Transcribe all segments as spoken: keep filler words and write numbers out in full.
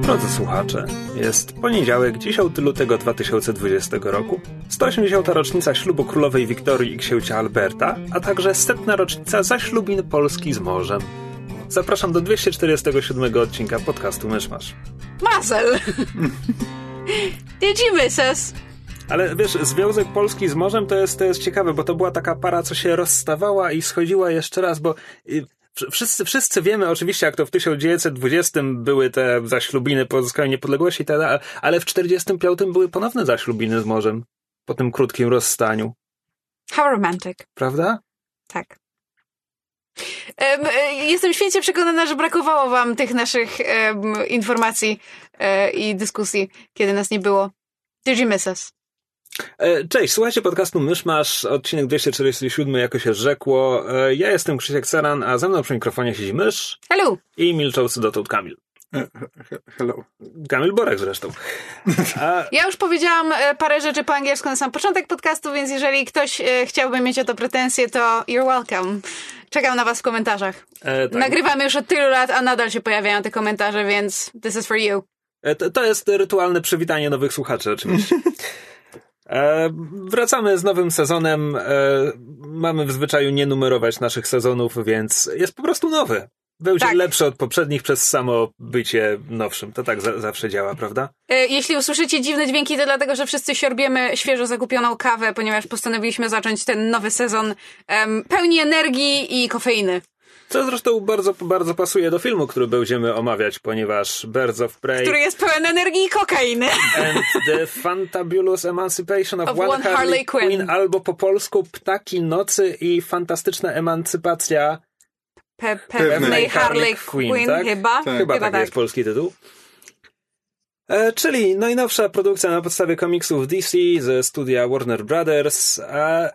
Drodzy słuchacze, jest poniedziałek, dziesiątego lutego dwa tysiące dwudziestego roku, sto osiemdziesiąta rocznica ślubu królowej Wiktorii i księcia Alberta, a także setna rocznica zaślubin Polski z morzem. Zapraszam do dwieście czterdziestego siódmego odcinka podcastu Mysz Masz. Mazel! Jedziemy, ses! Ale wiesz, Związek Polski z morzem to jest, to jest ciekawe, bo to była taka para, co się rozstawała i schodziła jeszcze raz, bo... Wszyscy, wszyscy wiemy oczywiście, jak to w tysiąc dziewięćset dwudziestym były te zaślubiny po odzyskaniu niepodległości, ale w czterdziestym piątym były ponowne zaślubiny z morzem, po tym krótkim rozstaniu. How romantic. Prawda? Tak. Um, jestem święcie przekonana, że brakowało wam tych naszych um, informacji um, i dyskusji, kiedy nas nie było. Did you miss us? Cześć, słuchajcie podcastu Mysz Masz, odcinek dwieście czterdziesty siódmy, jako się rzekło. Ja jestem Krzysiek Ceran, a ze mną przy mikrofonie siedzi mysz. Hello. I milczący dotąd Kamil. Hello. Kamil Borek zresztą. A... Ja już powiedziałam parę rzeczy po angielsku na sam początek podcastu, więc jeżeli ktoś chciałby mieć o to pretensje, to you're welcome. Czekam na was w komentarzach. E, tak. Nagrywamy już od tylu lat, a nadal się pojawiają te komentarze, więc this is for you. E, to, to jest rytualne przywitanie nowych słuchaczy oczywiście. E, wracamy z nowym sezonem. E, mamy w zwyczaju nie numerować naszych sezonów, więc jest po prostu nowy. Będzie tak. Lepszy od poprzednich przez samo bycie nowszym. To tak za- zawsze działa, prawda? E, jeśli usłyszycie dziwne dźwięki, to dlatego, że wszyscy siorbiemy świeżo zakupioną kawę, ponieważ postanowiliśmy zacząć ten nowy sezon em, pełni energii i kofeiny. Co zresztą bardzo, bardzo pasuje do filmu, który będziemy omawiać, ponieważ Birds of Prey... Który jest pełen energii i kokainy. And the Fantabulous Emancipation of, of One, one Harley, Harley Quinn. Quinn. Albo po polsku Ptaki Nocy i Fantastyczna Emancypacja... Pe- pe- pewnej Harley Quinn, Quinn tak? chyba. Tak. Chyba, chyba tak jest polski tytuł. E, czyli najnowsza produkcja na podstawie komiksów D C ze studia Warner Brothers. E,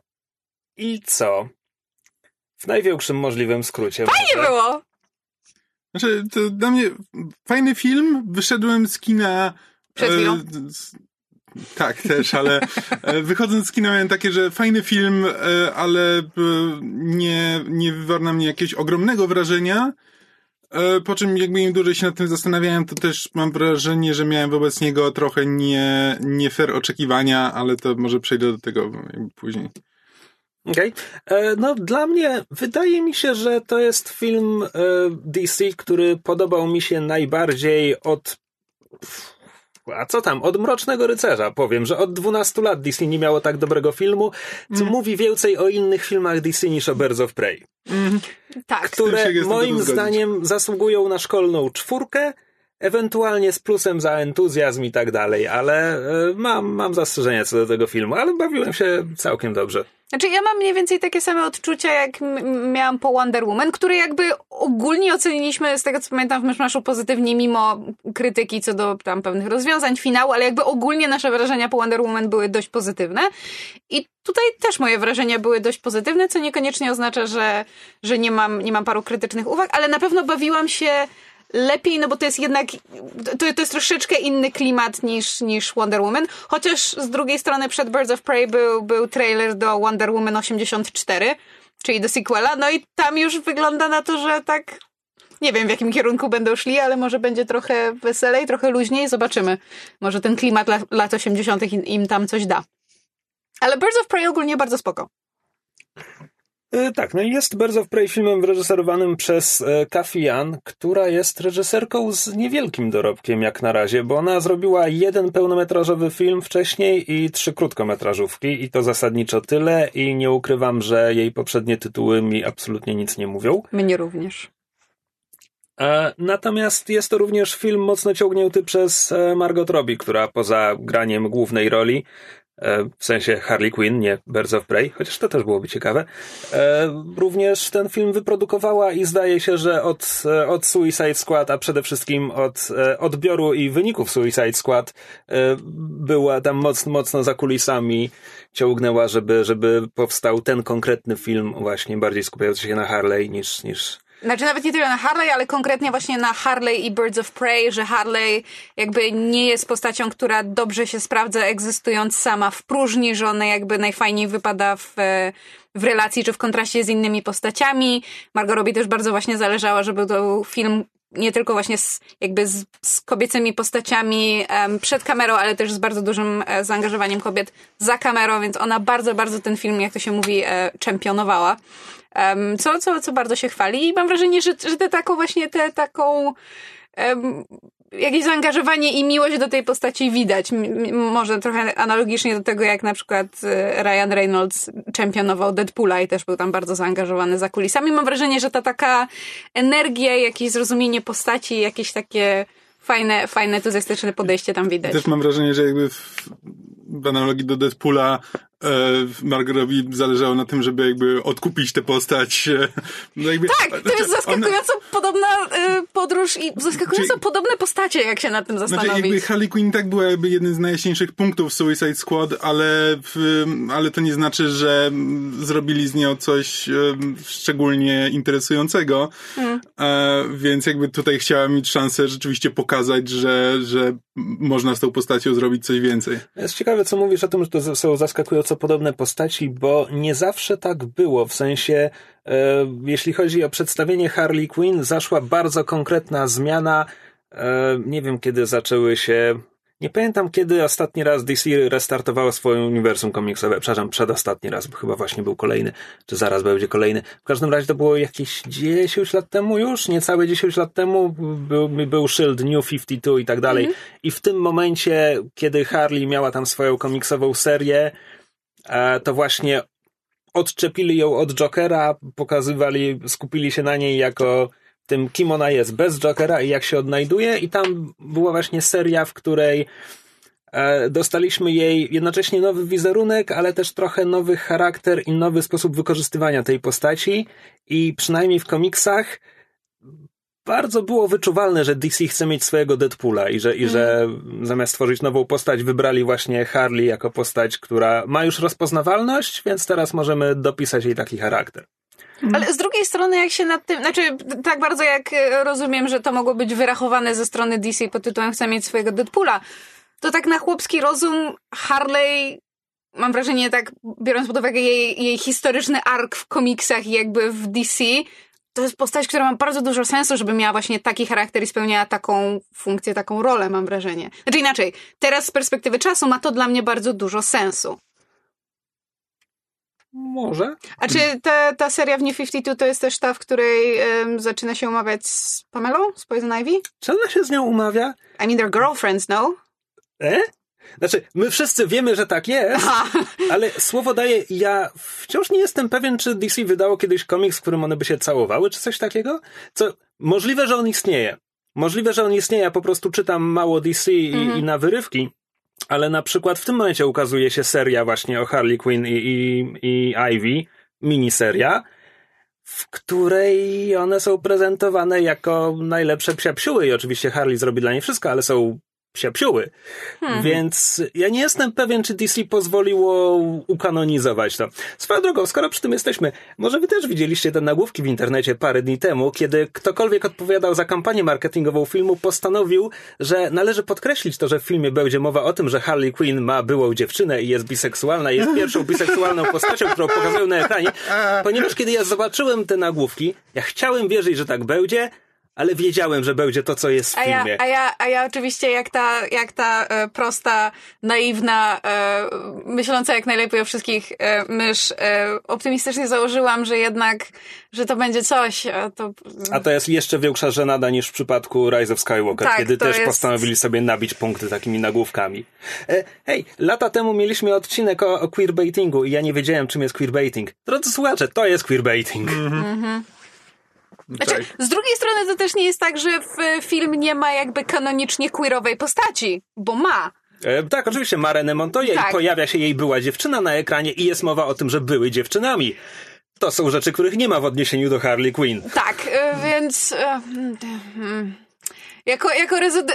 I co? W największym możliwym skrócie. Fajnie może. Było! Znaczy, to dla mnie fajny film. Wyszedłem z kina... Przed chwilą? E, tak, też, ale e, wychodząc z kina miałem takie, że fajny film, e, ale e, nie, nie wywarł na mnie jakiegoś ogromnego wrażenia. E, po czym jakby im dłużej się nad tym zastanawiałem, to też mam wrażenie, że miałem wobec niego trochę nie, nie fair oczekiwania, ale to może przejdę do tego później. Okej. Okay. No dla mnie, wydaje mi się, że to jest film e, D C, który podobał mi się najbardziej od... A co tam? Od Mrocznego Rycerza. Powiem, że od dwunastu lat D C nie miało tak dobrego filmu, co mm. mówi więcej o innych filmach D C niż o Birds of Prey. Mm. Tak. Które moim zdaniem zasługują na szkolną czwórkę, ewentualnie z plusem za entuzjazm i tak dalej, ale y, mam, mam zastrzeżenia co do tego filmu, ale bawiłem się całkiem dobrze. Znaczy ja mam mniej więcej takie same odczucia, jak m- miałam po Wonder Woman, który jakby ogólnie oceniliśmy, z tego co pamiętam, w Mysz Maszu pozytywnie, mimo krytyki co do tam pewnych rozwiązań, finału, ale jakby ogólnie nasze wrażenia po Wonder Woman były dość pozytywne. I tutaj też moje wrażenia były dość pozytywne, co niekoniecznie oznacza, że, że nie mam, nie mam paru krytycznych uwag, ale na pewno bawiłam się lepiej, no bo to jest jednak to, to jest troszeczkę inny klimat niż, niż Wonder Woman, chociaż z drugiej strony przed Birds of Prey był, był trailer do Wonder Woman osiemdziesiąt cztery, czyli do sequela, no i tam już wygląda na to, że tak nie wiem w jakim kierunku będą szli, ale może będzie trochę weselej, trochę luźniej, zobaczymy, może ten klimat la, lat osiemdziesiątych im tam coś da, ale Birds of Prey ogólnie bardzo spoko. Tak, no i jest Birds of Prey filmem reżyserowanym przez Kathy Yan, która jest reżyserką z niewielkim dorobkiem jak na razie, bo ona zrobiła jeden pełnometrażowy film wcześniej i trzy krótkometrażówki i to zasadniczo tyle i nie ukrywam, że jej poprzednie tytuły mi absolutnie nic nie mówią. Mnie również. Natomiast jest to również film mocno ciągnięty przez Margot Robbie, która poza graniem głównej roli w sensie Harley Quinn, nie Birds of Prey, chociaż to też byłoby ciekawe. Również ten film wyprodukowała i zdaje się, że od, od Suicide Squad, a przede wszystkim od odbioru i wyników Suicide Squad była tam mocno, mocno za kulisami, ciągnęła, żeby, żeby powstał ten konkretny film właśnie bardziej skupiający się na Harley niż... niż Znaczy nawet nie tyle na Harley, ale konkretnie właśnie na Harley i Birds of Prey, że Harley jakby nie jest postacią, która dobrze się sprawdza egzystując sama w próżni, że ona jakby najfajniej wypada w, w relacji czy w kontraście z innymi postaciami. Margot Robbie też bardzo właśnie zależała, żeby to był film nie tylko właśnie z, jakby z, z kobiecymi postaciami um, przed kamerą, ale też z bardzo dużym e, zaangażowaniem kobiet za kamerą, więc ona bardzo, bardzo ten film, jak to się mówi, e, czempionowała. Um, co, co, co bardzo się chwali i mam wrażenie, że, że te taką właśnie te taką um, jakieś zaangażowanie i miłość do tej postaci widać. M- m- może trochę analogicznie do tego, jak na przykład Ryan Reynolds czempionował Deadpoola i też był tam bardzo zaangażowany za kulisami. Mam wrażenie, że ta taka energia, jakieś zrozumienie postaci, jakieś takie fajne, fajne entuzjastyczne podejście tam widać. Też mam wrażenie, że jakby w, w analogii do Deadpoola Margot Robbie zależało na tym, żeby jakby odkupić tę postać. No jakby, tak, to jest zaskakująco ona... podobna podróż i zaskakująco czyli, podobne postacie, jak się nad tym zastanowić. Znaczy jakby Harley Quinn tak była jakby jednym z najjaśniejszych punktów Suicide Squad, ale, ale to nie znaczy, że zrobili z nią coś szczególnie interesującego. Hmm. Więc jakby tutaj chciała mieć szansę rzeczywiście pokazać, że, że można z tą postacią zrobić coś więcej. Jest ciekawe, co mówisz o tym, że to są zaskakujące co podobne postaci, bo nie zawsze tak było, w sensie e, jeśli chodzi o przedstawienie Harley Quinn, zaszła bardzo konkretna zmiana. E, nie wiem, kiedy zaczęły się... Nie pamiętam, kiedy ostatni raz D C restartowało swoje uniwersum komiksowe. Przepraszam, przedostatni raz, bo chyba właśnie był kolejny, czy zaraz będzie kolejny. W każdym razie to było jakieś dziesięć lat temu już, niecałe dziesięć lat temu był, był Szyld, New pięćdziesiąt dwa i tak dalej. Mm-hmm. I w tym momencie, kiedy Harley miała tam swoją komiksową serię, to właśnie odczepili ją od Jokera, pokazywali, skupili się na niej jako tym, kim ona jest bez Jokera i jak się odnajduje, i tam była właśnie seria, w której dostaliśmy jej jednocześnie nowy wizerunek, ale też trochę nowy charakter i nowy sposób wykorzystywania tej postaci, i przynajmniej w komiksach bardzo było wyczuwalne, że D C chce mieć swojego Deadpoola i że, i że zamiast tworzyć nową postać, wybrali właśnie Harley jako postać, która ma już rozpoznawalność, więc teraz możemy dopisać jej taki charakter. Ale z drugiej strony, jak się nad tym... Znaczy, tak bardzo jak rozumiem, że to mogło być wyrachowane ze strony D C pod tytułem chce mieć swojego Deadpoola, to tak na chłopski rozum Harley... Mam wrażenie, tak biorąc pod uwagę jej, jej historyczny ark w komiksach i jakby w D C... To jest postać, która ma bardzo dużo sensu, żeby miała właśnie taki charakter i spełniała taką funkcję, taką rolę, mam wrażenie. Znaczy inaczej, teraz z perspektywy czasu ma to dla mnie bardzo dużo sensu. Może. A czy ta, ta seria w New pięćdziesiąt dwa to jest też ta, w której um, zaczyna się umawiać z Pamelą? Z Poison Ivy? Czy ona się z nią umawia? I mean, they're girlfriends, no? E? Znaczy, my wszyscy wiemy, że tak jest, aha, ale słowo daję, ja wciąż nie jestem pewien, czy D C wydało kiedyś komiks, w którym one by się całowały, czy coś takiego. Co, możliwe, że on istnieje. Możliwe, że on istnieje, ja po prostu czytam mało D C i, mhm. i na wyrywki, ale na przykład w tym momencie ukazuje się seria właśnie o Harley Quinn i, i, i Ivy, miniseria, w której one są prezentowane jako najlepsze psiapsiuły i oczywiście Harley zrobi dla niej wszystko, ale są psiapsiuły. Hmm. Więc ja nie jestem pewien, czy D C pozwoliło ukanonizować to. Swoją drogą, skoro przy tym jesteśmy, może wy też widzieliście te nagłówki w internecie parę dni temu, kiedy ktokolwiek odpowiadał za kampanię marketingową filmu, postanowił, że należy podkreślić to, że w filmie będzie mowa o tym, że Harley Quinn ma byłą dziewczynę i jest biseksualna, jest pierwszą biseksualną postacią, którą pokazują na ekranie, ponieważ kiedy ja zobaczyłem te nagłówki, ja chciałem wierzyć, że tak będzie, ale wiedziałem, że będzie to, co jest w filmie. A ja, a ja, a ja oczywiście, jak ta, jak ta e, prosta, naiwna, e, myśląca jak najlepiej o wszystkich e, mysz, e, optymistycznie założyłam, że jednak, że to będzie coś. A to, a to jest jeszcze większa żenada niż w przypadku Rise of Skywalker, tak, kiedy też jest... postanowili sobie nabić punkty takimi nagłówkami. E, hej, lata temu mieliśmy odcinek o, o queerbaitingu i ja nie wiedziałem, czym jest queerbaiting. Drodzy słuchacze, to jest queerbaiting. Mhm. Mhm. Znaczy, z drugiej strony to też nie jest tak, że w film nie ma jakby kanonicznie queerowej postaci, bo ma. E, tak, oczywiście ma René Montoya tak. I pojawia się jej była dziewczyna na ekranie i jest mowa o tym, że były dziewczynami. To są rzeczy, których nie ma w odniesieniu do Harley Quinn. Tak, więc... Jako, jako rezyd,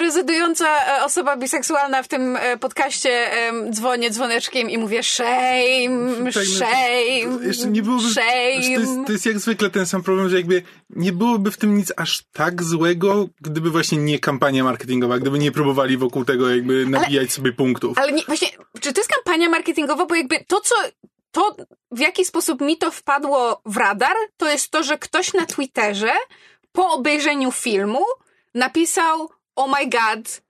rezydująca osoba biseksualna w tym podcaście dzwonię dzwoneczkiem i mówię shame, shame, jeszcze nie byłoby, shame. To jest, to jest jak zwykle ten sam problem, że jakby nie byłoby w tym nic aż tak złego, gdyby właśnie nie kampania marketingowa, gdyby nie próbowali wokół tego jakby nabijać ale, sobie punktów. Ale nie, właśnie, czy to jest kampania marketingowa, bo jakby to, co... To, w jaki sposób mi to wpadło w radar, to jest to, że ktoś na Twitterze po obejrzeniu filmu napisał oh my god,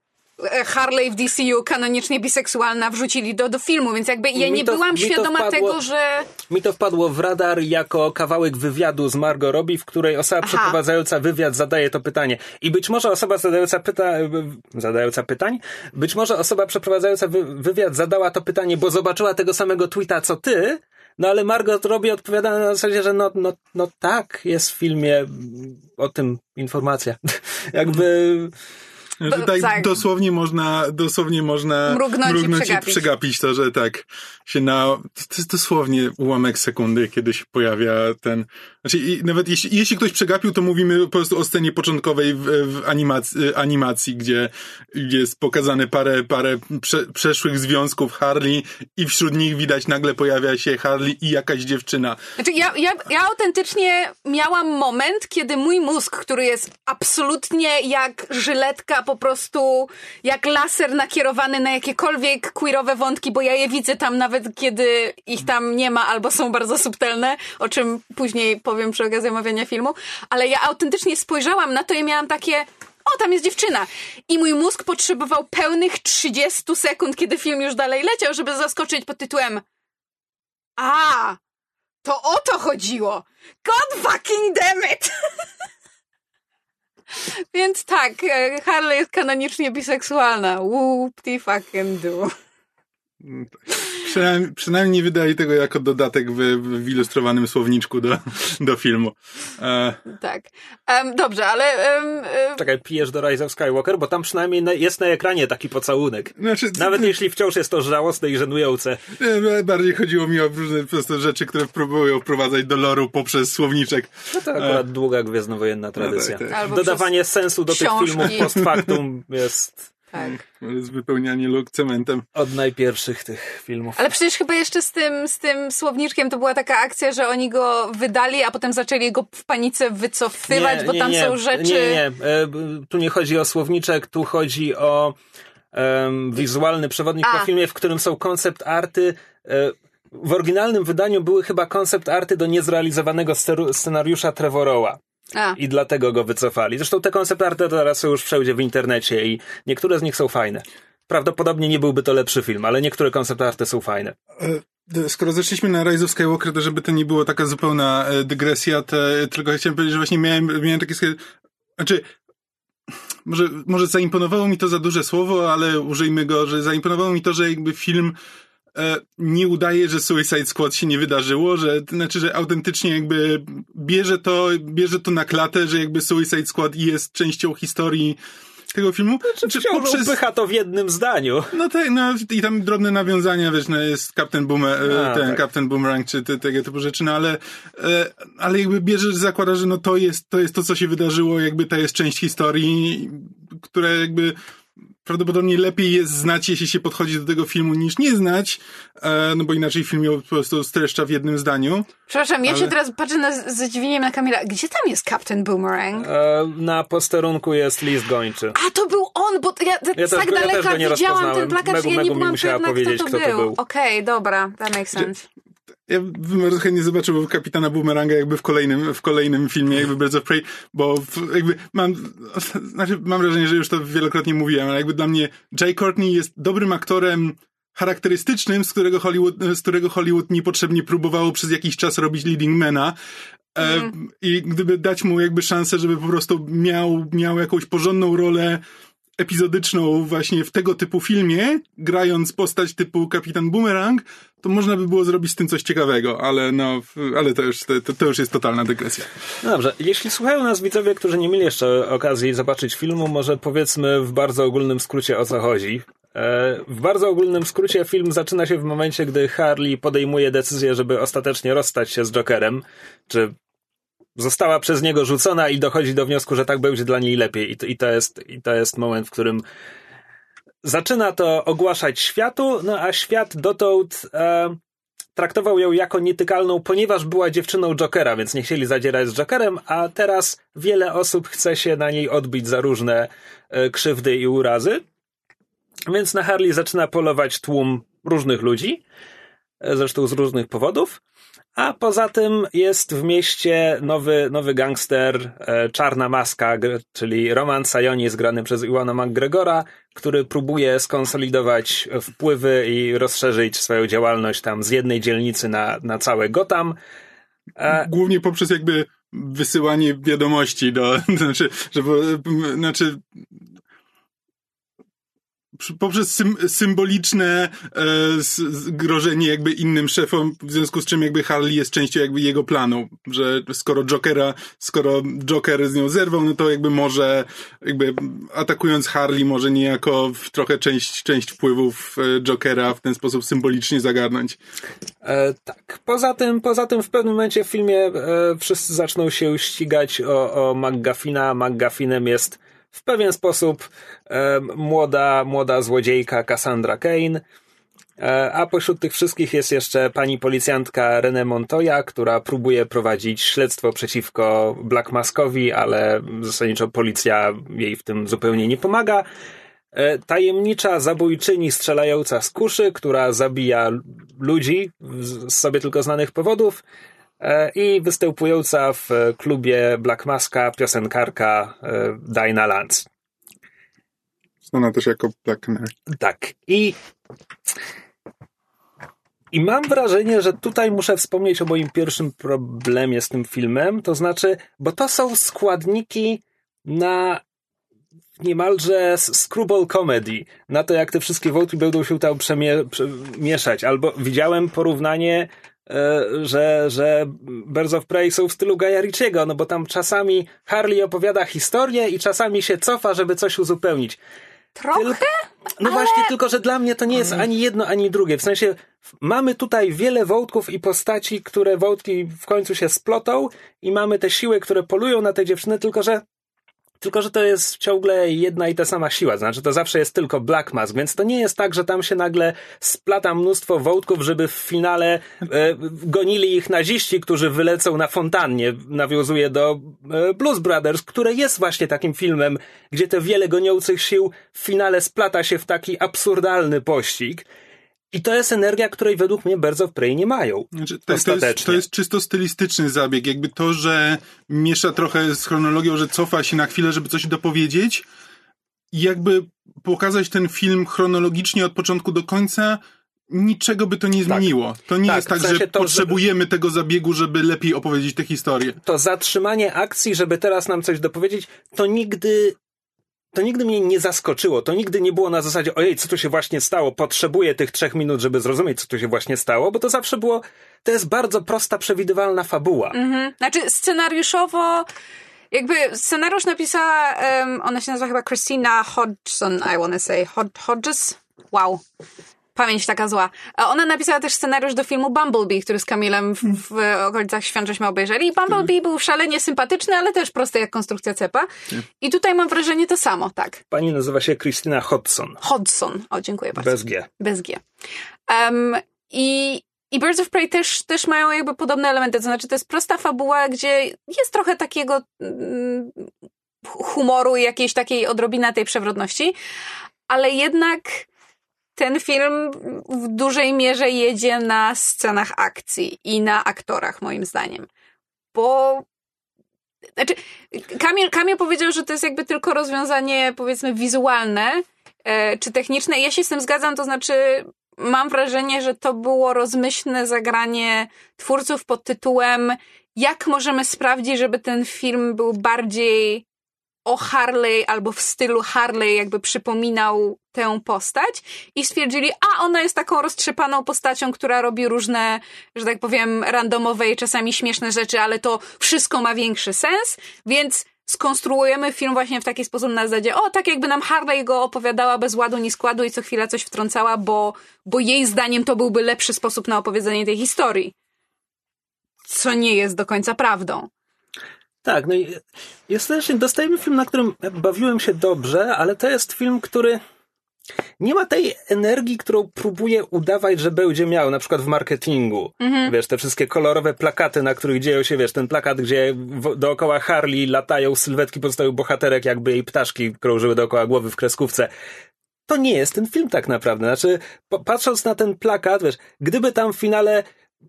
Harley w D C U kanonicznie biseksualna, wrzucili do, do filmu, więc jakby ja nie to, byłam świadoma wpadło, tego, że... Mi to wpadło w radar jako kawałek wywiadu z Margot Robbie, w której osoba Aha. przeprowadzająca wywiad zadaje to pytanie. I być może osoba zadająca, pyta... zadająca pytań, być może osoba przeprowadzająca wy... wywiad zadała to pytanie, bo zobaczyła tego samego tweeta co ty, no ale Margot Robbie odpowiada na zasadzie, że no, no, no tak, jest w filmie o tym informacja. Jakby... Że tutaj tak. dosłownie można, dosłownie można mrugnąć, mrugnąć i, przegapić. i przegapić to, że tak się na, to jest dosłownie ułamek sekundy, kiedy się pojawia ten, znaczy i nawet jeśli, jeśli ktoś przegapił, to mówimy po prostu o scenie początkowej w, w animacji, animacji, gdzie jest pokazane parę, parę prze, przeszłych związków Harley i wśród nich widać nagle pojawia się Harley i jakaś dziewczyna. Znaczy ja, ja, ja autentycznie miałam moment, kiedy mój mózg, który jest absolutnie jak żyletka po prostu jak laser nakierowany na jakiekolwiek queerowe wątki, bo ja je widzę tam nawet, kiedy ich tam nie ma albo są bardzo subtelne, o czym później powiem przy okazji omawiania filmu, ale ja autentycznie spojrzałam na to i miałam takie o, tam jest dziewczyna. I mój mózg potrzebował pełnych trzydziestu sekund, kiedy film już dalej leciał, żeby zaskoczyć pod tytułem a, to o to chodziło. God fucking damn it! Więc tak, Harley jest kanonicznie biseksualna. Whoopty fucking do. Przynajmniej, przynajmniej wydali tego jako dodatek w, w ilustrowanym słowniczku do, do filmu. E... Tak. Um, dobrze, ale... Um, e... Czekaj, pijesz do Rise of Skywalker, bo tam przynajmniej na, jest na ekranie taki pocałunek. Znaczy, Nawet to... jeśli wciąż jest to żałosne i żenujące. Bardziej chodziło mi o różne po prostu rzeczy, które próbują wprowadzać do loru poprzez słowniczek. No to akurat e... długa gwiezdnowojenna tradycja. No tak, tak. Dodawanie sensu do książki. Tych filmów post factum jest... Tak. Jest wypełnianie luk cementem. Od najpierwszych tych filmów. Ale przecież chyba jeszcze z tym, z tym słowniczkiem to była taka akcja, że oni go wydali, a potem zaczęli go w panice wycofywać, nie, bo nie, tam nie. są rzeczy... Nie, nie, e, tu nie chodzi o słowniczek, tu chodzi o e, wizualny przewodnik a. po filmie, w którym są koncept arty... E, w oryginalnym wydaniu były chyba koncept arty do niezrealizowanego scenariusza Trevorowa. A. I dlatego go wycofali. Zresztą te konceptarty teraz są już wszędzie w internecie i niektóre z nich są fajne. Prawdopodobnie nie byłby to lepszy film, ale niektóre konceptarty są fajne. Skoro zeszliśmy na Rise of Skywalker, to żeby to nie było taka zupełna dygresja, to tylko chciałem powiedzieć, że właśnie miałem, miałem takie... Znaczy... Może, może zaimponowało mi to za duże słowo, ale użyjmy go, że zaimponowało mi to, że jakby film... nie udaje, że Suicide Squad się nie wydarzyło, że, znaczy, że autentycznie jakby bierze to, bierze to na klatę, że jakby Suicide Squad jest częścią historii tego filmu. Znaczy, czy poprzez... upycha to w jednym zdaniu. No tak, no i tam drobne nawiązania, wiesz, no jest Captain Boomerang, ten tak. Captain Boomerang, czy te, tego typu rzeczy, no ale, e, ale jakby bierzesz, zakłada, że no to jest, to jest to, co się wydarzyło, jakby to jest część historii, która jakby... Prawdopodobnie lepiej jest znać, jeśli się podchodzi do tego filmu, niż nie znać, no bo inaczej film ją po prostu streszcza w jednym zdaniu. Przepraszam, ja ale... się teraz patrzę na, z zadziwieniem na Kamila. Gdzie tam jest Captain Boomerang? E, na posterunku jest list gończy. A, to był on, bo ja, ja tak też, daleka ja widziałam ten plakat, że ja nie byłam pewna, kto to był. był. Okej, okay, dobra, that makes sense. Ja bym bardzo chętnie zobaczył Kapitana Boomeranga jakby w kolejnym, w kolejnym filmie jakby Birds of Prey, bo w, jakby mam, znaczy mam wrażenie, że już to wielokrotnie mówiłem, ale jakby dla mnie Jai Courtney jest dobrym aktorem charakterystycznym, z którego Hollywood, z którego Hollywood niepotrzebnie próbowało przez jakiś czas robić leading mana. Mm. E, i gdyby dać mu jakby szansę, żeby po prostu miał, miał jakąś porządną rolę epizodyczną właśnie w tego typu filmie, grając postać typu Kapitan Boomerang, to można by było zrobić z tym coś ciekawego, ale no, ale to już, to, to już jest totalna dygresja. No dobrze, jeśli słuchają nas widzowie, którzy nie mieli jeszcze okazji zobaczyć filmu, może powiedzmy w bardzo ogólnym skrócie, o co chodzi. W bardzo ogólnym skrócie film zaczyna się w momencie, gdy Harley podejmuje decyzję, żeby ostatecznie rozstać się z Jokerem, czy została przez niego rzucona i dochodzi do wniosku, że tak będzie dla niej lepiej. I to, i to jest, i to jest moment, w którym zaczyna to ogłaszać światu, no a świat dotąd e, traktował ją jako nietykalną, ponieważ była dziewczyną Jokera, więc nie chcieli zadzierać z Jokerem, a teraz wiele osób chce się na niej odbić za różne e, krzywdy i urazy. Więc na Harley zaczyna polować tłum różnych ludzi, zresztą z różnych powodów. A poza tym jest w mieście nowy, nowy gangster, e, Czarna Maska, g- czyli Roman Sionis, grany przez Ewana McGregora, który próbuje skonsolidować wpływy i rozszerzyć swoją działalność tam z jednej dzielnicy na, na całe Gotham. E, Głównie poprzez jakby wysyłanie wiadomości do... znaczy, żeby, znaczy... poprzez sym, symboliczne e, grożenie jakby innym szefom, w związku z czym jakby Harley jest częścią jakby jego planu, że skoro Jokera, skoro Joker z nią zerwał, no to jakby może jakby atakując Harley może niejako w trochę część, część wpływów Jokera w ten sposób symbolicznie zagarnąć. E, tak. Poza tym, poza tym w pewnym momencie w filmie e, wszyscy zaczną się ścigać o, o McGuffina. McGuffinem jest w pewien sposób e, młoda, młoda złodziejka Cassandra Cain, e, a pośród tych wszystkich jest jeszcze pani policjantka René Montoya, która próbuje prowadzić śledztwo przeciwko Black Maskowi, ale zasadniczo policja jej w tym zupełnie nie pomaga. E, tajemnicza zabójczyni strzelająca z kuszy, która zabija ludzi z sobie tylko znanych powodów, i występująca w klubie Black Maska piosenkarka Dinah Lance. Znana też jako Black Canary. Tak. I, I mam wrażenie, że tutaj muszę wspomnieć o moim pierwszym problemie z tym filmem, to znaczy, bo to są składniki na niemalże screwball comedy, na to jak te wszystkie wątki będą się tam przemie- przemieszać. Albo widziałem porównanie, że, że Birds of Prey są w stylu Gaja Ritchiego, no bo tam czasami Harley opowiada historię i czasami się cofa, żeby coś uzupełnić. Trochę? Tyl... No ale... właśnie, tylko że dla mnie to nie jest ani jedno, ani drugie. W sensie mamy tutaj wiele wątków i postaci, które wątki w końcu się splotą i mamy te siły, które polują na te dziewczyny, tylko że Tylko, że to jest ciągle jedna i ta sama siła. Znaczy, to zawsze jest tylko Black Mask, więc to nie jest tak, że tam się nagle splata mnóstwo wątków, żeby w finale e, gonili ich naziści, którzy wylecą na fontannie. Nawiązuje do e, Blues Brothers, które jest właśnie takim filmem, gdzie te wiele goniących sił w finale splata się w taki absurdalny pościg. I to jest energia, której według mnie Birds of Prey nie mają. Znaczy, to, to, jest, to jest czysto stylistyczny zabieg. Jakby to, że miesza trochę z chronologią, że cofa się na chwilę, żeby coś dopowiedzieć. I jakby pokazać ten film chronologicznie od początku do końca, niczego by to nie zmieniło. Tak. To nie tak, jest tak, w sensie że to, potrzebujemy żeby... tego zabiegu, żeby lepiej opowiedzieć tę historię. To zatrzymanie akcji, żeby teraz nam coś dopowiedzieć, to nigdy... To nigdy mnie nie zaskoczyło, to nigdy nie było na zasadzie ojej, co tu się właśnie stało, potrzebuję tych trzech minut, żeby zrozumieć, co tu się właśnie stało, bo to zawsze było, to jest bardzo prosta, przewidywalna fabuła. Mhm. Znaczy scenariuszowo, jakby scenariusz napisała, um, ona się nazywa chyba Christina Hodson, I wanna say, Hod- Hodges? Wow. Pamięć taka zła. A ona napisała też scenariusz do filmu Bumblebee, który z Kamilem w, w okolicach świąt żeśmy obejrzeli. I Bumblebee był szalenie sympatyczny, ale też prosty jak konstrukcja cepa. I tutaj mam wrażenie to samo, tak. Pani nazywa się Christina Hodson. Hodson. O, dziękuję bardzo. Bez G. Bez G. Um, i, I Birds of Prey też, też mają jakby podobne elementy. To znaczy to jest prosta fabuła, gdzie jest trochę takiego mm, humoru i jakiejś takiej odrobina tej przewrotności. Ale jednak... Ten film w dużej mierze jedzie na scenach akcji i na aktorach, moim zdaniem. Bo... Znaczy, Kamil, Kamil powiedział, że to jest jakby tylko rozwiązanie, powiedzmy, wizualne e, czy techniczne. Ja się z tym zgadzam, to znaczy mam wrażenie, że to było rozmyślne zagranie twórców pod tytułem jak możemy sprawdzić, żeby ten film był bardziej o Harley albo w stylu Harley jakby przypominał tę postać i stwierdzili, a ona jest taką roztrzepaną postacią, która robi różne, że tak powiem, randomowe i czasami śmieszne rzeczy, ale to wszystko ma większy sens, więc skonstruujemy film właśnie w taki sposób na zasadzie, o, tak jakby nam Harley go opowiadała bez ładu ni składu i co chwila coś wtrącała, bo, bo jej zdaniem to byłby lepszy sposób na opowiedzenie tej historii. Co nie jest do końca prawdą. Tak, no i ostatecznie dostajemy film, na którym bawiłem się dobrze, ale to jest film, który nie ma tej energii, którą próbuje udawać, że będzie miał, na przykład w marketingu. Mhm. Wiesz, te wszystkie kolorowe plakaty, na których dzieją się, wiesz, ten plakat, gdzie dookoła Harley latają sylwetki pozostałych bohaterek, jakby jej ptaszki krążyły dookoła głowy w kreskówce. To nie jest ten film tak naprawdę. Znaczy, patrząc na ten plakat, wiesz, gdyby tam w finale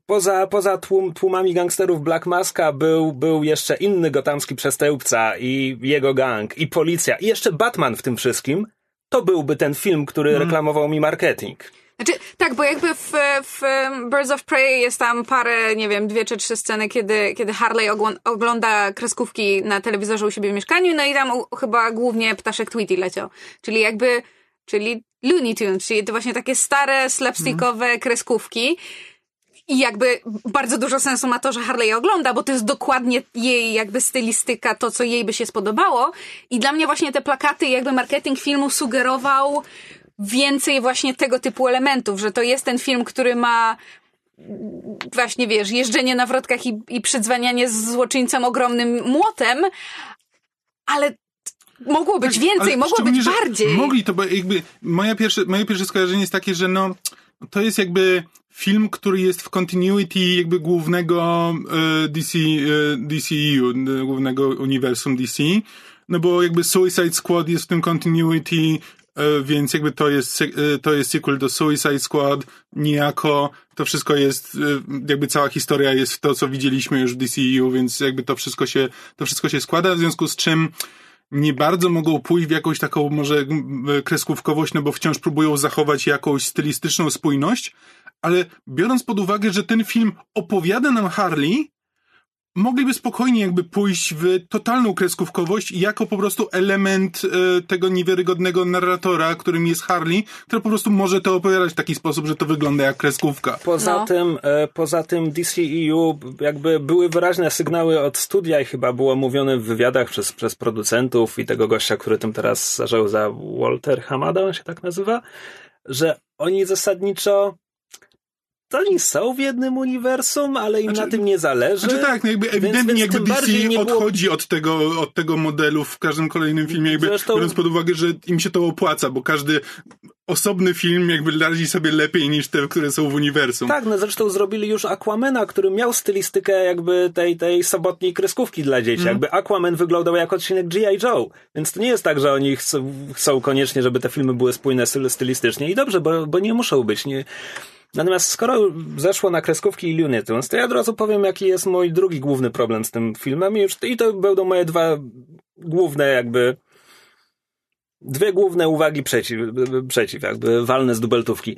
Poza, poza tłum, tłumami gangsterów Black Maska był, był jeszcze inny gotamski przestępca i jego gang, i policja, i jeszcze Batman w tym wszystkim, to byłby ten film, który mm. reklamował mi marketing. Znaczy, tak, bo jakby w, w Birds of Prey jest tam parę, nie wiem, dwie czy trzy sceny, kiedy, kiedy Harley ogląda kreskówki na telewizorze u siebie w mieszkaniu, no i tam u, chyba głównie ptaszek Tweety leciał. Czyli jakby, czyli Looney Tunes, czyli to właśnie takie stare, slapstickowe mm. kreskówki. I jakby bardzo dużo sensu ma to, że Harley ogląda, bo to jest dokładnie jej jakby stylistyka, to co jej by się spodobało. I dla mnie właśnie te plakaty, jakby marketing filmu sugerował więcej właśnie tego typu elementów, że to jest ten film, który ma właśnie, wiesz, jeżdżenie na wrotkach i, i przydzwanianie z złoczyńcem ogromnym młotem, ale mogło być więcej, ale mogło być bardziej. Mogli to, bo jakby moja pierwsze, moje pierwsze skojarzenie jest takie, że no to jest jakby film, który jest w continuity jakby głównego D C, D C U, głównego uniwersum D C, no bo jakby Suicide Squad jest w tym continuity, więc jakby to jest, to jest sequel do Suicide Squad, niejako to wszystko jest, jakby cała historia jest w to, co widzieliśmy już w D C U, więc jakby to wszystko się, to wszystko się składa, w związku z czym nie bardzo mogą pójść w jakąś taką może kreskówkowość, no bo wciąż próbują zachować jakąś stylistyczną spójność, ale biorąc pod uwagę, że ten film opowiada nam Harley, mogliby spokojnie jakby pójść w totalną kreskówkowość jako po prostu element e, tego niewiarygodnego narratora, którym jest Harley, który po prostu może to opowiadać w taki sposób, że to wygląda jak kreskówka. Poza no. tym, e, poza tym D C E U jakby były wyraźne sygnały od studia i chyba było mówione w wywiadach przez, przez producentów i tego gościa, który tym teraz zaczął za Walter Hamada, on się tak nazywa, że oni zasadniczo to oni są w jednym uniwersum, ale im znaczy, na tym nie zależy. Znaczy tak, no jakby ewidentnie więc, jakby D C odchodzi było... od, tego, od tego modelu w każdym kolejnym filmie, jakby Zresztą... biorąc pod uwagę, że im się to opłaca, bo każdy osobny film jakby radzi sobie lepiej niż te, które są w uniwersum. Tak, no zresztą zrobili już Aquamana, który miał stylistykę jakby tej, tej sobotniej kreskówki dla dzieci. Mm. Jakby Aquaman wyglądał jak odcinek G I Joe, więc to nie jest tak, że oni chcą, chcą koniecznie, żeby te filmy były spójne stylistycznie i dobrze, bo, bo nie muszą być, nie... Natomiast skoro zeszło na kreskówki i Looney Tunes, to ja od razu powiem, jaki jest mój drugi główny problem z tym filmem i, już, i to będą moje dwa główne jakby dwie główne uwagi przeciw, przeciw jakby walne z dubeltówki.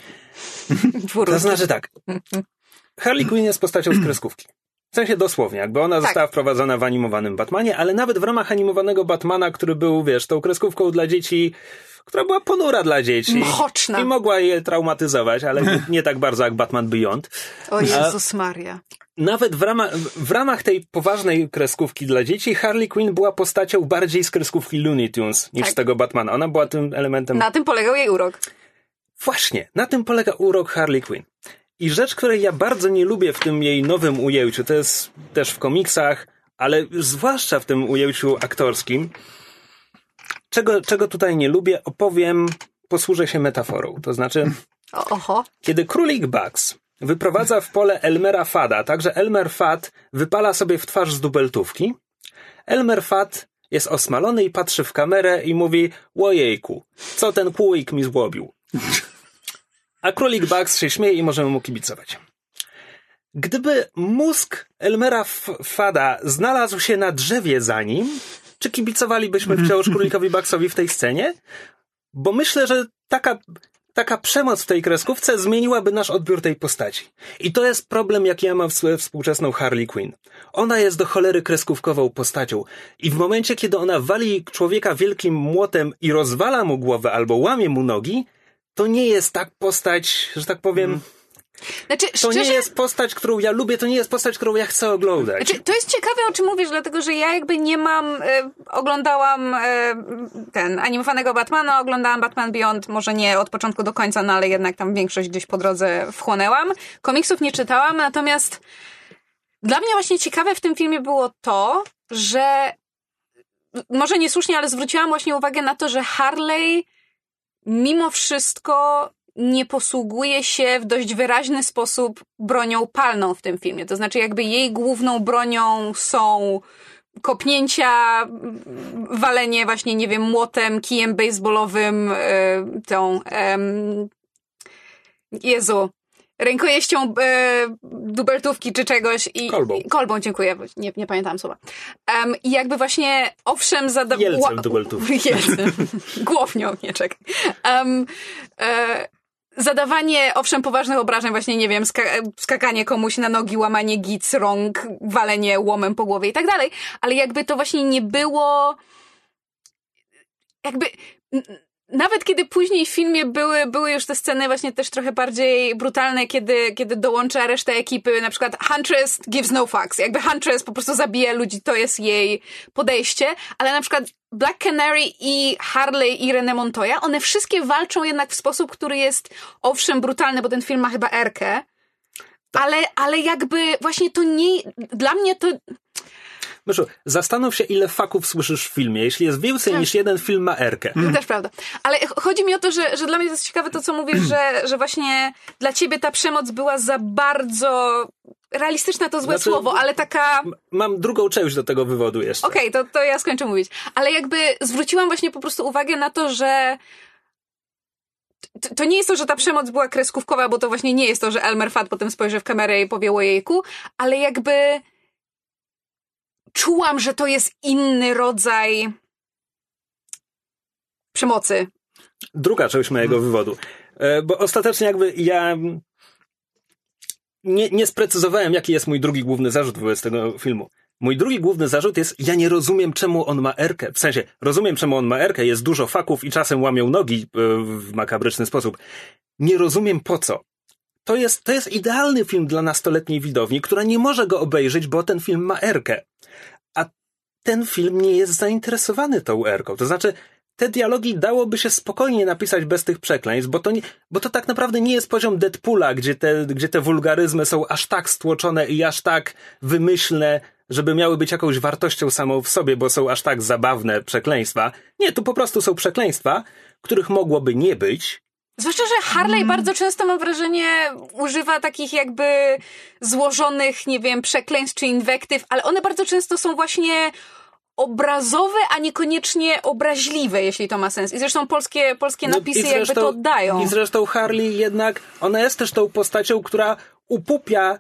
To znaczy tak, Harley Quinn jest postacią z kreskówki. W sensie dosłownie, jakby ona tak. została wprowadzona w animowanym Batmanie, ale nawet w ramach animowanego Batmana, który był, wiesz, tą kreskówką dla dzieci, która była ponura dla dzieci. Mroczna. I mogła je traumatyzować, ale nie, nie tak bardzo jak Batman Beyond. O Jezus Maria. Nawet w ramach, w ramach tej poważnej kreskówki dla dzieci Harley Quinn była postacią bardziej z kreskówki Looney Tunes niż tak. z tego Batmana. Ona była tym elementem... Na tym polegał jej urok. Właśnie, na tym polega urok Harley Quinn. I rzecz, której ja bardzo nie lubię w tym jej nowym ujęciu, to jest też w komiksach, ale zwłaszcza w tym ujęciu aktorskim, Czego, czego tutaj nie lubię, opowiem, posłużę się metaforą. To znaczy, Oho. kiedy królik Bugs wyprowadza w pole Elmera Fada, także Elmer Fudd wypala sobie w twarz z dubeltówki, Elmer Fudd jest osmalony i patrzy w kamerę i mówi: łojejku, co ten kółek mi złobił. A królik Bugs się śmieje i możemy mu kibicować. Gdyby mózg Elmera Fada znalazł się na drzewie za nim, czy kibicowalibyśmy wciąż królikowi Bugsowi w tej scenie? Bo myślę, że taka, taka przemoc w tej kreskówce zmieniłaby nasz odbiór tej postaci. I to jest problem, jaki ja mam w współczesną Harley Quinn. Ona jest do cholery kreskówkową postacią. I w momencie, kiedy ona wali człowieka wielkim młotem i rozwala mu głowę albo łamie mu nogi, to nie jest tak postać, że tak powiem... Znaczy, to szczerze... nie jest postać, którą ja lubię, to nie jest postać, którą ja chcę oglądać. Znaczy, to jest ciekawe, o czym mówisz, dlatego że ja jakby nie mam, e, oglądałam e, ten animowanego Batmana, oglądałam Batman Beyond, może nie od początku do końca, no ale jednak tam większość gdzieś po drodze wchłonęłam. Komiksów nie czytałam, natomiast dla mnie właśnie ciekawe w tym filmie było to, że może niesłusznie, ale zwróciłam właśnie uwagę na to, że Harley mimo wszystko nie posługuje się w dość wyraźny sposób bronią palną w tym filmie. To znaczy jakby jej główną bronią są kopnięcia, walenie właśnie, nie wiem, młotem, kijem baseballowym, y, tą... Em, Jezu... rękojeścią e, dubeltówki czy czegoś. I, kolbą. I, kolbą, dziękuję, bo nie, nie pamiętam słowa. Um, I jakby właśnie, owszem, zadowolony. Jelcem dubeltówki. Jelcem. Głownią, nie czekaj. Um, e, zadawanie, owszem, poważnych obrażeń, właśnie, nie wiem, ska skakanie komuś na nogi, łamanie gic, rąk, walenie łomem po głowie i tak dalej. Ale jakby to właśnie nie było... Jakby... Nawet kiedy później w filmie były, były już te sceny właśnie też trochę bardziej brutalne, kiedy, kiedy dołącza resztę ekipy, na przykład Huntress gives no fucks. Jakby Huntress po prostu zabija ludzi, to jest jej podejście, ale na przykład Black Canary i Harley i René Montoya, one wszystkie walczą jednak w sposób, który jest owszem brutalny, bo ten film ma chyba R-kę, ale, ale jakby właśnie to nie... Dla mnie to... Myszu, zastanów się, ile faków słyszysz w filmie. Jeśli jest więcej tak. niż jeden film, ma erkę. Mm. To też prawda. Ale chodzi mi o to, że, że dla mnie to jest ciekawe to, co mówisz, że, że właśnie dla ciebie ta przemoc była za bardzo... Realistyczna to złe znaczy, słowo, ale taka... Mam drugą część do tego wywodu jeszcze. Okej, okay, to, to ja skończę mówić. Ale jakby zwróciłam właśnie po prostu uwagę na to, że... To nie jest to, że ta przemoc była kreskówkowa, bo to właśnie nie jest to, że Elmer Fudd potem spojrzy w kamerę i powie ojejku, ale jakby... Czułam, że to jest inny rodzaj przemocy. Druga część mojego hmm. wywodu. Bo ostatecznie jakby ja nie, nie sprecyzowałem, jaki jest mój drugi główny zarzut wobec tego filmu. Mój drugi główny zarzut jest, ja nie rozumiem, czemu on ma erkę. W sensie, rozumiem, czemu on ma erkę, jest dużo faków i czasem łamią nogi w makabryczny sposób. Nie rozumiem, po co. To jest, to jest idealny film dla nastoletniej widowni, która nie może go obejrzeć, bo ten film ma erkę. A ten film nie jest zainteresowany tą erką. To znaczy, te dialogi dałoby się spokojnie napisać bez tych przekleństw, bo to, nie, bo to tak naprawdę nie jest poziom Deadpoola, gdzie te, gdzie te wulgaryzmy są aż tak stłoczone i aż tak wymyślne, żeby miały być jakąś wartością samą w sobie, bo są aż tak zabawne przekleństwa. Nie, tu po prostu są przekleństwa, których mogłoby nie być. Zwłaszcza, że Harley mm. bardzo często, mam wrażenie, używa takich jakby złożonych, nie wiem, przekleństw czy inwektyw, ale one bardzo często są właśnie obrazowe, a niekoniecznie obraźliwe, jeśli to ma sens. I zresztą polskie, polskie napisy no zresztą, jakby to oddają. I zresztą Harley jednak, ona jest też tą postacią, która upupia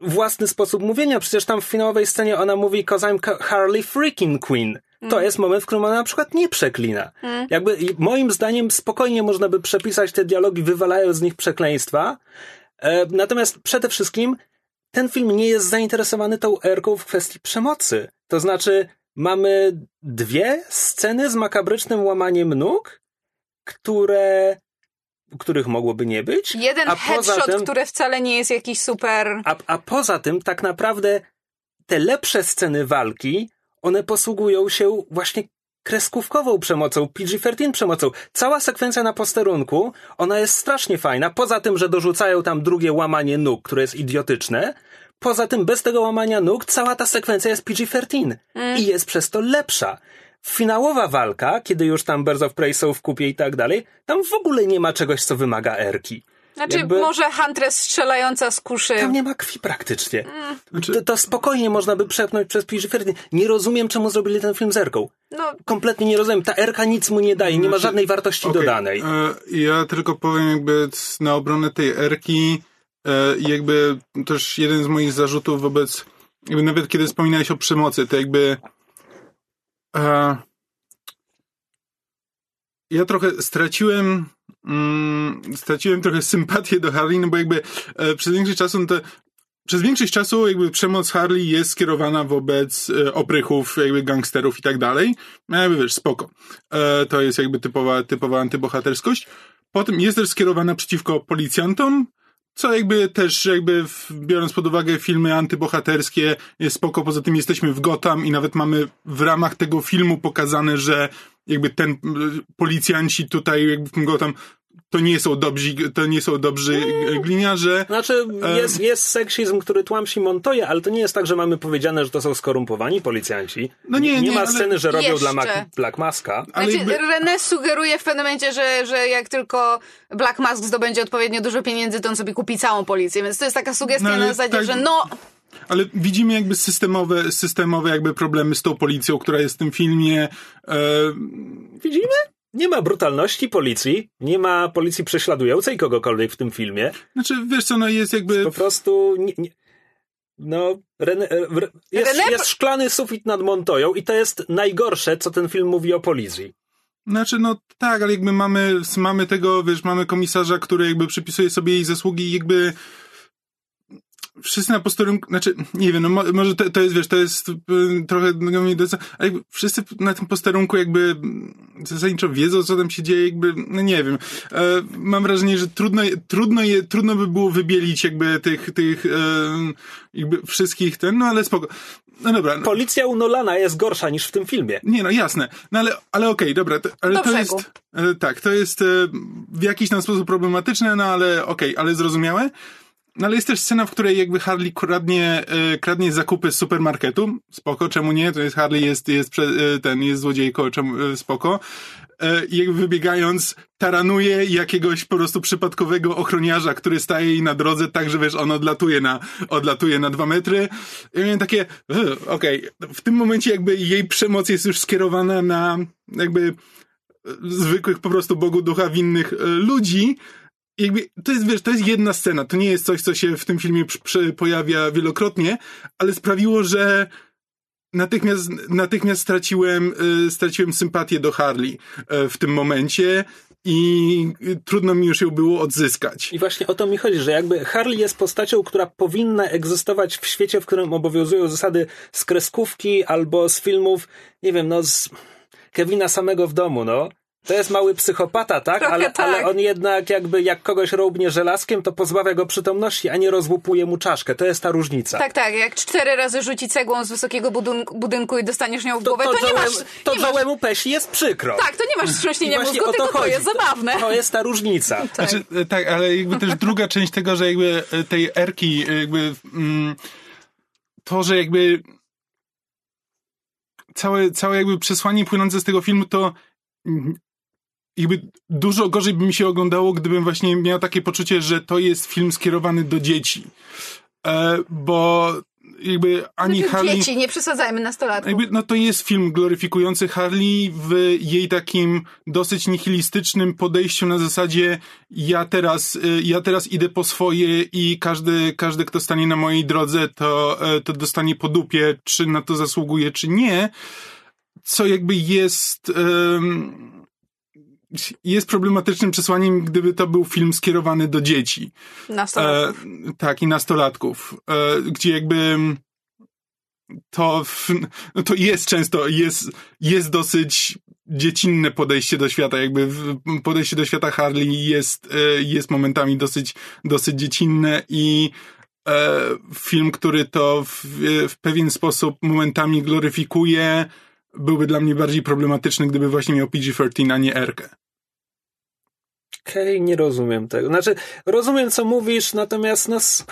własny sposób mówienia. Przecież tam w finałowej scenie ona mówi "'Cause I'm Harley freaking Quinn". To mm. jest moment, w którym ona na przykład nie przeklina. Mm. Jakby moim zdaniem spokojnie można by przepisać te dialogi, wywalając z nich przekleństwa. E, natomiast przede wszystkim ten film nie jest zainteresowany tą erką w kwestii przemocy. To znaczy mamy dwie sceny z makabrycznym łamaniem nóg, które... których mogłoby nie być. Jeden a headshot, tym, który wcale nie jest jakiś super... A, a poza tym tak naprawdę te lepsze sceny walki one posługują się właśnie kreskówkową przemocą, P G trzynaście przemocą. Cała sekwencja na posterunku, ona jest strasznie fajna, poza tym, że dorzucają tam drugie łamanie nóg, które jest idiotyczne. Poza tym, bez tego łamania nóg, cała ta sekwencja jest P G trzynaście mm. i jest przez to lepsza. Finałowa walka, kiedy już tam Birds of Prey są w kupie i tak dalej, tam w ogóle nie ma czegoś, co wymaga erki. Znaczy, jakby... może Huntress strzelająca z kuszy. Tam nie ma krwi praktycznie. Mm. Znaczy... To, to spokojnie można by przepchnąć przez P G trzynaście. Nie rozumiem, czemu zrobili ten film z erką. No. Kompletnie nie rozumiem. Ta erka nic mu nie daje. Nie znaczy... ma żadnej wartości okay. dodanej. E, ja tylko powiem jakby na obronę tej erki e, jakby też jeden z moich zarzutów wobec... Jakby nawet kiedy wspominałeś o przemocy, to jakby... E, ja trochę straciłem... Mm, straciłem trochę sympatię do Harley, no bo jakby e, przez większość czasu te, przez większość czasu jakby przemoc Harley jest skierowana wobec e, oprychów, jakby gangsterów i tak dalej. No jakby wiesz, spoko. E, to jest jakby typowa, typowa antybohaterskość. Potem jest też skierowana przeciwko policjantom, Co jakby też, jakby biorąc pod uwagę filmy antybohaterskie, jest spoko. Poza tym jesteśmy w Gotham i nawet mamy w ramach tego filmu pokazane, że jakby ten policjanci tutaj jakby w tym Gotham to nie są dobrzy, to nie są dobrzy gliniarze. Znaczy, jest, jest seksizm, który tłamsi Montoya, ale to nie jest tak, że mamy powiedziane, że to są skorumpowani policjanci. No nie, nie, nie ma sceny, że robią jeszcze dla Mac- Black Maska. Ale znaczy, jakby... René sugeruje w pewnym momencie, że, że jak tylko Black Mask zdobędzie odpowiednio dużo pieniędzy, to on sobie kupi całą policję. Więc to jest taka sugestia no, na zasadzie, tak... że no... Ale widzimy jakby systemowe, systemowe jakby problemy z tą policją, która jest w tym filmie. E... Widzimy? Nie ma brutalności policji, nie ma policji prześladującej kogokolwiek w tym filmie. Znaczy, wiesz co, no jest jakby... Po prostu... Nie, nie, no, René, jest, René... jest szklany sufit nad Montoyą i to jest najgorsze, co ten film mówi o policji. Znaczy, no tak, ale jakby mamy, mamy tego, wiesz, mamy komisarza, który jakby przypisuje sobie jej zasługi i jakby... Wszyscy na posterunku, znaczy, nie wiem, no może to, to jest, wiesz, to jest y, trochę, no, ale jakby wszyscy na tym posterunku jakby zasadniczo wiedzą, co tam się dzieje, jakby, no nie wiem. E, mam wrażenie, że trudno, trudno je, trudno by było wybielić jakby tych, tych, e, jakby wszystkich ten, no ale spoko. No dobra. No. Policja u Nolana jest gorsza niż w tym filmie. Nie, no jasne. No ale, ale okej, okay, dobra. To, ale to jest, e, tak, to jest e, w jakiś tam sposób problematyczne, no ale okej, okay, ale zrozumiałe. No ale jest też scena, w której jakby Harley kradnie, e, kradnie zakupy z supermarketu. Spoko, czemu nie? To jest Harley, jest, jest, prze, e, ten, jest złodziejką, czemu, e, spoko. E, I jakby wybiegając, taranuje jakiegoś po prostu przypadkowego ochroniarza, który staje jej na drodze, tak, że wiesz, on odlatuje na, odlatuje na dwa metry. I miałem takie, okej. Okay. W tym momencie jakby jej przemoc jest już skierowana na jakby zwykłych po prostu Bogu ducha winnych e, ludzi. Jakby, to jest, wiesz, to jest jedna scena, to nie jest coś, co się w tym filmie przy, pojawia wielokrotnie, ale sprawiło, że natychmiast, natychmiast straciłem, y, straciłem sympatię do Harley y, w tym momencie i y, trudno mi już ją było odzyskać. I właśnie o to mi chodzi, że jakby Harley jest postacią, która powinna egzystować w świecie, w którym obowiązują zasady z kreskówki albo z filmów, nie wiem, no z Kevina samego w domu, no. To jest mały psychopata, tak? Ale, tak? ale on jednak jakby jak kogoś rołbnie żelazkiem, to pozbawia go przytomności, a nie rozłupuje mu czaszkę. To jest ta różnica. Tak, tak. Jak cztery razy rzuci cegłą z wysokiego budun- budynku i dostaniesz nią w głowę, to, to, to nie masz... To Joemu masz... Pesci jest przykro. Tak, to nie masz wstrząśnienia mózgu, tylko to, to jest zabawne. To, to jest ta różnica. Tak. Znaczy, tak, ale jakby też druga część tego, że jakby tej erki jakby... Mm, to, że jakby... Całe, całe jakby przesłanie płynące z tego filmu to... Mm, jakby dużo gorzej by mi się oglądało, gdybym właśnie miał takie poczucie, że to jest film skierowany do dzieci. E, bo jakby ani no, Harley... Dzieci, nie przesadzajmy nastolatków. Jakby, no to jest film gloryfikujący Harley w jej takim dosyć nihilistycznym podejściu na zasadzie ja teraz, ja teraz idę po swoje i każdy, każdy kto stanie na mojej drodze, to, to dostanie po dupie, czy na to zasługuje, czy nie. Co jakby jest... Um, jest problematycznym przesłaniem, gdyby to był film skierowany do dzieci. Nastolatków. E, tak, i nastolatków. E, gdzie jakby to, no to jest często, jest, jest dosyć dziecinne podejście do świata. Jakby podejście do świata Harley jest, jest momentami dosyć, dosyć dziecinne i e, film, który to w, w pewien sposób momentami gloryfikuje, byłby dla mnie bardziej problematyczny, gdyby właśnie miał P G trzynaście, a nie R-kę. Okej, okay, nie rozumiem tego. Znaczy, rozumiem, co mówisz, natomiast nas...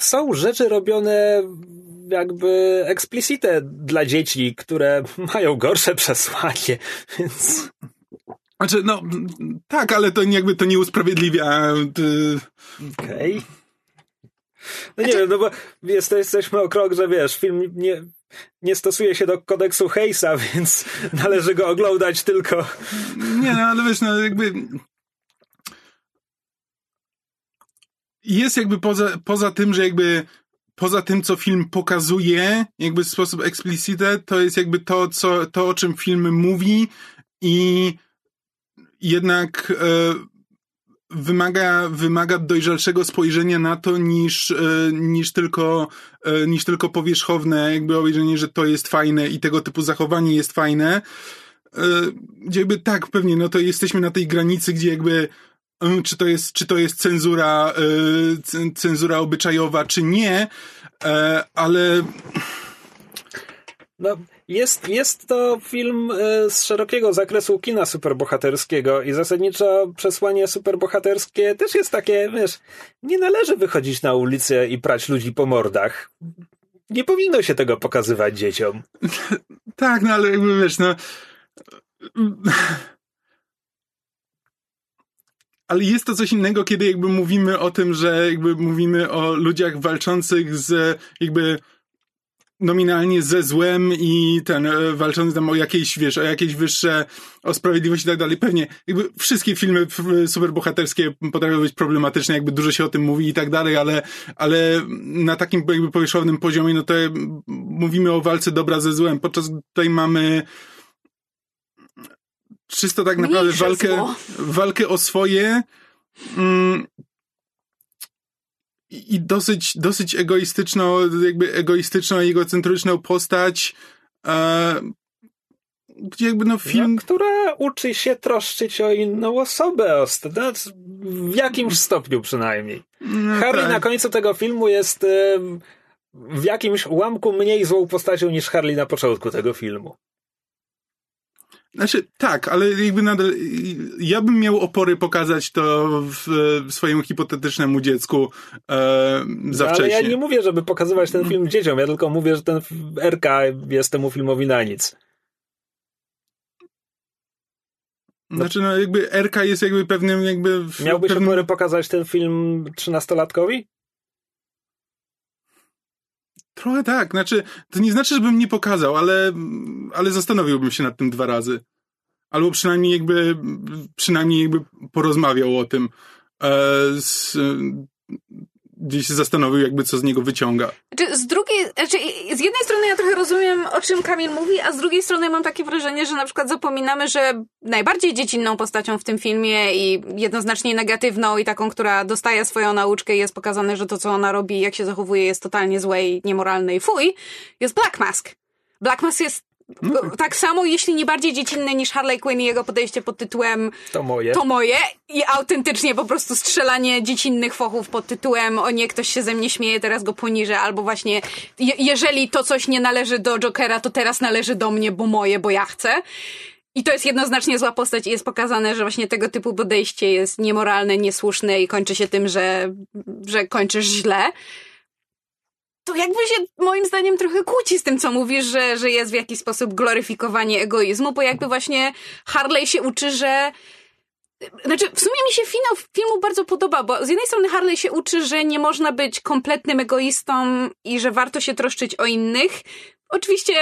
są rzeczy robione jakby explicite dla dzieci, które mają gorsze przesłanie, więc... Znaczy, no, tak, ale to jakby to nie usprawiedliwia... Okej. Okay. No nie znaczy... wiem, no bo jest, jesteśmy o krok, że wiesz, film nie... nie stosuje się do kodeksu Haysa, więc należy go oglądać tylko... Nie, no ale wiesz, no jakby... Jest jakby poza, poza tym, że jakby poza tym, co film pokazuje, jakby w sposób explicite, to jest jakby to, co, to o czym film mówi i jednak... Yy... Wymaga, wymaga dojrzalszego spojrzenia na to niż, niż tylko, niż tylko powierzchowne, jakby obejrzenie, że to jest fajne i tego typu zachowanie jest fajne. Gdzie jakby tak, pewnie, no to jesteśmy na tej granicy, gdzie jakby czy to jest, czy to jest cenzura, cenzura obyczajowa, czy nie, ale... No, jest, jest to film z szerokiego zakresu kina superbohaterskiego i zasadniczo przesłanie superbohaterskie też jest takie, wiesz, nie należy wychodzić na ulicę i prać ludzi po mordach. Nie powinno się tego pokazywać dzieciom. Tak, no ale jakby wiesz, no... Ale jest to coś innego, kiedy jakby mówimy o tym, że jakby mówimy o ludziach walczących z jakby... nominalnie ze złem i ten, walczący tam o jakieś, wiesz, o jakieś wyższe, o sprawiedliwość i tak dalej. Pewnie, jakby wszystkie filmy superbohaterskie potrafią być problematyczne, jakby dużo się o tym mówi i tak dalej, ale, ale na takim jakby powierzchownym poziomie, no to mówimy o walce dobra ze złem, podczas gdy tutaj mamy czysto tak naprawdę walkę, walkę o swoje, mm, i dosyć, dosyć egoistyczną, jakby egoistyczną i egocentryczną postać, e, gdzie jakby no film... No, która uczy się troszczyć o inną osobę, w jakimś stopniu przynajmniej. No, Harley tak. Na końcu tego filmu jest e, w jakimś ułamku mniej złą postacią niż Harley na początku tego filmu. Znaczy, tak, ale jakby nadal... Ja bym miał opory pokazać to w, w swojemu hipotetycznemu dziecku e, za no, wcześnie. Ale ja nie mówię, żeby pokazywać ten film dzieciom. Ja tylko mówię, że ten R K jest temu filmowi na nic. Znaczy, no jakby R K jest jakby pewnym... jakby w, Miałbyś pewnym... opory pokazać ten film trzynastolatkowi? Trochę tak, znaczy, to nie znaczy, żebym nie pokazał, ale, ale zastanowiłbym się nad tym dwa razy. Albo przynajmniej jakby, przynajmniej jakby porozmawiał o tym. E, z, gdzieś się zastanowił, jakby co z niego wyciąga. Znaczy, z drugiej, znaczy, z jednej strony ja trochę rozumiem, o czym Kamil mówi, a z drugiej strony mam takie wrażenie, że na przykład zapominamy, że najbardziej dziecinną postacią w tym filmie i jednoznacznie negatywną i taką, która dostaje swoją nauczkę i jest pokazane, że to, co ona robi, jak się zachowuje, jest totalnie złe i niemoralne i fuj, jest Black Mask. Black Mask jest no. Tak samo, jeśli nie bardziej dziecinny niż Harley Quinn i jego podejście pod tytułem To moje. To moje i autentycznie po prostu strzelanie dziecinnych fochów pod tytułem o nie, ktoś się ze mnie śmieje, teraz go poniżę, albo właśnie je- jeżeli to coś nie należy do Jokera, to teraz należy do mnie, bo moje, bo ja chcę. I to jest jednoznacznie zła postać i jest pokazane, że właśnie tego typu podejście jest niemoralne, niesłuszne i kończy się tym, że, że kończysz źle. To jakby się moim zdaniem trochę kłóci z tym, co mówisz, że, że jest w jakiś sposób gloryfikowanie egoizmu, bo jakby właśnie Harley się uczy, że... Znaczy, w sumie mi się finał filmu bardzo podoba, bo z jednej strony Harley się uczy, że nie można być kompletnym egoistą i że warto się troszczyć o innych. Oczywiście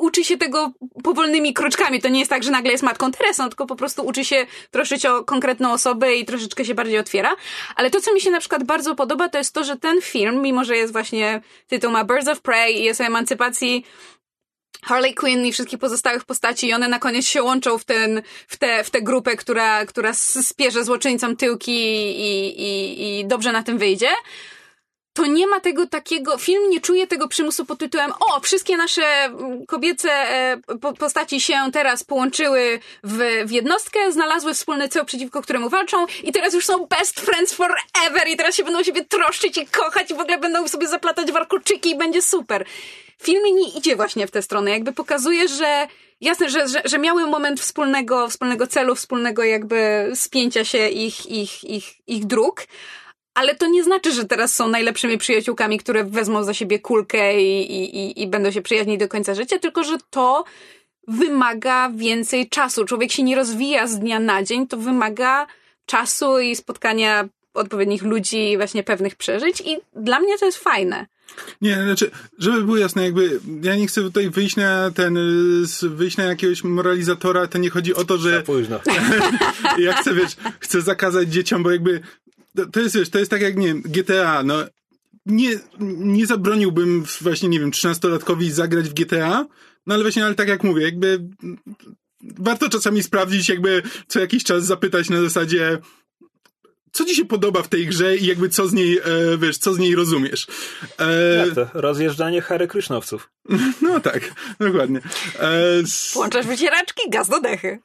uczy się tego powolnymi kroczkami. To nie jest tak, że nagle jest matką Teresą, tylko po prostu uczy się troszczyć o konkretną osobę i troszeczkę się bardziej otwiera. Ale to, co mi się na przykład bardzo podoba, to jest to, że ten film, mimo że jest właśnie tytuł ma Birds of Prey i jest o emancypacji Harley Quinn i wszystkich pozostałych postaci i one na koniec się łączą w ten, w tę, w tę grupę, która, która spierze złoczyńcom tyłki i, i, i dobrze na tym wyjdzie. To nie ma tego takiego, film nie czuje tego przymusu pod tytułem o, wszystkie nasze kobiece postaci się teraz połączyły w, w jednostkę, znalazły wspólny cel, przeciwko któremu walczą i teraz już są best friends forever i teraz się będą siebie troszczyć i kochać i w ogóle będą sobie zaplatać warkoczyki i będzie super. Film nie idzie właśnie w tę stronę, jakby pokazuje, że jasne, że, że, że miały moment wspólnego, wspólnego celu, wspólnego jakby spięcia się ich, ich, ich, ich dróg, ale to nie znaczy, że teraz są najlepszymi przyjaciółkami, które wezmą za siebie kulkę i, i, i będą się przyjaźnić do końca życia, tylko że to wymaga więcej czasu. Człowiek się nie rozwija z dnia na dzień, to wymaga czasu i spotkania odpowiednich ludzi, właśnie pewnych przeżyć i dla mnie to jest fajne. Nie, znaczy, żeby było jasne, jakby ja nie chcę tutaj wyjść na ten wyjść na jakiegoś moralizatora, to nie chodzi o to, że... Za późno. Ja chcę, wiesz, chcę zakazać dzieciom, bo jakby To, to jest, wiesz, to jest tak jak, nie wiem, G T A, no, nie, nie zabroniłbym właśnie, nie wiem, trzynastolatkowi zagrać w G T A, no ale właśnie, ale tak jak mówię, jakby warto czasami sprawdzić, jakby co jakiś czas zapytać na zasadzie, co ci się podoba w tej grze i jakby co z niej, e, wiesz, co z niej rozumiesz. E, jak to? Rozjeżdżanie Hare Krysznowców. No tak, dokładnie. E, s... Włączasz wycieraczki, gaz do dechy.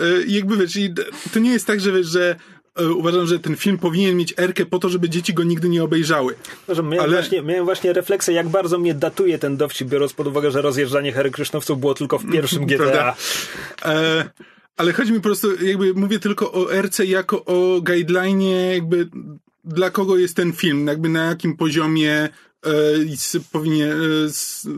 E, jakby, wiesz, i to nie jest tak, że wiesz, że e, uważam, że ten film powinien mieć erkę po to, żeby dzieci go nigdy nie obejrzały. Boże, miałem, Ale... właśnie, miałem właśnie refleksję, jak bardzo mnie datuje ten dowcip, biorąc pod uwagę, że rozjeżdżanie Harry Krysznowców było tylko w pierwszym G T A. E, ale chodzi mi po prostu, jakby mówię tylko o erce jako o guideline'ie, jakby dla kogo jest ten film, jakby na jakim poziomie E, powinien, e, s,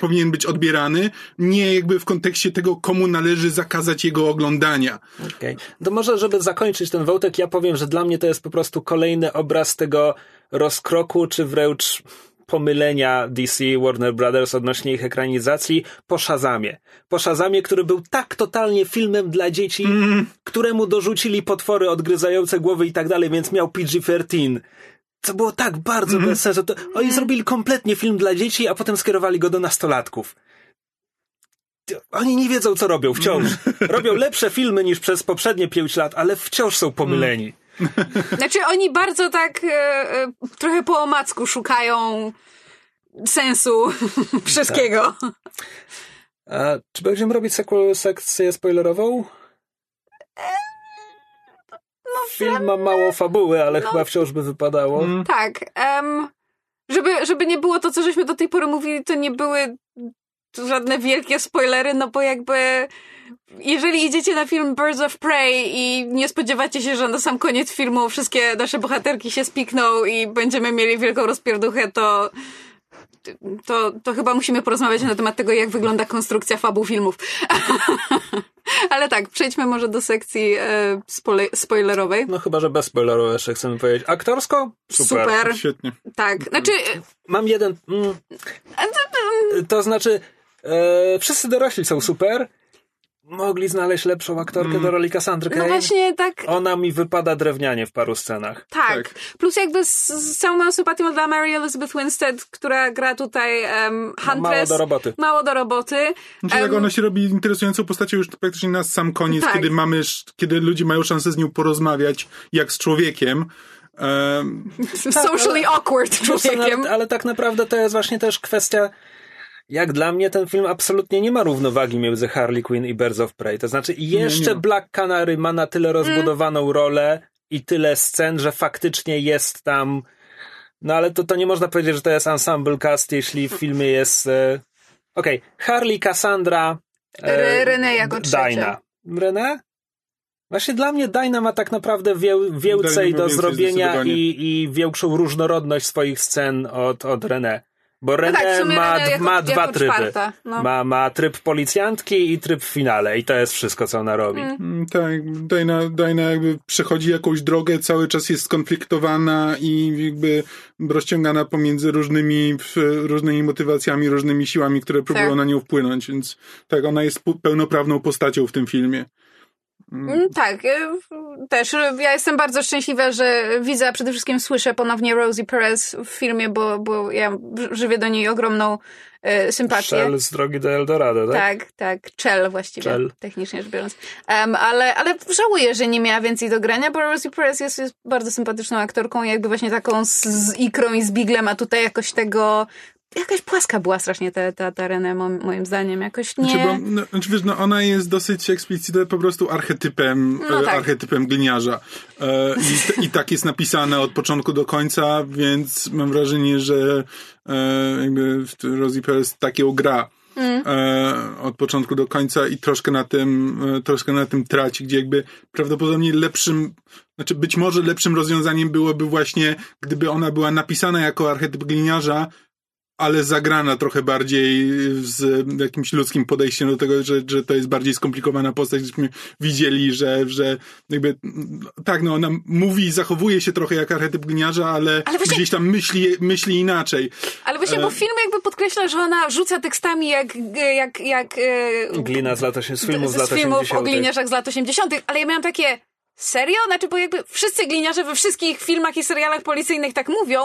powinien być odbierany, nie jakby w kontekście tego, komu należy zakazać jego oglądania. Okej. To może, żeby zakończyć ten wątek, ja powiem, że dla mnie to jest po prostu kolejny obraz tego rozkroku, czy wręcz pomylenia D C, Warner Brothers odnośnie ich ekranizacji po Shazamie. Po Shazamie, który był tak totalnie filmem dla dzieci, mm. któremu dorzucili potwory odgryzające głowy i tak dalej, więc miał P G trzynaście. Co było tak bardzo mm-hmm. bez sensu. To oni zrobili kompletnie film dla dzieci, a potem skierowali go do nastolatków. Oni nie wiedzą, co robią wciąż. Robią lepsze filmy niż przez poprzednie pięć lat, ale wciąż są pomyleni. Znaczy oni bardzo tak e, trochę po omacku szukają sensu wszystkiego. Tak. A czy będziemy robić sequel, sekcję spoilerową? Film ma mało fabuły, ale no, chyba wciąż by wypadało. Mm. Tak. Um, żeby, żeby nie było to, co żeśmy do tej pory mówili, to nie były żadne wielkie spoilery, no bo jakby jeżeli idziecie na film Birds of Prey i nie spodziewacie się, że na sam koniec filmu wszystkie nasze bohaterki się spikną i będziemy mieli wielką rozpierduchę, to to, to chyba musimy porozmawiać na temat tego, jak wygląda konstrukcja fabuł filmów. Ale tak, przejdźmy może do sekcji e, spoil- spoilerowej. No chyba, że bez spoilerów jeszcze chcemy powiedzieć. Aktorsko? Super. Super. Świetnie. Tak, znaczy... Mam jeden... Mm. To znaczy, e, wszyscy dorośli są super. Mogli znaleźć lepszą aktorkę mm. do roli Cassandry Cain. No właśnie, tak. Ona mi wypada drewnianie w paru scenach. Tak. tak. Plus jakby z, z całą moją sympatią dla Mary Elizabeth Winstead, która gra tutaj um, Huntress. No, mało do roboty. Mało do roboty. Znaczy, um, tak, ona się robi interesującą postacią już praktycznie na sam koniec, tak. kiedy mamy, kiedy ludzie mają szansę z nią porozmawiać jak z człowiekiem. Um, Socially tak, awkward człowiekiem. Ale, ale tak naprawdę to jest właśnie też kwestia. Jak dla mnie ten film absolutnie nie ma równowagi między Harley Quinn i Birds of Prey. To znaczy jeszcze nie, nie. Black Canary ma na tyle rozbudowaną mm. rolę i tyle scen, że faktycznie jest tam... No ale to, to nie można powiedzieć, że to jest ensemble cast, jeśli w filmie jest... E... Okej, okay. Harley, Cassandra... E... René jako trzecia. Dinah. René? Właśnie dla mnie Dinah ma tak naprawdę wiel- więcej do zrobienia i, i większą różnorodność swoich scen od, od René. Bo René no tak, ma, d- jako, ma dwa tryby. No. Ma, ma tryb policjantki i tryb w finale. I to jest wszystko, co ona robi. Mm. Tak, Dinah, Dinah jakby przechodzi jakąś drogę, cały czas jest skonfliktowana i jakby rozciągana pomiędzy różnymi, różnymi motywacjami, różnymi siłami, które próbują tak. na nią wpłynąć. Więc tak, ona jest pełnoprawną postacią w tym filmie. Mm. Tak, też ja jestem bardzo szczęśliwa, że widzę, a przede wszystkim słyszę ponownie Rosie Perez w filmie, bo, bo ja żywię do niej ogromną e, sympatię. Chell z drogi do Eldorado, tak? Tak, tak, Chell właściwie, Chell. Technicznie rzecz biorąc. Um, ale, ale żałuję, że nie miała więcej do grania, bo Rosie Perez jest, jest bardzo sympatyczną aktorką, jakby właśnie taką z, z ikrą i z biglem, a tutaj jakoś tego... Jakaś płaska była strasznie ta, ta, ta René, moim zdaniem, jakoś nie... Znaczy, bo, no, znaczy wiesz, no ona jest dosyć eksplicitnie po prostu archetypem, no tak. e, archetypem gliniarza. E, i, t, I tak jest napisane od początku do końca, więc mam wrażenie, że e, jakby Rosie Perez takiego gra mm. e, od początku do końca i troszkę na tym, e, troszkę na tym traci, gdzie jakby prawdopodobnie lepszym... Znaczy, być może lepszym rozwiązaniem byłoby właśnie, gdyby ona była napisana jako archetyp gliniarza, ale zagrana trochę bardziej z jakimś ludzkim podejściem do tego, że, że to jest bardziej skomplikowana postać, żeśmy widzieli, że, że jakby tak, no ona mówi i zachowuje się trochę jak archetyp gliniarza, ale, ale właśnie, gdzieś tam myśli, myśli inaczej. Ale właśnie, e... bo film jakby podkreśla, że ona rzuca tekstami jak... jak, jak e... Glina z lat osiemdziesiątych. Z filmów z lat osiemdziesiątych. O gliniarzach z lat osiemdziesiątych, ale ja miałam takie... Serio? Znaczy, bo jakby wszyscy gliniarze we wszystkich filmach i serialach policyjnych tak mówią.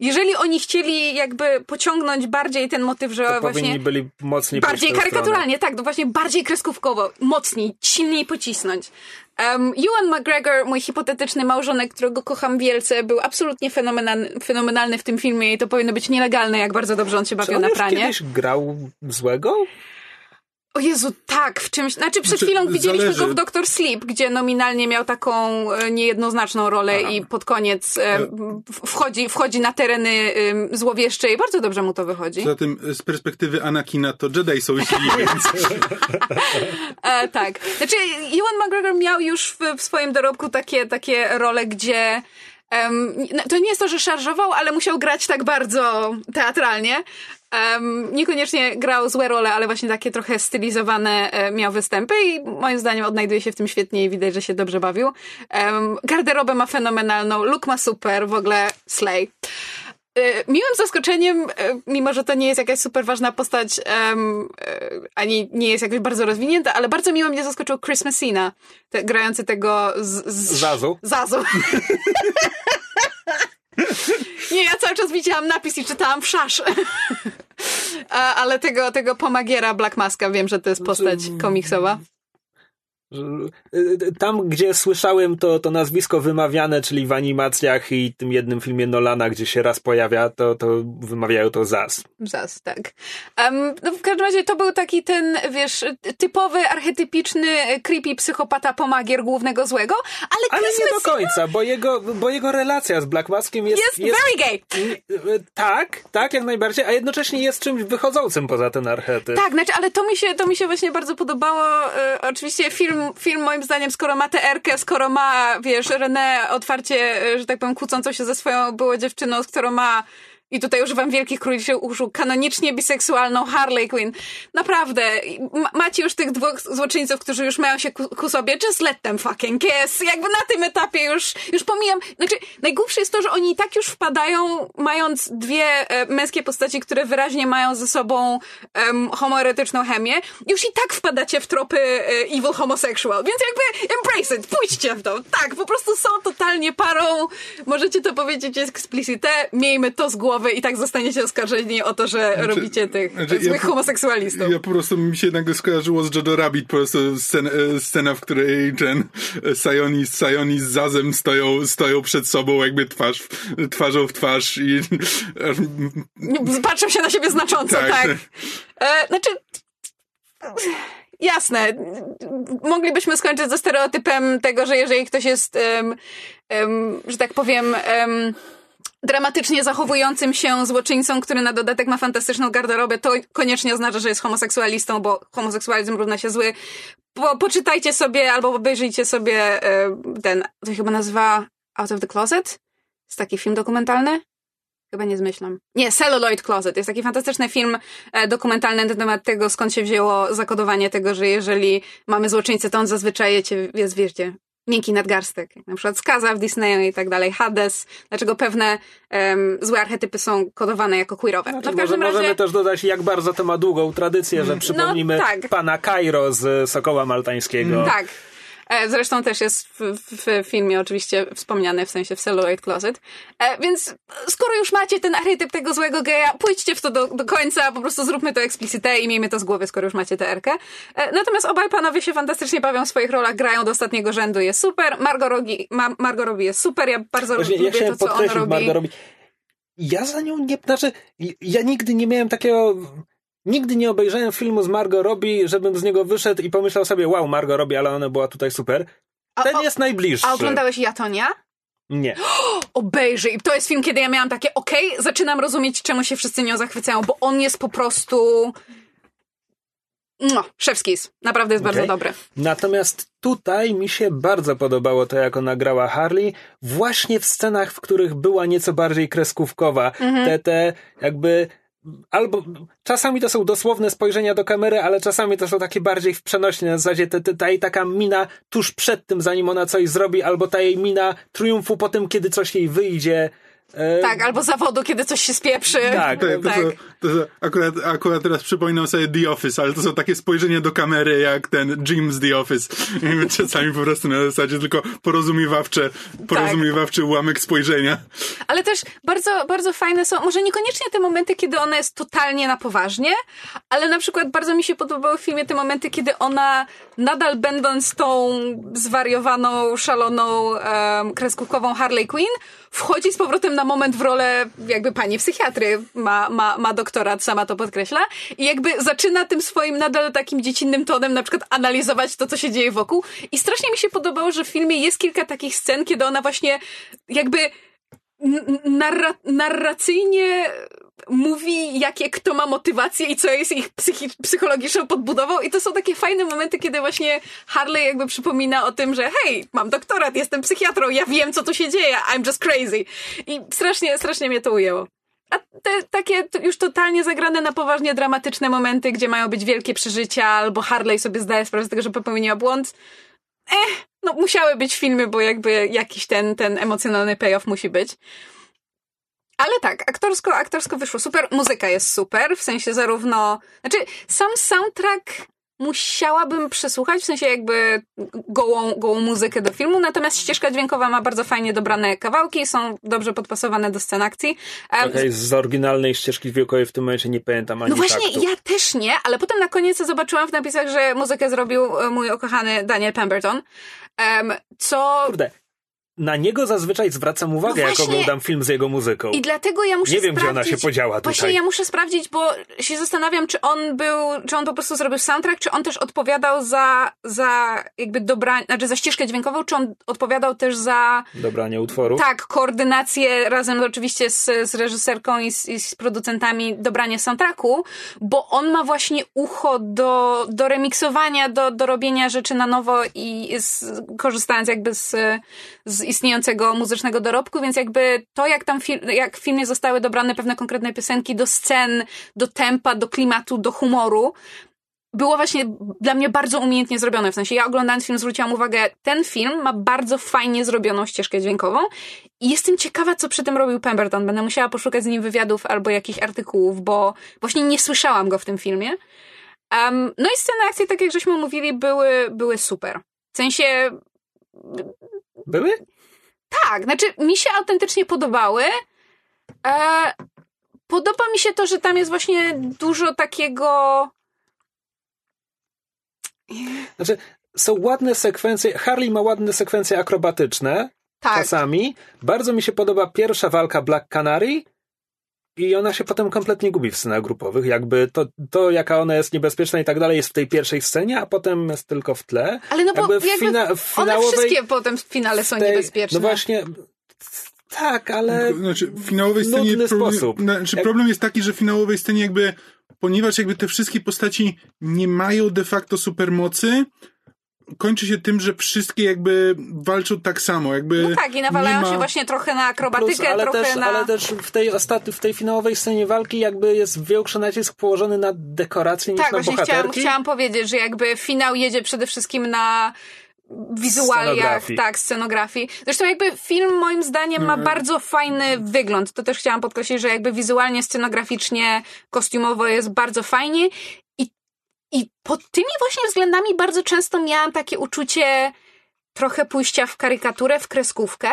Jeżeli oni chcieli jakby pociągnąć bardziej ten motyw, że to właśnie... powinni byli mocniej... Bardziej karykaturalnie, stronę. Tak, no właśnie bardziej kreskówkowo, mocniej, silniej pocisnąć. Um, Ewan McGregor, mój hipotetyczny małżonek, którego kocham wielce, był absolutnie fenomenalny, fenomenalny w tym filmie i to powinno być nielegalne, jak bardzo dobrze on się bawił na pranie. Czy on już kiedyś grał złego? O Jezu, tak, w czymś... Znaczy, przed znaczy, chwilą widzieliśmy zależy. go w Doctor Sleep, gdzie nominalnie miał taką niejednoznaczną rolę Aha. i pod koniec wchodzi, wchodzi na tereny złowieszcze i bardzo dobrze mu to wychodzi. Zatem z perspektywy Anakina to Jedi są źli, więc... e, tak. Znaczy, Ewan McGregor miał już w, w swoim dorobku takie, takie role, gdzie... Um, to nie jest to, że szarżował, ale musiał grać tak bardzo teatralnie. Um, niekoniecznie grał złe role, ale właśnie takie trochę stylizowane e, miał występy i moim zdaniem odnajduje się w tym świetnie i widać, że się dobrze bawił. Um, garderobę ma fenomenalną, look ma super, w ogóle slay. Miłym zaskoczeniem, mimo że to nie jest jakaś super ważna postać, um, ani nie jest jakoś bardzo rozwinięta, ale bardzo miło mnie zaskoczył Chris Messina, te, grający tego z... z Zazu. Zazu. Nie, ja cały czas widziałam napis i czytałam wszasz. Ale tego, tego pomagiera Black Maska, wiem, że to jest postać komiksowa. Tam, gdzie słyszałem to, to nazwisko wymawiane, czyli w animacjach i tym jednym filmie Nolana, gdzie się raz pojawia, to, to wymawiają to Zaz. Zaz, tak. Um, no w każdym razie to był taki ten, wiesz, typowy, archetypiczny, creepy psychopata pomagier głównego złego, ale... Ale nie do końca, bo jego, bo jego relacja z Black Maskiem jest... Jest, jest very jest, gay! Tak, tak, jak najbardziej, a jednocześnie jest czymś wychodzącym poza ten archetyp. Tak, znaczy, ale to mi się, to mi się właśnie bardzo podobało. E, oczywiście film Film moim zdaniem, skoro ma tę erkę, skoro ma, wiesz, René otwarcie, że tak powiem, kłócącą się ze swoją byłą dziewczyną, z którą ma, i tutaj używam wielkich króliczych uszu, kanonicznie biseksualną Harley Quinn. Naprawdę, ma- macie już tych dwóch złoczyńców, którzy już mają się ku-, ku sobie, just let them fucking kiss. Jakby na tym etapie już, już pomijam. Znaczy, najgłupsze jest to, że oni i tak już wpadają, mając dwie e, męskie postaci, które wyraźnie mają ze sobą e, homoerotyczną chemię. Już i tak wpadacie w tropy e, evil homosexual. Więc jakby embrace it, pójdźcie w to. Tak, po prostu są totalnie parą. Możecie to powiedzieć explicite, miejmy to z głowy i tak zostaniecie oskarżeni o to, że znaczy, robicie tych znaczy złych ja, homoseksualistów. Ja po prostu mi się nagle skojarzyło z Jojo Rabbit, po prostu scena, scena w której Jen, Sionis, Sionis z Zazem stoją, stoją przed sobą jakby twarz, twarzą w twarz i... Patrzą się na siebie znacząco, tak. tak. E, znaczy... Jasne. Moglibyśmy skończyć ze stereotypem tego, że jeżeli ktoś jest, um, um, że tak powiem... Um, dramatycznie zachowującym się złoczyńcą, który na dodatek ma fantastyczną garderobę, to koniecznie oznacza, że jest homoseksualistą, bo homoseksualizm równa się zły. Po, poczytajcie sobie albo obejrzyjcie sobie ten, to się chyba nazywa Out of the Closet? Jest taki film dokumentalny? Chyba nie zmyślam. Nie, Celluloid Closet. Jest taki fantastyczny film dokumentalny na temat tego, skąd się wzięło zakodowanie tego, że jeżeli mamy złoczyńcę, to on zazwyczaj jest, wiecie, miękki nadgarstek, jak na przykład Skaza w Disneyu i tak dalej, Hades, dlaczego pewne um, złe archetypy są kodowane jako queerowe. Znaczy, no, w każdym może, razie... Możemy też dodać, jak bardzo to ma długą tradycję, że przypomnimy no, tak. pana Kairo z Sokoła Maltańskiego. Mm. Tak. Zresztą też jest w, w, w filmie oczywiście wspomniany, w sensie w Celluloid Closet. E, więc skoro już macie ten archetyp tego złego geja, pójdźcie w to do, do końca, po prostu zróbmy to explicite i miejmy to z głowy, skoro już macie tę erkę. E, natomiast obaj panowie się fantastycznie bawią w swoich rolach, grają do ostatniego rzędu, jest super. Margot Robbie, Ma, Margot Robbie jest super, ja bardzo Właśnie, lubię ja to, co ona robi. Margot Robbie. Ja za nią nie... Znaczy, ja nigdy nie miałem takiego... Nigdy nie obejrzałem filmu z Margot Robbie, żebym z niego wyszedł i pomyślał sobie, wow, Margot Robbie, ale ona była tutaj super. Ten a, o, jest najbliższy. A oglądałeś Jatonia? Nie. O, obejrzyj. To jest film, kiedy ja miałam takie, okej, okay, zaczynam rozumieć, czemu się wszyscy nią zachwycają, bo on jest po prostu... No, szewskis. Naprawdę jest okay. bardzo dobry. Natomiast tutaj mi się bardzo podobało to, jak ona grała Harley, właśnie w scenach, w których była nieco bardziej kreskówkowa. Mm-hmm. Te, te jakby... Albo czasami to są dosłowne spojrzenia do kamery, ale czasami to są takie bardziej w przenośni, na zasadzie ta, ta jej taka mina tuż przed tym, zanim ona coś zrobi, albo ta jej mina triumfu po tym, kiedy coś jej wyjdzie. E... Tak, albo zawodu, kiedy coś się spieprzy. Tak, tak. To, tak. To, to, to akurat, akurat teraz przypominam sobie The Office, ale to są takie spojrzenia do kamery, jak ten Jim z The Office. Czasami po prostu na zasadzie tylko porozumiewawcze, porozumiewawczy tak. ułamek spojrzenia. Ale też bardzo, bardzo fajne są, może niekoniecznie te momenty, kiedy ona jest totalnie na poważnie, ale na przykład bardzo mi się podobały w filmie te momenty, kiedy ona nadal będąc tą zwariowaną, szaloną, um, kreskówkową Harley Quinn, wchodzi z powrotem na moment w rolę jakby pani psychiatry, ma, ma, ma doktorat, sama to podkreśla, i jakby zaczyna tym swoim nadal takim dziecinnym tonem na przykład analizować to, co się dzieje wokół, i strasznie mi się podobało, że w filmie jest kilka takich scen, kiedy ona właśnie jakby narra- narracyjnie mówi, jakie kto ma motywacje i co jest ich psychi- psychologiczną podbudową, i to są takie fajne momenty, kiedy właśnie Harley jakby przypomina o tym, że hej, mam doktorat, jestem psychiatrą, ja wiem, co tu się dzieje, I'm just crazy, i strasznie, strasznie mnie to ujęło. A te takie już totalnie zagrane na poważnie dramatyczne momenty, gdzie mają być wielkie przeżycia, albo Harley sobie zdaje sprawę z tego, że popełniła błąd, eh, no musiały być filmy, bo jakby jakiś ten, ten emocjonalny payoff musi być. Ale tak, aktorsko, aktorsko wyszło super, muzyka jest super, w sensie zarówno... Znaczy, sam soundtrack musiałabym przesłuchać, w sensie jakby gołą, gołą muzykę do filmu, natomiast ścieżka dźwiękowa ma bardzo fajnie dobrane kawałki, są dobrze podpasowane do scen akcji. Okej, okay, z oryginalnej ścieżki dźwiękowej w tym momencie nie pamiętam ani No właśnie, taktów. Ja też nie, ale potem na koniec zobaczyłam w napisach, że muzykę zrobił mój ukochany Daniel Pemberton, um, co... Kurde. Na niego zazwyczaj zwracam uwagę, no jak oglądam film z jego muzyką. I dlatego ja muszę Nie wiem, gdzie ona się podziała tutaj. Właśnie ja muszę sprawdzić, bo się zastanawiam, czy on był, czy on po prostu zrobił soundtrack, czy on też odpowiadał za, za jakby dobranie, znaczy za ścieżkę dźwiękową, czy on odpowiadał też za... Dobranie utworów. Tak, koordynację razem oczywiście z, z reżyserką i z, i z producentami, dobranie soundtracku, bo on ma właśnie ucho do, do remiksowania, do, do robienia rzeczy na nowo i z, korzystając jakby z, z istniejącego muzycznego dorobku, więc jakby to, jak tam fil- jak w filmie zostały dobrane pewne konkretne piosenki do scen, do tempa, do klimatu, do humoru, było właśnie dla mnie bardzo umiejętnie zrobione. W sensie ja oglądając film zwróciłam uwagę, ten film ma bardzo fajnie zrobioną ścieżkę dźwiękową i jestem ciekawa, co przy tym robił Pemberton. Będę musiała poszukać z nim wywiadów albo jakichś artykułów, bo właśnie nie słyszałam go w tym filmie. Um, no i sceny akcji, tak jak żeśmy mówili, były, były super. W sensie... Były? Tak, znaczy mi się autentycznie podobały. E, podoba mi się to, że tam jest właśnie dużo takiego... Znaczy, są ładne sekwencje, Harley ma ładne sekwencje akrobatyczne, tak, czasami. Bardzo mi się podoba pierwsza walka Black Canary i ona się potem kompletnie gubi w scenach grupowych. Jakby to, to jaka ona jest niebezpieczna i tak dalej, jest w tej pierwszej scenie, a potem jest tylko w tle. Ale no bo jakby w fina- w finałowej, one wszystkie potem w finale są tej, niebezpieczne. No właśnie, tak, ale znaczy, w finałowej scenie nudny problem, sposób. Znaczy, Jak... problem jest taki, że w finałowej scenie jakby, ponieważ jakby te wszystkie postaci nie mają de facto supermocy, kończy się tym, że wszystkie jakby walczą tak samo. Jakby no tak, i nawalają ma... się właśnie trochę na akrobatykę, Plus, ale trochę też, na... Ale też w tej, ostat... w tej finałowej scenie walki jakby jest większy nacisk położony na dekoracje niż tak, na bohaterki. Tak, właśnie chciałam, chciałam powiedzieć, że jakby finał jedzie przede wszystkim na wizualiach, scenografii. tak, scenografii. Zresztą jakby film moim zdaniem ma bardzo fajny wygląd. To też chciałam podkreślić, że jakby wizualnie, scenograficznie, kostiumowo jest bardzo fajnie. I pod tymi właśnie względami bardzo często miałam takie uczucie trochę pójścia w karykaturę, w kreskówkę,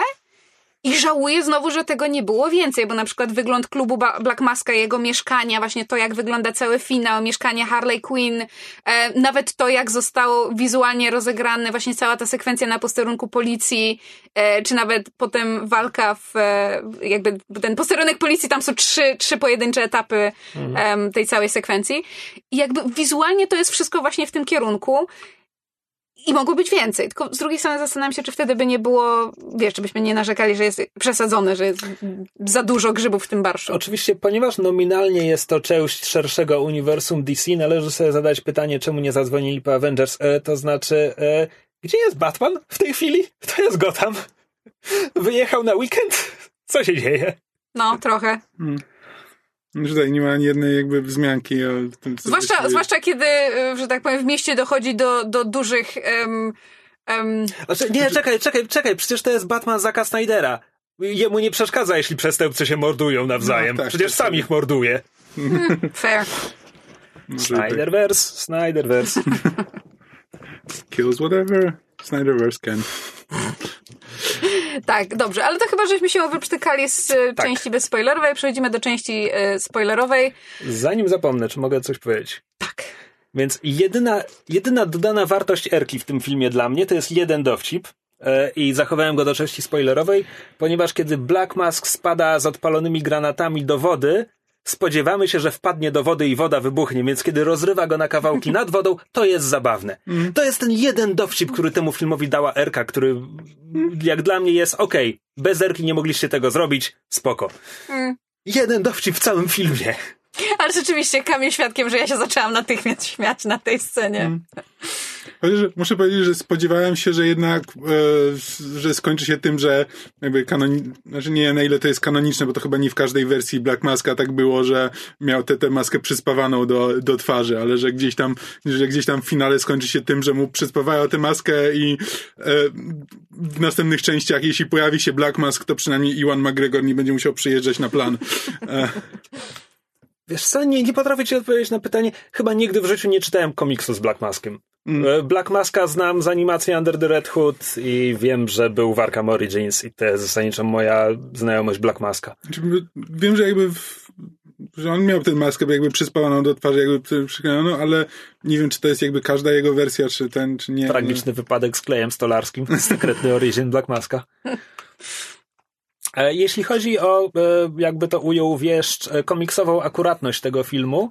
i żałuję znowu, że tego nie było więcej, bo na przykład wygląd klubu ba- Black Maska, jego mieszkania, właśnie to, jak wygląda cały finał, mieszkanie Harley Quinn, e, nawet to, jak zostało wizualnie rozegrane właśnie cała ta sekwencja na posterunku policji, e, czy nawet potem walka w, e, jakby ten posterunek policji, tam są trzy, trzy pojedyncze etapy mhm. e, tej całej sekwencji. I jakby wizualnie to jest wszystko właśnie w tym kierunku. I mogło być więcej, tylko z drugiej strony zastanawiam się, czy wtedy by nie było, wiesz, czy byśmy nie narzekali, że jest przesadzone, że jest za dużo grzybów w tym barszu. Oczywiście, ponieważ nominalnie jest to część szerszego uniwersum D C, należy sobie zadać pytanie, czemu nie zadzwonili po Avengers, e, to znaczy, e, gdzie jest Batman w tej chwili? To jest Gotham. Wyjechał na weekend? Co się dzieje? No, trochę. Hmm. Że nie ma ani jednej jakby wzmianki o tym, co zwłaszcza, się... zwłaszcza kiedy, że tak powiem, w mieście dochodzi do, do dużych... Um, um... Znaczy, nie, czekaj, czekaj, czekaj, przecież to jest Batman Zacka Snydera. Jemu nie przeszkadza, jeśli przestępcy się mordują nawzajem. No, tak, przecież sam tak. ich morduje. Hmm, fair. Snyderverse, Snyderverse. Kills whatever Snyderverse can. Tak, dobrze, ale to chyba żeśmy się wyprztykali z tak. części bezspoilerowej. Przechodzimy do części e, spoilerowej. Zanim zapomnę, czy mogę coś powiedzieć? Tak. Więc jedyna, jedyna dodana wartość erki w tym filmie dla mnie to jest jeden dowcip, I zachowałem go do części spoilerowej, ponieważ kiedy Black Mask spada z odpalonymi granatami do wody, spodziewamy się, że wpadnie do wody i woda wybuchnie, więc kiedy rozrywa go na kawałki nad wodą, to jest zabawne. Mm. To jest ten jeden dowcip, który temu filmowi dała Erka, który jak dla mnie jest okej, okay, bez Erki nie mogliście tego zrobić, spoko. Mm. Jeden dowcip w całym filmie. Ale rzeczywiście Kamil świadkiem, że ja się zaczęłam natychmiast śmiać na tej scenie. Mm. Muszę powiedzieć, że spodziewałem się, że jednak e, że skończy się tym, że jakby kanoni- znaczy nie wiem, na ile to jest kanoniczne, bo to chyba nie w każdej wersji Black Maska tak było, że miał tę, tę maskę przyspawaną do, do twarzy, ale że gdzieś tam że gdzieś tam w finale skończy się tym, że mu przyspawają tę maskę i e, w następnych częściach, jeśli pojawi się Black Mask, to przynajmniej Ewan McGregor nie będzie musiał przyjeżdżać na plan. E. Wiesz co, nie, nie potrafię ci odpowiedzieć na pytanie. Chyba nigdy w życiu nie czytałem komiksu z Black Maskiem. Mm. Black Maska znam z animacji Under the Red Hood i wiem, że był w Arkham Origins i to jest zasadniczo moja znajomość Black Maska. Wiem, że jakby w, że on miał tę maskę jakby przyspawaną do twarzy, jakby przyklejoną, ale nie wiem, czy to jest jakby każda jego wersja, czy ten, czy nie. Tragiczny no. wypadek z klejem stolarskim. Sekretny origin Black Maska. Jeśli chodzi o, jakby to ujął wieszcz, komiksową akuratność tego filmu,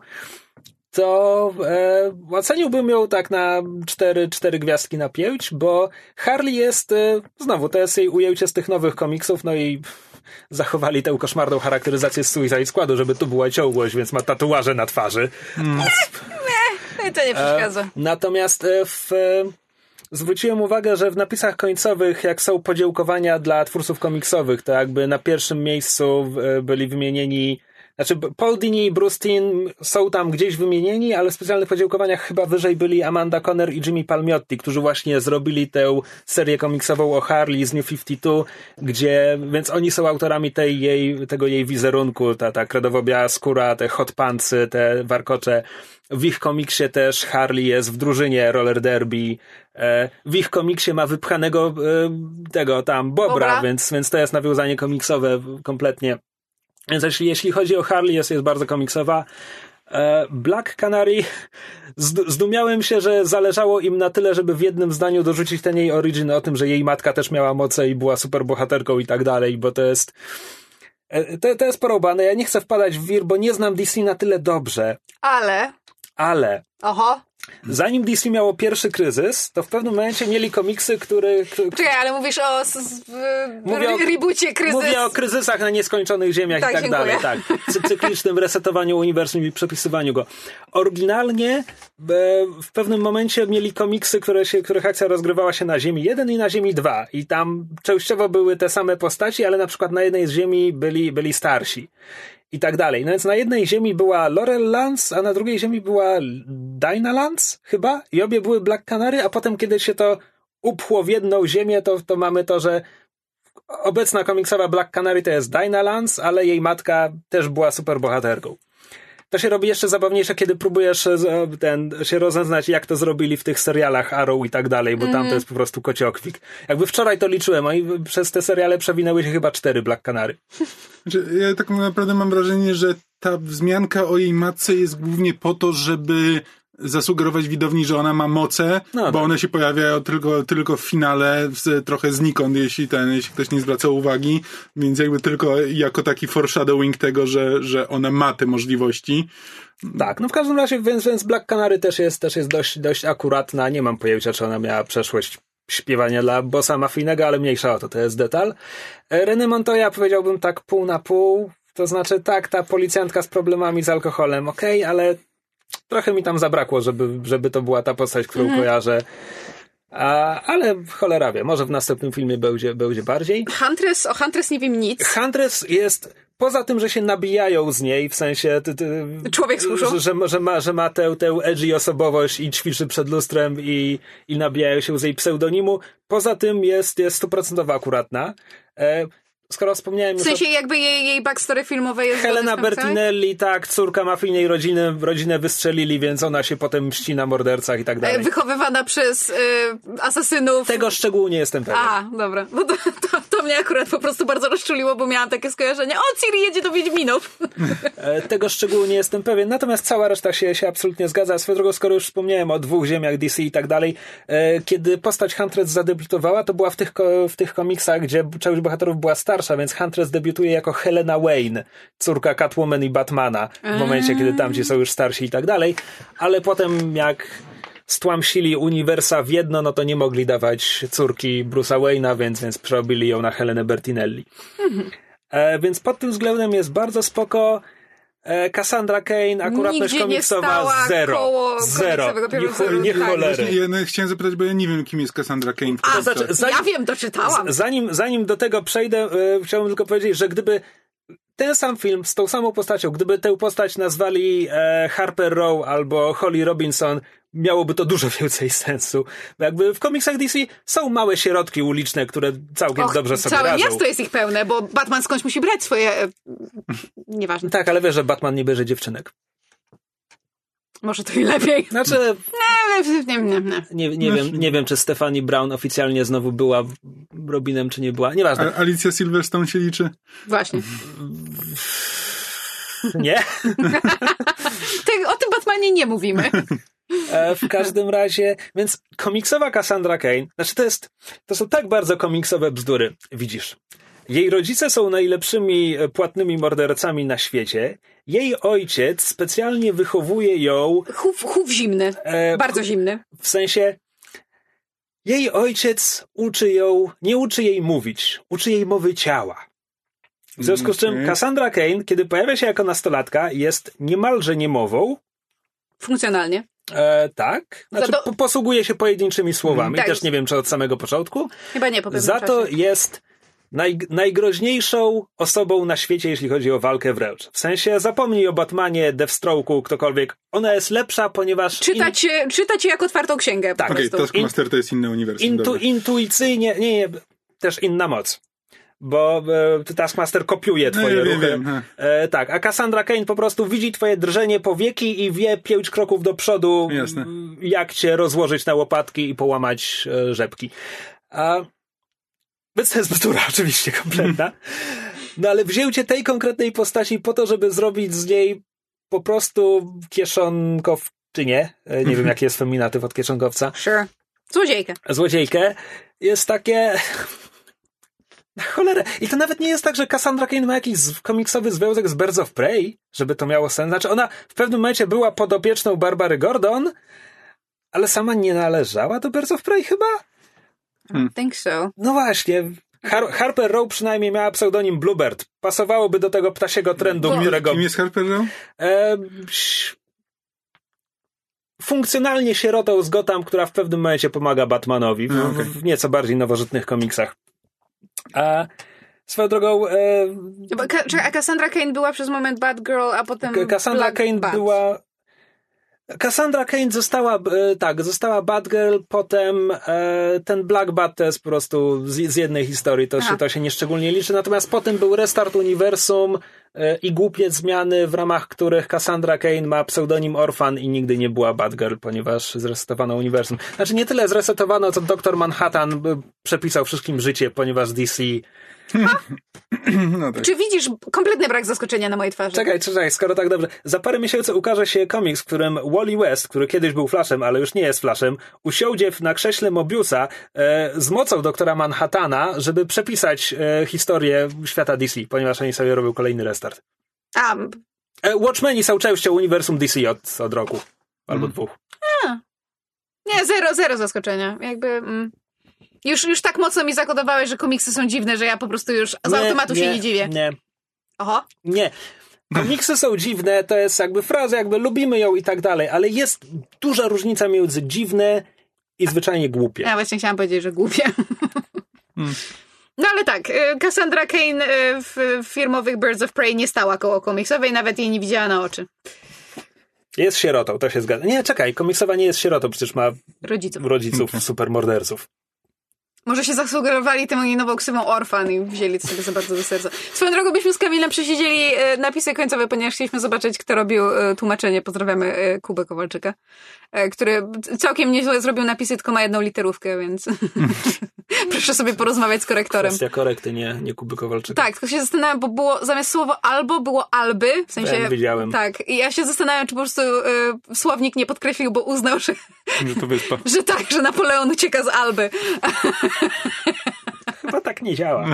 to e, oceniłbym ją tak na cztery, cztery gwiazdki na pięć, bo Harley jest, e, znowu, to jest jej ujęcie z tych nowych komiksów, no i zachowali tę koszmarną charakteryzację z Suicide Squadu, żeby tu była ciągłość, więc ma tatuaże na twarzy. Mm. Nie, nie, to nie przeszkadza. E, natomiast w... Zwróciłem uwagę, że w napisach końcowych, jak są podziękowania dla twórców komiksowych, to jakby na pierwszym miejscu byli wymienieni, znaczy Paul Dini i Bruce Timm są tam gdzieś wymienieni, ale w specjalnych podziękowaniach chyba wyżej byli Amanda Conner i Jimmy Palmiotti, którzy właśnie zrobili tę serię komiksową o Harley z New pięćdziesiąt dwa, gdzie, więc oni są autorami tej jej, tego jej wizerunku, ta, ta kredowo-biała skóra, te hot pantsy, te warkocze. W ich komiksie też Harley jest w drużynie roller derby. W ich komiksie ma wypchanego tego tam bobra, Dobra. więc więc to jest nawiązanie komiksowe kompletnie. Więc jeśli, jeśli chodzi o Harley, jest, jest bardzo komiksowa. Black Canary, zdumiałem się, że zależało im na tyle, żeby w jednym zdaniu dorzucić ten jej origin o tym, że jej matka też miała moce i była superbohaterką i tak dalej, bo to jest to, to jest porąbane. Ja nie chcę wpadać w wir, bo nie znam D C na tyle dobrze. Ale... Ale Oho. zanim D C miało pierwszy kryzys, to w pewnym momencie mieli komiksy, które... które Czekaj, ale mówisz o reboocie kryzysu. Mówię o kryzysach na nieskończonych ziemiach tak, i tak dziękuję. dalej. Tak. Cyklicznym resetowaniu uniwersum i przepisywaniu go. Oryginalnie w pewnym momencie mieli komiksy, które się, których akcja rozgrywała się na Ziemi jeden i na Ziemi dwa. I tam częściowo były te same postaci, ale na przykład na jednej z Ziemi byli, byli starsi. I tak dalej. No więc na jednej ziemi była Laurel Lance, a na drugiej ziemi była Dinah Lance, chyba? I obie były Black Canary, a potem kiedy się to upchło w jedną ziemię, to, to mamy to, że obecna komiksowa Black Canary to jest Dinah Lance, ale jej matka też była superbohaterką. To się robi jeszcze zabawniejsze, kiedy próbujesz ten, się rozeznać, jak to zrobili w tych serialach Arrow i tak dalej, bo mm. tam to jest po prostu kociokwik. Jakby wczoraj to liczyłem, a i przez te seriale przewinęły się chyba cztery Black Canary. Ja tak naprawdę mam wrażenie, że ta wzmianka o jej matce jest głównie po to, żeby zasugerować widowni, że ona ma moce, no tak. bo one się pojawiają tylko, tylko w finale, z, trochę znikąd, jeśli, ten, jeśli ktoś nie zwraca uwagi, więc jakby tylko jako taki foreshadowing tego, że, że ona ma te możliwości. Tak, no w każdym razie, więc, więc Black Canary też jest, też jest dość, dość akuratna, nie mam pojęcia, czy ona miała przeszłość śpiewania dla bossa mafijnego, ale mniejsza o to, to jest detal. René Montoya powiedziałbym tak pół na pół, to znaczy tak, ta policjantka z problemami z alkoholem, okej, okay, ale trochę mi tam zabrakło, żeby, żeby to była ta postać, którą mm. kojarzę. A, ale cholera wie, może w następnym filmie będzie, będzie bardziej. Huntress, o Huntress nie wiem nic. Huntress jest, poza tym, że się nabijają z niej, w sensie ty, ty, człowiek z że, że, że ma, że ma tę, tę edgy osobowość i ćwiczy przed lustrem i, i nabijają się z jej pseudonimu. Poza tym jest, jest stuprocentowo akuratna. E, skoro wspomniałem... W sensie już o... jakby jej, jej backstory filmowe jest... Helena Bertinelli, tak, córka mafijnej rodziny, rodzinę wystrzelili, więc ona się potem mści na mordercach i tak dalej. Wychowywana przez y, asasynów... Tego szczegółu nie jestem pewien. A, dobra. No to, to, to mnie akurat po prostu bardzo rozczuliło, bo miałam takie skojarzenie. O, Ciri jedzie do Wiedźminów! Tego szczegółu nie jestem pewien, natomiast cała reszta się, się absolutnie zgadza. Swoją drogą, skoro już wspomniałem o dwóch ziemiach D C i tak dalej, e, kiedy postać Huntress zadebiutowała, to była w tych, w tych komiksach, gdzie część bohaterów była starsza, więc Huntress debiutuje jako Helena Wayne, córka Catwoman i Batmana, w momencie, kiedy tamci są już starsi i tak dalej, ale potem jak stłamsili uniwersa w jedno, no to nie mogli dawać córki Bruce'a Wayne'a, więc, więc przerobili ją na Helenę Bertinelli. Mhm. E, więc pod tym względem jest bardzo spoko. Cassandra Cain akurat nigdzie też komiksowa zero. Koło zero. Nie, ch- nie tak. cholery. Ja chciałem zapytać, bo ja nie wiem, kim jest Cassandra Cain. A, znaczy, zanim, ja wiem, doczytałam. Zanim, zanim do tego przejdę, e, chciałbym tylko powiedzieć, że gdyby ten sam film z tą samą postacią, gdyby tę postać nazwali e, Harper Row albo Holly Robinson, miałoby to dużo więcej sensu. Bo jakby w komiksach D C są małe środki uliczne, które całkiem Och, dobrze sobie całe radzą. Całe miasto jest ich pełne, bo Batman skądś musi brać swoje... Nieważne. Tak, ale wiesz, że Batman nie bierze dziewczynek. Może to i lepiej. Znaczy... Nie, nie, nie. Nie, nie, wiem, nie wiem, czy Stephanie Brown oficjalnie znowu była Robinem, czy nie była. Nieważne. A Alicja Silverstone się liczy? Właśnie. Nie? O tym Batmanie nie mówimy. W każdym razie, więc komiksowa Cassandra Cain, znaczy to jest, to są tak bardzo komiksowe bzdury, widzisz. Jej rodzice są najlepszymi płatnymi mordercami na świecie. Jej ojciec specjalnie wychowuje ją... Chów, chów zimny, e, bardzo zimny. W sensie, jej ojciec uczy ją, nie uczy jej mówić, uczy jej mowy ciała. W związku z czym Cassandra Cain, kiedy pojawia się jako nastolatka, jest niemalże niemową. Funkcjonalnie. E, tak. Znaczy, to... posługuje się pojedynczymi słowami. Tak. Też nie wiem, czy od samego początku. Chyba nie, po pewnym Za to czasie. Jest naj, najgroźniejszą osobą na świecie, jeśli chodzi o walkę wręcz. W sensie, zapomnij o Batmanie, Deathstroke'u, ktokolwiek. Ona jest lepsza, ponieważ... Czytać in... czyta cię jak otwartą księgę. Tak. Okej, okay, Taskmaster in... to jest inny uniwersum. Intu, intuicyjnie, nie, nie, też inna moc. Bo e, Taskmaster kopiuje twoje no, ruchy. Wiem, e, tak, a Cassandra Cain po prostu widzi twoje drżenie powieki i wie pięć kroków do przodu, Jasne. jak cię rozłożyć na łopatki i połamać e, rzepki. A, więc to jest bzdura oczywiście kompletna. No ale wzięcie tej konkretnej postaci po to, żeby zrobić z niej po prostu kieszonkowczynię. E, nie wiem, jaki jest feminatyw od kieszonkowca. Sure. Złodziejkę. Złodziejkę. Jest takie... Na cholerę. I to nawet nie jest tak, że Cassandra Cain ma jakiś komiksowy związek z Birds of Prey, żeby to miało sens. Znaczy ona w pewnym momencie była podopieczną Barbary Gordon, ale sama nie należała do Birds of Prey chyba? I don't think so. No właśnie. Har- Harper Row przynajmniej miała pseudonim Bluebird. Pasowałoby do tego ptasiego trendu, no, którego... Kim jest Harper Row? E... Funkcjonalnie sierotą z Gotham, która w pewnym momencie pomaga Batmanowi w, no, okay. w nieco bardziej nowożytnych komiksach. A swoją drogą... E, Czekaj, a Cassandra Cain była przez moment Batgirl, a potem... Cassandra Cain była... Cassandra Cain została, e, tak, została Batgirl, potem e, ten Black Bat to jest po prostu z, z jednej historii, to się, to się nieszczególnie liczy, natomiast potem był restart uniwersum e, i głupie zmiany, w ramach których Cassandra Cain ma pseudonim Orphan i nigdy nie była Batgirl, ponieważ zresetowano uniwersum. Znaczy nie tyle zresetowano, co doktor Manhattan przepisał wszystkim życie, ponieważ D C... No tak. Czy widzisz kompletny brak zaskoczenia na mojej twarzy? Czekaj, czekaj, skoro tak dobrze. Za parę miesięcy ukaże się komiks, w którym Wally West, który kiedyś był Flashem, ale już nie jest Flashem, usiądzie na krześle Mobiusa e, z mocą doktora Manhattana, żeby przepisać e, historię świata D C, ponieważ oni sobie robią kolejny restart. A... E, Watchmeni są częścią uniwersum D C od, od roku. Albo mm. dwóch. A. Nie, zero, zero zaskoczenia. Jakby... Mm. Już, już tak mocno mi zakodowałeś, że komiksy są dziwne, że ja po prostu już z nie, automatu nie, się nie dziwię. Nie. Oho. Nie. Komiksy są dziwne, to jest jakby fraza, jakby lubimy ją i tak dalej, ale jest duża różnica między dziwne i zwyczajnie głupie. Ja właśnie chciałam powiedzieć, że głupie. Hmm. No ale tak, Cassandra Cain w firmowych Birds of Prey nie stała koło komiksowej, nawet jej nie widziała na oczy. Jest sierotą, to się zgadza. Nie, czekaj, komiksowa nie jest sierotą, przecież ma rodziców, rodziców supermorderców. Może się zasugerowali tym oni nową ksywą Orphan i wzięli to sobie za bardzo do serca. Swoją drogą byśmy z Kamilem przesiedzieli napisy końcowe, ponieważ chcieliśmy zobaczyć, kto robił tłumaczenie. Pozdrawiamy Kubę Kowalczyka, który całkiem nieźle zrobił napisy, tylko ma jedną literówkę, więc proszę sobie porozmawiać z korektorem. Kwestia korekty, nie, nie Kuby Kowalczyka. Tak, tylko się zastanawiam, bo było zamiast słowo albo było alby, w sensie... Ben, widziałem. Tak, i ja się zastanawiam, czy po prostu y, słownik nie podkreślił, bo uznał, że... Że to wyspa. Że tak, że Napoleon ucieka z Alby. Chyba tak nie działa.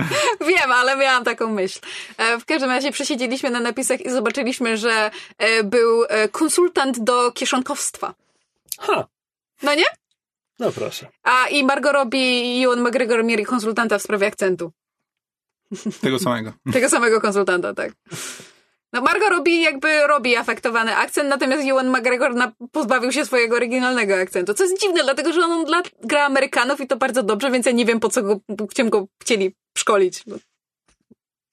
Wiem, ale miałam taką myśl. W każdym razie przesiedzieliśmy na napisach i zobaczyliśmy, że był konsultant do kieszonkowstwa. Ha! No nie? No proszę. A i Margot Robbie i Ewan McGregor mieli konsultanta w sprawie akcentu. Tego samego. Tego samego konsultanta, tak. No Margot Robbie jakby robi afektowany akcent, natomiast Ewan McGregor na, pozbawił się swojego oryginalnego akcentu, co jest dziwne, dlatego że on dla, gra Amerykanów i to bardzo dobrze, więc ja nie wiem, po co go, czym go chcieli szkolić. No.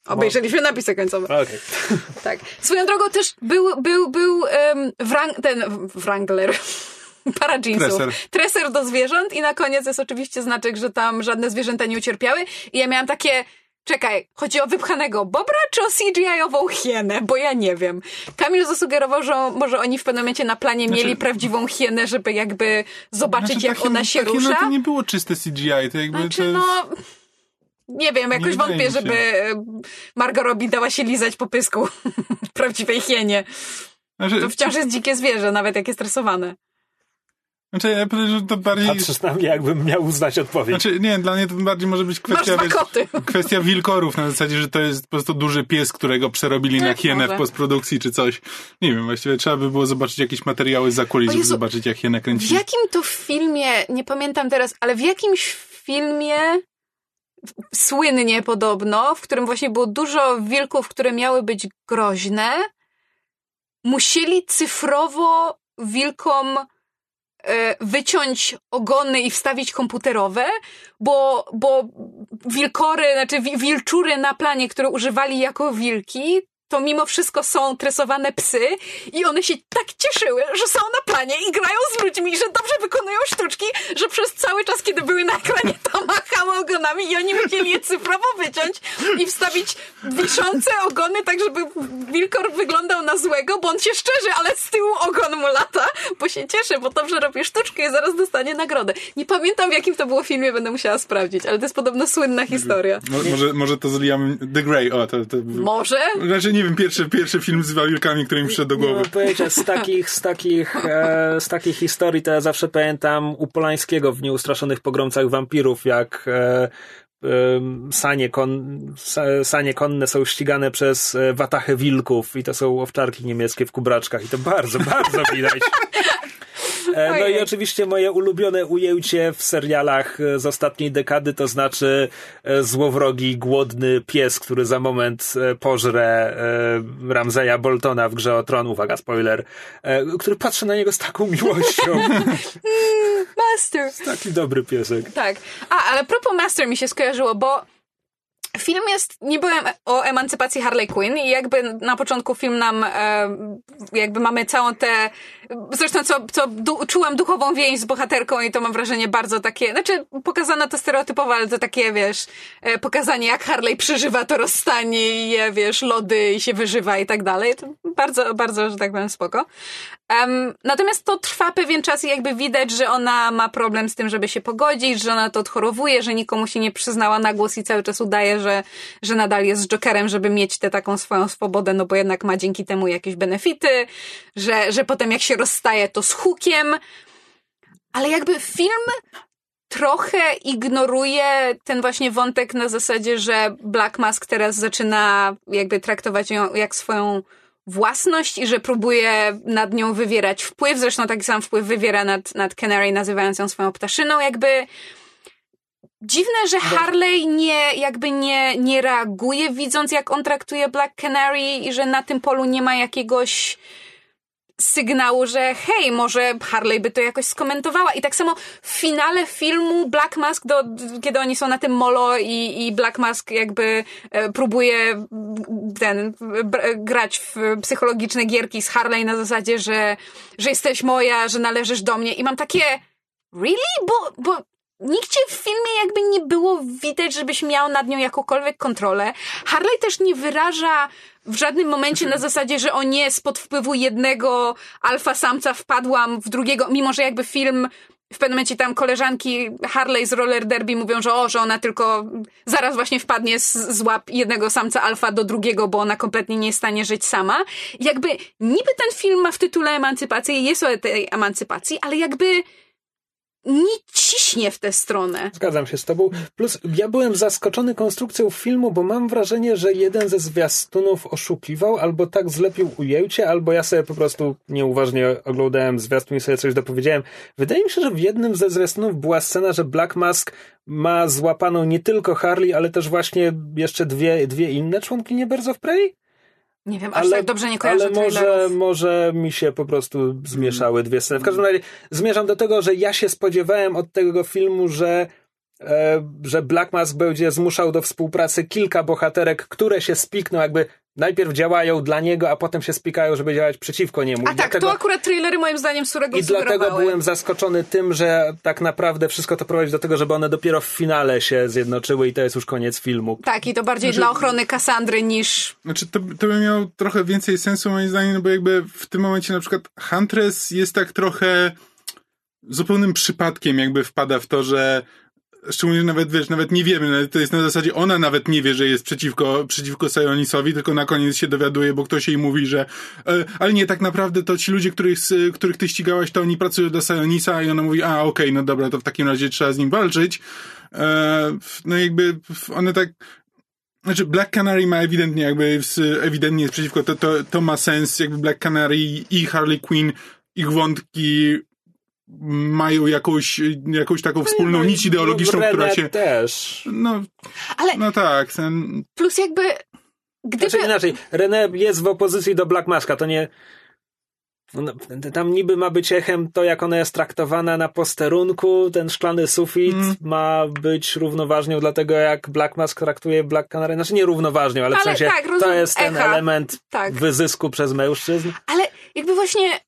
Obejrzeliśmy napisy końcowe. Okay. Tak. Swoją drogą też był, był, był um, wrang, ten wrangler... Para jeansów. Treser. Treser do zwierząt i na koniec jest oczywiście znaczek, że tam żadne zwierzęta nie ucierpiały i ja miałam takie, czekaj, chodzi o wypchanego bobra czy o C G I-ową hienę, bo ja nie wiem. Kamil zasugerował, że może oni w pewnym momencie na planie znaczy, mieli prawdziwą hienę, żeby jakby zobaczyć znaczy, jak ona się rusza. No to nie było czyste C G I, to jakby znaczy, to jest... no, nie wiem, jakoś nie wątpię, żeby Margot Robbie dała się lizać po pysku prawdziwej hienie. Znaczy, to wciąż jest dzikie zwierzę, nawet jak jest stresowane. Znaczy, ja powiem, że to bardziej... Patrzysz na mnie, jakbym miał uznać odpowiedź. Znaczy, nie, dla mnie to bardziej może być kwestia... Masz dwa koty. Kwestia wilkorów, na zasadzie, że to jest po prostu duży pies, którego przerobili tak, na hienę może. W postprodukcji czy coś. Nie wiem, właściwie trzeba by było zobaczyć jakieś materiały za kulis, żeby zobaczyć, jak hienę kręcili. W jakim to filmie, nie pamiętam teraz, ale w jakimś filmie słynnie podobno, w którym właśnie było dużo wilków, które miały być groźne, musieli cyfrowo wilkom... wyciąć ogony i wstawić komputerowe, bo, bo wilkory, znaczy wilczury na planie, które używali jako wilki, to mimo wszystko są tresowane psy i one się tak cieszyły, że są na planie i grają z ludźmi, że dobrze wykonują sztuczki, że przez cały czas, kiedy były na ekranie, to machały ogonami i oni musieli je cyfrowo wyciąć i wstawić wiszące ogony, tak żeby wilkor wyglądał na złego, bo on się szczerzy, ale z tyłu ogon mu lata, bo się cieszy, bo dobrze robi sztuczkę i zaraz dostanie nagrodę. Nie pamiętam, w jakim to było filmie, będę musiała sprawdzić, ale to jest podobno słynna historia. Mo- może, może to z Liam The Grey. O, to, to... Może? Znaczy, nie wiem, pierwszy, pierwszy film z wilkami, który mi przyszedł do głowy. No, powiecie, z takich, z takich, e, z takich historii to ja zawsze pamiętam u Polańskiego w Nieustraszonych Pogromcach Wampirów, jak e, e, sanie, kon, sanie konne są ścigane przez watachę wilków i to są owczarki niemieckie w kubraczkach i to bardzo, bardzo widać. E, no i oczywiście moje ulubione ujęcie w serialach z ostatniej dekady, to znaczy złowrogi, głodny pies, który za moment pożre Ramzeja Boltona w Grze o Tron, uwaga, spoiler, który patrzy na niego z taką miłością. Master. Taki dobry piesek. Tak. A, ale propos Master mi się skojarzyło, bo film jest, nie byłem o emancypacji Harley Quinn i jakby na początku film nam, e, jakby mamy całą tę, zresztą co, co du, czułam duchową więź z bohaterką i to mam wrażenie bardzo takie, znaczy pokazano to stereotypowo, ale to takie, wiesz, e, pokazanie jak Harley przeżywa to rozstanie i je, wiesz, lody i się wyżywa i tak dalej. To bardzo, bardzo, że tak powiem, spoko. Um, natomiast to trwa pewien czas i jakby widać, że ona ma problem z tym, żeby się pogodzić, że ona to odchorowuje, że nikomu się nie przyznała na głos i cały czas udaje, że, że nadal jest Jokerem, żeby mieć tę taką swoją swobodę, no bo jednak ma dzięki temu jakieś benefity, że, że potem jak się rozstaje, to z hukiem. Ale jakby film trochę ignoruje ten właśnie wątek na zasadzie, że Black Mask teraz zaczyna jakby traktować ją jak swoją własność i że próbuje nad nią wywierać wpływ. Zresztą taki sam wpływ wywiera nad, nad Canary, nazywając ją swoją ptaszyną. Jakby dziwne, że Harley nie, jakby nie, nie reaguje, widząc jak on traktuje Black Canary i że na tym polu nie ma jakiegoś sygnału, że hej, może Harley by to jakoś skomentowała. I tak samo w finale filmu Black Mask, do, kiedy oni są na tym molo i, i Black Mask jakby e, próbuje ten, b, grać w psychologiczne gierki z Harley na zasadzie, że, że jesteś moja, że należysz do mnie. I mam takie really? Bo, bo nigdzie w filmie jakby nie było widać, żebyś miał nad nią jakąkolwiek kontrolę. Harley też nie wyraża w żadnym momencie na zasadzie, że o nie, spod wpływu jednego alfa samca wpadłam w drugiego, mimo że jakby film... W pewnym momencie tam koleżanki Harley z Roller Derby mówią, że o, że ona tylko zaraz właśnie wpadnie z, z łap jednego samca alfa do drugiego, bo ona kompletnie nie jest w stanie żyć sama. Jakby niby ten film ma w tytule emancypację, jest o tej emancypacji, ale jakby nie ciśnie w tę stronę. Zgadzam się z tobą. Plus ja byłem zaskoczony konstrukcją filmu, bo mam wrażenie, że jeden ze zwiastunów oszukiwał, albo tak zlepił ujęcie, albo ja sobie po prostu nieuważnie oglądałem zwiastun i sobie coś dopowiedziałem. Wydaje mi się, że w jednym ze zwiastunów była scena, że Black Mask ma złapaną nie tylko Harley, ale też właśnie jeszcze dwie, dwie inne członkini Birds of Prey? Nie wiem, aż ale, tak dobrze nie kojarzę. Ale może, może mi się po prostu zmieszały dwie sceny. W każdym razie zmierzam do tego, że ja się spodziewałem od tego filmu, że, e, że Black Mask będzie zmuszał do współpracy kilka bohaterek, które się spikną, jakby najpierw działają dla niego, a potem się spikają, żeby działać przeciwko niemu. A I tak, dlatego... to akurat trailery moim zdaniem surego I sugerowały. Dlatego byłem zaskoczony tym, że tak naprawdę wszystko to prowadzi do tego, żeby one dopiero w finale się zjednoczyły i to jest już koniec filmu. Tak, i to bardziej znaczy, dla ochrony Kassandry niż... Znaczy, to, to by miało trochę więcej sensu moim zdaniem, no bo jakby w tym momencie na przykład Huntress jest tak trochę zupełnym przypadkiem, jakby wpada w to, że szczególnie, że nawet, wiesz, nawet nie wiemy, nawet to jest na zasadzie, ona nawet nie wie, że jest przeciwko, przeciwko Sionisowi, tylko na koniec się dowiaduje, bo ktoś jej mówi, że e, ale nie, tak naprawdę to ci ludzie, których, których ty ścigałaś, to oni pracują dla Sionisa i ona mówi, a okej, okay, no dobra, to w takim razie trzeba z nim walczyć. E, no jakby one tak... Znaczy Black Canary ma ewidentnie jakby, ewidentnie jest przeciwko, to, to, to ma sens, jakby Black Canary i Harley Quinn, ich wątki... mają jakąś, jakąś taką wspólną nić ideologiczną, René która się... też. No, ale... no tak. Ten... Plus jakby... Gdyby... Znaczy inaczej, René jest w opozycji do Black Maska, to nie... No, tam niby ma być echem to, jak ona jest traktowana na posterunku, ten szklany sufit mm. ma być równoważnią dla tego, jak Black Mask traktuje Black Canary. Znaczy nie równoważnią, ale, ale w sensie tak, rozum... to jest ten Echa. element tak. wyzysku przez mężczyzn. Ale jakby właśnie...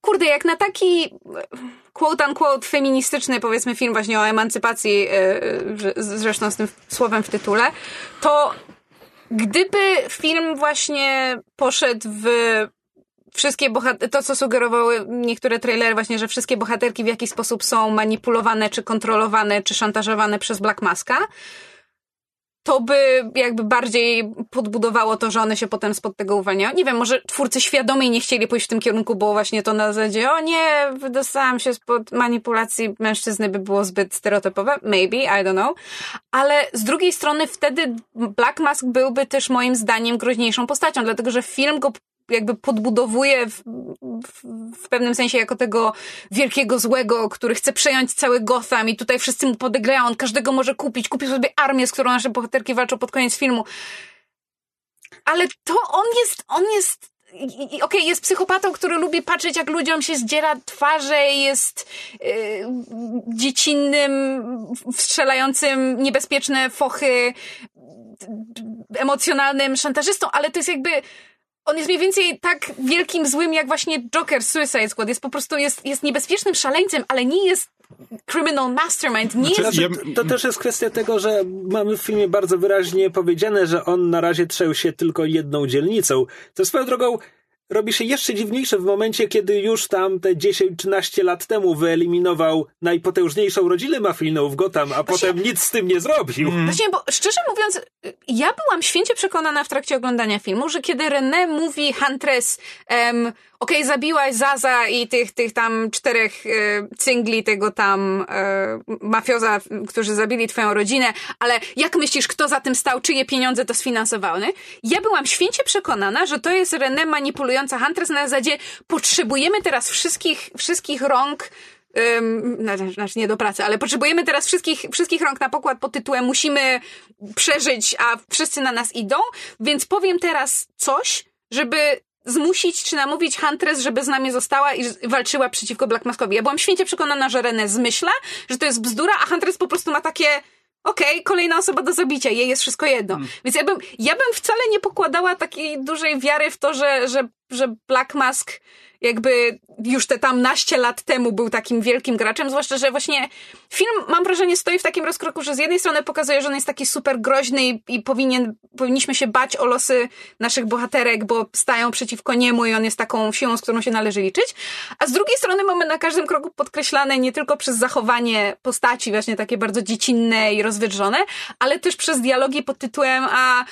Kurde, jak na taki quote unquote feministyczny, powiedzmy, film właśnie o emancypacji, zresztą z tym słowem w tytule, to gdyby film właśnie poszedł w wszystkie bohaterki, to co sugerowały niektóre trailery właśnie, że wszystkie bohaterki w jakiś sposób są manipulowane, czy kontrolowane, czy szantażowane przez Black Maska, to by jakby bardziej podbudowało to, że one się potem spod tego uwalniają. Nie wiem, może twórcy świadomie nie chcieli pójść w tym kierunku, bo właśnie to na zasadzie o nie, wydostałam się spod manipulacji mężczyzny by było zbyt stereotypowe. Maybe, I don't know. Ale z drugiej strony wtedy Black Mask byłby też moim zdaniem groźniejszą postacią, dlatego że film go jakby podbudowuje w, w, w pewnym sensie jako tego wielkiego złego, który chce przejąć cały Gotham i tutaj wszyscy mu podegleją, on każdego może kupić, kupił sobie armię, z którą nasze bohaterki walczą pod koniec filmu. Ale to on jest, on jest okej, okay, jest psychopatą, który lubi patrzeć, jak ludziom się zdziera twarze, jest yy, dziecinnym, strzelającym niebezpieczne fochy, emocjonalnym szantażystą, ale to jest jakby on jest mniej więcej tak wielkim złym, jak właśnie Joker z Suicide Squad. Jest po prostu jest, jest niebezpiecznym szaleńcem, ale nie jest criminal mastermind. Nie znaczy, jest... To, to też jest kwestia tego, że mamy w filmie bardzo wyraźnie powiedziane, że on na razie trzeł się tylko jedną dzielnicą. To swoją drogą robi się jeszcze dziwniejsze w momencie, kiedy już tam te dziesięć trzynaście lat temu wyeliminował najpotężniejszą rodzinę mafijną w Gotham, a właśnie, potem nic z tym nie zrobił. Właśnie, bo szczerze mówiąc, ja byłam święcie przekonana w trakcie oglądania filmu, że kiedy René mówi Huntress, um, okej, okay, zabiłaś Zaza i tych, tych tam czterech y, cyngli tego tam y, mafioza, którzy zabili twoją rodzinę, ale jak myślisz, kto za tym stał, czyje pieniądze to sfinansowały? Ja byłam święcie przekonana, że to jest René manipulująca Huntress na zasadzie potrzebujemy teraz wszystkich, wszystkich rąk, ym, znaczy nie do pracy, ale potrzebujemy teraz wszystkich, wszystkich rąk na pokład pod tytułem musimy przeżyć, a wszyscy na nas idą, więc powiem teraz coś, żeby zmusić czy namówić Huntress, żeby z nami została i walczyła przeciwko Black Maskowi. Ja byłam święcie przekonana, że René zmyśla, że to jest bzdura, a Huntress po prostu ma takie okej, okay, kolejna osoba do zabicia, jej jest wszystko jedno. Hmm. Więc ja bym, ja bym wcale nie pokładała takiej dużej wiary w to, że, że że Black Mask jakby już te tam naście lat temu był takim wielkim graczem, zwłaszcza, że właśnie film, mam wrażenie, stoi w takim rozkroku, że z jednej strony pokazuje, że on jest taki super groźny i, i powinien, powinniśmy się bać o losy naszych bohaterek, bo stają przeciwko niemu i on jest taką siłą, z którą się należy liczyć, a z drugiej strony mamy na każdym kroku podkreślane nie tylko przez zachowanie postaci właśnie takie bardzo dziecinne i rozwydrzone, ale też przez dialogi pod tytułem a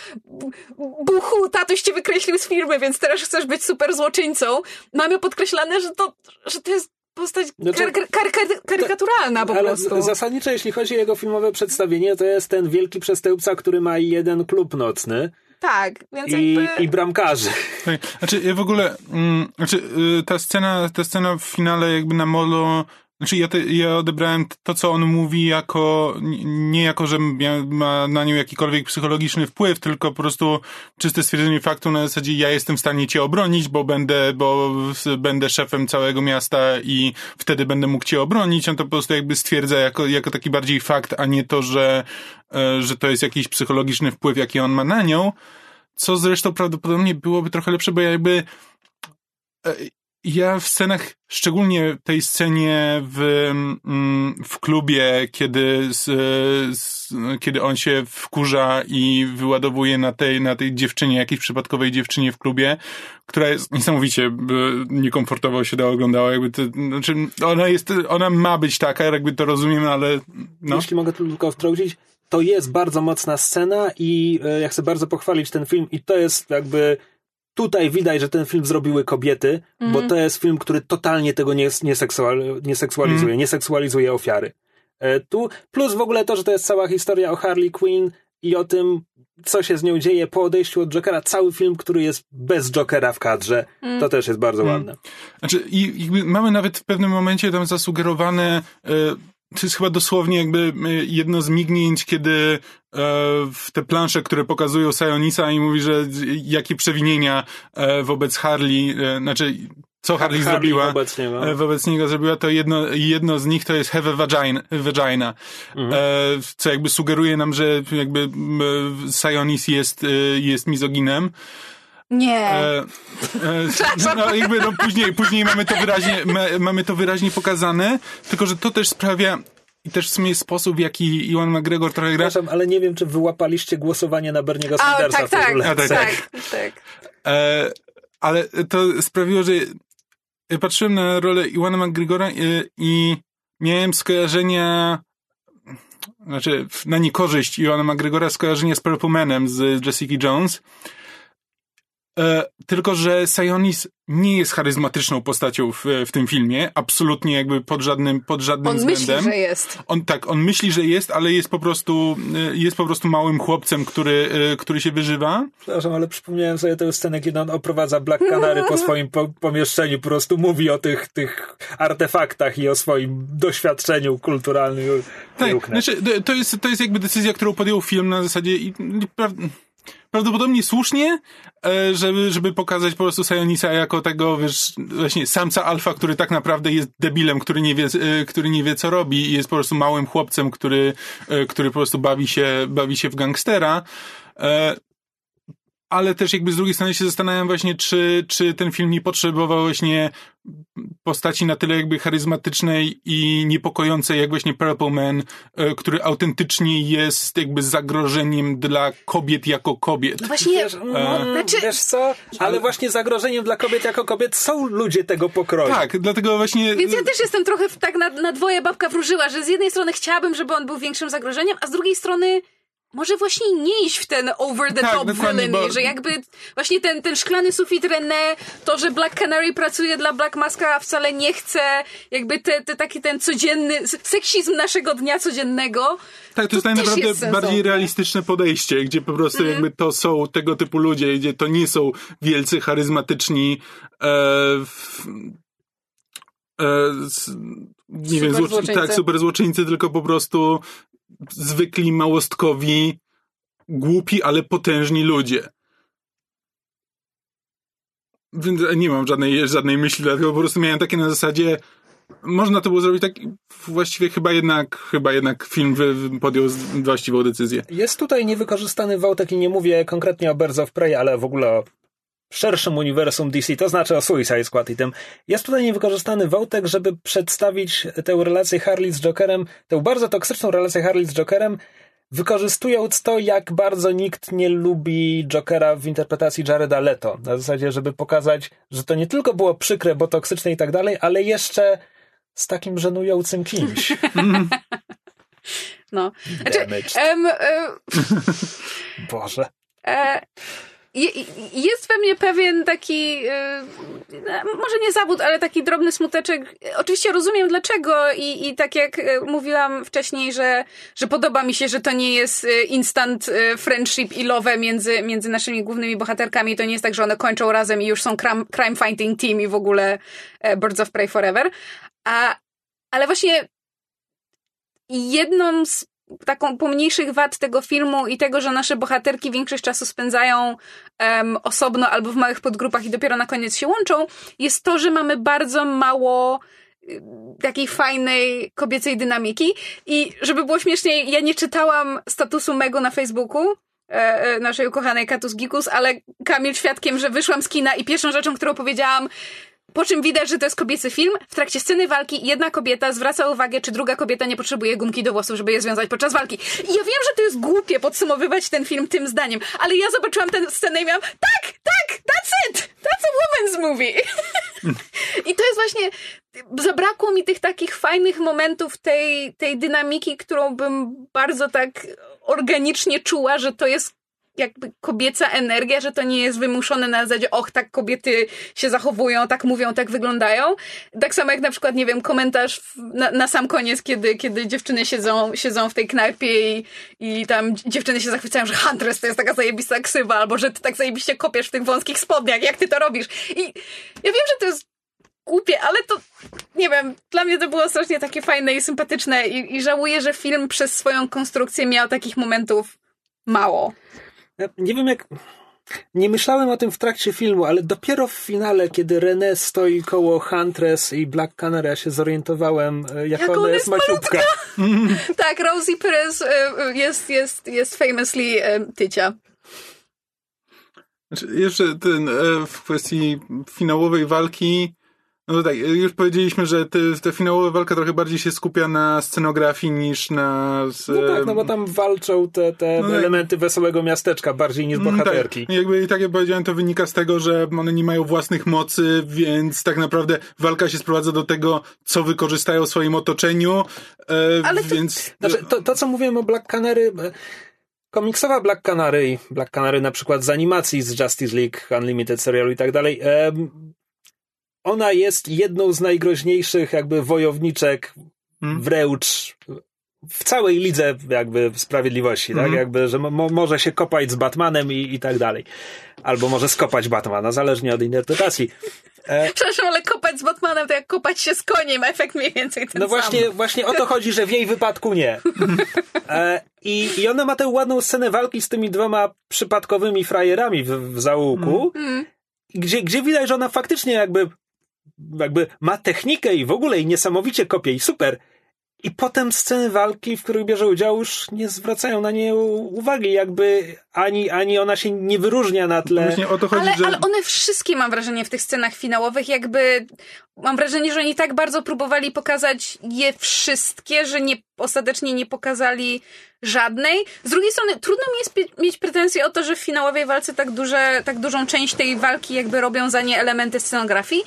buchu, tatuś cię wykreślił z firmy, więc teraz chcesz być super złoczyńcą. Mamy podkreślane, że to, że to jest postać kar- kar- kar- karykaturalna po prostu. Ale zasadniczo, jeśli chodzi o jego filmowe przedstawienie, to jest ten wielki przestępca, który ma jeden klub nocny. Tak, więc I, jakby... i bramkarzy. Tak. Znaczy, ja w ogóle... Mm, znaczy, ta scena, ta scena w finale jakby na molo... Znaczy, ja, te, ja odebrałem to, co on mówi, jako nie jako, że ma na nią jakikolwiek psychologiczny wpływ, tylko po prostu czyste stwierdzenie faktu na zasadzie ja jestem w stanie cię obronić, bo będę, bo będę szefem całego miasta i wtedy będę mógł cię obronić. On to po prostu jakby stwierdza jako, jako taki bardziej fakt, a nie to, że, że to jest jakiś psychologiczny wpływ, jaki on ma na nią, co zresztą prawdopodobnie byłoby trochę lepsze, bo ja jakby... Ja w scenach, szczególnie tej scenie w, w klubie, kiedy, z, z, kiedy on się wkurza i wyładowuje na tej, na tej dziewczynie, jakiejś przypadkowej dziewczynie w klubie, która jest niesamowicie niekomfortowo się da oglądała, jakby to, znaczy ona jest, ona ma być taka, jakby to rozumiem, ale no. Jeśli mogę tylko wtrącić, to jest bardzo mocna scena i ja chcę bardzo pochwalić ten film i to jest jakby... Tutaj widać, że ten film zrobiły kobiety, mm. bo to jest film, który totalnie tego nie, nie, seksual, nie seksualizuje, mm. nie seksualizuje ofiary. E, tu plus w ogóle to, że to jest cała historia o Harley Quinn i o tym, co się z nią dzieje po odejściu od Jokera. Cały film, który jest bez Jokera w kadrze, mm. to też jest bardzo mm. ładne. Znaczy, i, i mamy nawet w pewnym momencie tam zasugerowane... Y- To jest chyba dosłownie jakby jedno z mignięć, kiedy e, w te plansze, które pokazują Sionisa i mówi, że jakie przewinienia e, wobec Harley, e, znaczy co Harley, Harley zrobiła, wobec niego. E, wobec niego zrobiła, to jedno, jedno z nich to jest have a vagina, vagina mhm. e, co jakby sugeruje nam, że jakby e, Sionis jest, e, jest mizoginem. Nie. E, e, no, jakby, no, później, później mamy to wyraźnie, ma, mamy to wyraźnie pokazane, tylko że to też sprawia i też w sumie sposób, w jaki Ewan McGregor trochę gra. Przepraszam, ale nie wiem, czy wyłapaliście głosowanie na Berniego Sandersa. Tak, tak, tak, tak, tak. tak. E, ale to sprawiło, że ja patrzyłem na rolę Ewana McGregora i, i miałem skojarzenia, znaczy na niekorzyść Ewana McGregora skojarzenie z Purple Manem z Jessica Jones. E, tylko, że Sionis nie jest charyzmatyczną postacią w, w tym filmie. Absolutnie jakby pod żadnym, pod żadnym on względem. On myśli, że jest. On, tak, on myśli, że jest, ale jest po prostu, jest po prostu małym chłopcem, który, który się wyżywa. Przepraszam, ale przypomniałem sobie tę scenę, kiedy on oprowadza Black Canary po swoim po, pomieszczeniu, po prostu mówi o tych, tych artefaktach i o swoim doświadczeniu kulturalnym. Tak, znaczy, to jest, to jest jakby decyzja, którą podjął film na zasadzie i, i prawdopodobnie słusznie, żeby, żeby pokazać po prostu Sionisa jako tego, wiesz, właśnie samca alfa, który tak naprawdę jest debilem, który nie wie, który nie wie co robi i jest po prostu małym chłopcem, który, który po prostu bawi się, bawi się w gangstera. Ale też jakby z drugiej strony się zastanawiam właśnie, czy, czy ten film nie potrzebował właśnie postaci na tyle jakby charyzmatycznej i niepokojącej, jak właśnie Purple Man, który autentycznie jest jakby zagrożeniem dla kobiet jako kobiet. Właśnie, wiesz, no, znaczy... wiesz co, ale właśnie zagrożeniem dla kobiet jako kobiet są ludzie tego pokroju. Tak, dlatego właśnie... Więc ja też jestem trochę tak na, na dwoje babka wróżyła, że z jednej strony chciałabym, żeby on był większym zagrożeniem, a z drugiej strony... Może właśnie nie iść w ten over the tak, top villainy, bo... że jakby właśnie ten, ten szklany sufit René, to, że Black Canary pracuje dla Black Maska, a wcale nie chce, jakby te, te, taki ten codzienny, seksizm naszego dnia codziennego. Tak, to jest tak naprawdę jest bardziej realistyczne podejście, gdzie po prostu mm. jakby to są tego typu ludzie, gdzie to nie są wielcy, charyzmatyczni e, w, e, z, nie super wiem, złoczyńcy. Tak, super złoczyńcy, tylko po prostu zwykli, małostkowi, głupi, ale potężni ludzie. Więc nie mam żadnej, żadnej myśli, dlatego po prostu miałem takie na zasadzie, można to było zrobić tak, właściwie chyba jednak, chyba jednak film podjął właściwą decyzję. Jest tutaj niewykorzystany wałtek i nie mówię konkretnie o Birds of Prey, ale w ogóle o szerszym uniwersum D C, to znaczy o Suicide Squad i tym. Jest tutaj niewykorzystany wątek, żeby przedstawić tę relację Harley z Jokerem, tę bardzo toksyczną relację Harley z Jokerem, wykorzystując to, jak bardzo nikt nie lubi Jokera w interpretacji Jareda Leto. Na zasadzie, żeby pokazać, że to nie tylko było przykre, bo toksyczne i tak dalej, ale jeszcze z takim żenującym kimś. No. Damaged. Um, um, Boże. E, jest we mnie pewien taki, e, może nie zawód, ale taki drobny smuteczek. Oczywiście rozumiem dlaczego i, i tak jak mówiłam wcześniej, że, że podoba mi się, że to nie jest instant friendship i love między, między naszymi głównymi bohaterkami. To nie jest tak, że one kończą razem i już są crime, crime fighting team i w ogóle Birds of Prey forever. A, ale właśnie jedną z taką pomniejszych wad tego filmu i tego, że nasze bohaterki większość czasu spędzają um, osobno albo w małych podgrupach i dopiero na koniec się łączą, jest to, że mamy bardzo mało takiej fajnej kobiecej dynamiki. I żeby było śmieszniej, ja nie czytałam statusu mego na Facebooku, e, naszej ukochanej Katus Gikus, ale Kamil świadkiem, że wyszłam z kina i pierwszą rzeczą, którą powiedziałam, po czym widać, że to jest kobiecy film. W trakcie sceny walki jedna kobieta zwraca uwagę, czy druga kobieta nie potrzebuje gumki do włosów, żeby je związać podczas walki. I ja wiem, że to jest głupie podsumowywać ten film tym zdaniem, ale ja zobaczyłam tę scenę i miałam tak, tak, that's it! That's a woman's movie! I to jest właśnie... Zabrakło mi tych takich fajnych momentów tej, tej dynamiki, którą bym bardzo tak organicznie czuła, że to jest jakby kobieca energia, że to nie jest wymuszone na zasadzie, och, tak kobiety się zachowują, tak mówią, tak wyglądają. Tak samo jak na przykład, nie wiem, komentarz na, na sam koniec, kiedy, kiedy dziewczyny siedzą, siedzą w tej knajpie i, i tam dziewczyny się zachwycają, że Huntress to jest taka zajebista ksywa, albo że ty tak zajebiście kopiesz w tych wąskich spodniach, jak ty to robisz. I ja wiem, że to jest głupie, ale to, nie wiem, dla mnie to było strasznie takie fajne i sympatyczne i, i żałuję, że film przez swoją konstrukcję miał takich momentów mało. Nie wiem jak... Nie myślałem o tym w trakcie filmu, ale dopiero w finale, kiedy René stoi koło Huntress i Black Canary, ja się zorientowałem, jak, jak ona, ona jest maciutka. Tak, Rosie Perez jest, jest, jest famously tycia. Znaczy, jeszcze ten, w kwestii finałowej walki, no tak, już powiedzieliśmy, że te, ta finałowa walka trochę bardziej się skupia na scenografii niż na... Z, no tak, no bo tam walczą te, te no elementy tak, wesołego miasteczka bardziej niż bohaterki. Tak, jakby i tak jak powiedziałem, to wynika z tego, że one nie mają własnych mocy, więc tak naprawdę walka się sprowadza do tego, co wykorzystają w swoim otoczeniu, ale więc... To, znaczy, to, to, co mówiłem o Black Canary... Komiksowa Black Canary, Black Canary na przykład z animacji, z Justice League, Unlimited serialu i tak dalej... Ona jest jedną z najgroźniejszych jakby wojowniczek hmm. wręcz w całej lidze jakby sprawiedliwości, hmm. tak? Jakby, że mo- może się kopać z Batmanem i, i tak dalej. Albo może skopać Batmana, zależnie od interpretacji. E... Przepraszam, ale kopać z Batmanem to jak kopać się z koniem, efekt mniej więcej ten no sam. No właśnie, właśnie o to chodzi, że w jej wypadku nie. E, i, I ona ma tę ładną scenę walki z tymi dwoma przypadkowymi frajerami w, w zaułku, hmm. gdzie, gdzie widać, że ona faktycznie jakby jakby ma technikę i w ogóle i niesamowicie kopie i super. I potem sceny walki, w których bierze udział, już nie zwracają na nie uwagi, jakby ani, ani ona się nie wyróżnia na tle. Właśnie o to chodzi, ale, że... ale one wszystkie, mam wrażenie, w tych scenach finałowych, jakby mam wrażenie, że oni tak bardzo próbowali pokazać je wszystkie, że nie, ostatecznie nie pokazali żadnej. Z drugiej strony trudno mi jest p- mieć pretensje o to, że w finałowej walce tak, duże, tak dużą część tej walki jakby robią za nie elementy scenografii,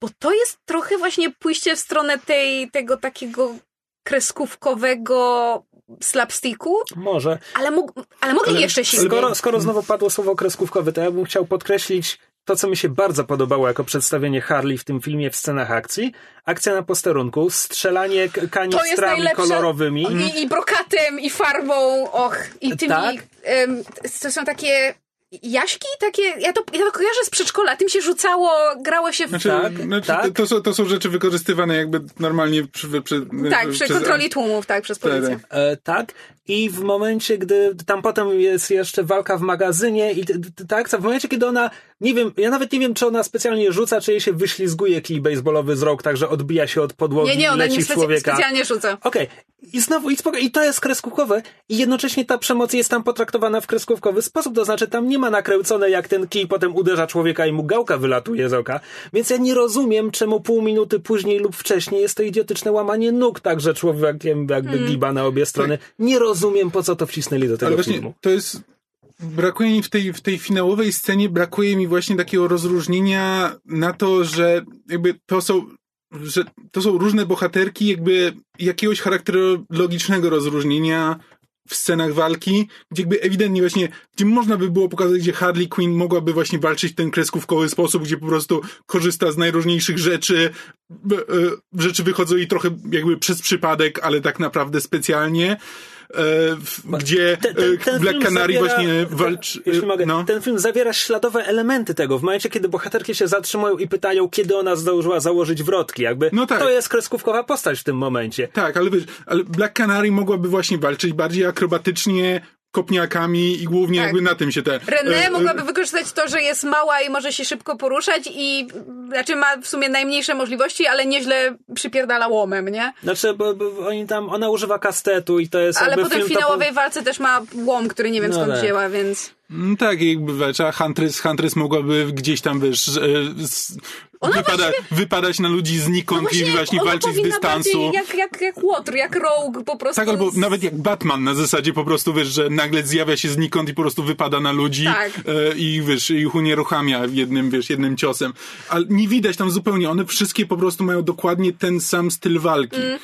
bo to jest trochę właśnie pójście w stronę tej, tego takiego kreskówkowego slapsticku. Może. Ale, mógł, ale mogli ale, jeszcze się... Skoro, skoro znowu padło słowo kreskówkowe, to ja bym chciał podkreślić to, co mi się bardzo podobało jako przedstawienie Harley w tym filmie w scenach akcji. Akcja na posterunku, strzelanie kanistrami kolorowymi. I, I brokatem, i farbą, och, i tymi... Tak? Ym, to są takie... Jaśki takie, ja to, ja to kojarzę z przedszkola, tym się rzucało, grało się w... Znaczy, tak, znaczy, tak? To, są, to są rzeczy wykorzystywane jakby normalnie przy... przy tak, przy przez, kontroli tłumów, tak, przez policję. Tak, tak. E, tak, i w momencie, gdy tam potem jest jeszcze walka w magazynie i ta akcja, w momencie, kiedy ona Nie wiem, ja nawet nie wiem, czy ona specjalnie rzuca, czy jej się wyślizguje kij baseballowy z rąk, także odbija się od podłogi i leci w człowieka. Nie, nie, ona nie specjalnie rzuca. Okej. Okay. I znowu, i spoko, i to jest kreskówkowe i jednocześnie ta przemoc jest tam potraktowana w kreskówkowy sposób, to znaczy tam nie ma nakręcone, jak ten kij potem uderza człowieka i mu gałka wylatuje z oka, więc ja nie rozumiem, czemu pół minuty później lub wcześniej jest to idiotyczne łamanie nóg, także człowiekiem jakby hmm. giba na obie strony. Tak. Nie rozumiem, po co to wcisnęli do tego Ale filmu. Właśnie to jest... Brakuje mi w tej, w tej finałowej scenie, brakuje mi właśnie takiego rozróżnienia na to, że jakby to są, że to są różne bohaterki, jakby jakiegoś charakterologicznego rozróżnienia w scenach walki, gdzie jakby ewidentnie właśnie, gdzie można by było pokazać, gdzie Harley Quinn mogłaby właśnie walczyć w ten kreskówkowy sposób, gdzie po prostu korzysta z najróżniejszych rzeczy, rzeczy wychodzą jej trochę jakby przez przypadek, ale tak naprawdę specjalnie. Gdzie ten, ten, ten Black Canary zawiera, właśnie walczy... Jeśli mogę, no. Ten film zawiera śladowe elementy tego. W momencie, kiedy bohaterki się zatrzymują i pytają, kiedy ona zdążyła założyć wrotki. Jakby no tak. To jest kreskówkowa postać w tym momencie. Tak, ale wiesz, ale Black Canary mogłaby właśnie walczyć bardziej akrobatycznie, kopniakami i głównie tak. jakby na tym się te... René mogłaby wykorzystać to, że jest mała i może się szybko poruszać i znaczy ma w sumie najmniejsze możliwości, ale nieźle przypierdala łomem, nie? Znaczy, bo, bo oni tam, ona używa kastetu i to jest... Ale po tej finałowej to... walce też ma łom, który nie wiem skąd no tak. wzięła, więc... No tak, jakby walcza, Huntress, Huntress mogłaby gdzieś tam, wiesz, z, wypada, właściwie... wypadać na ludzi znikąd no właśnie, i właśnie walczyć z dystansu. Jak, jak, jak Łotr, jak Rogue po prostu. Tak, albo z... nawet jak Batman na zasadzie po prostu, wiesz, że nagle zjawia się znikąd i po prostu wypada na ludzi tak. e, i wiesz, ich unieruchamia jednym, wiesz, jednym ciosem. Ale nie widać tam zupełnie, one wszystkie po prostu mają dokładnie ten sam styl walki. Mm.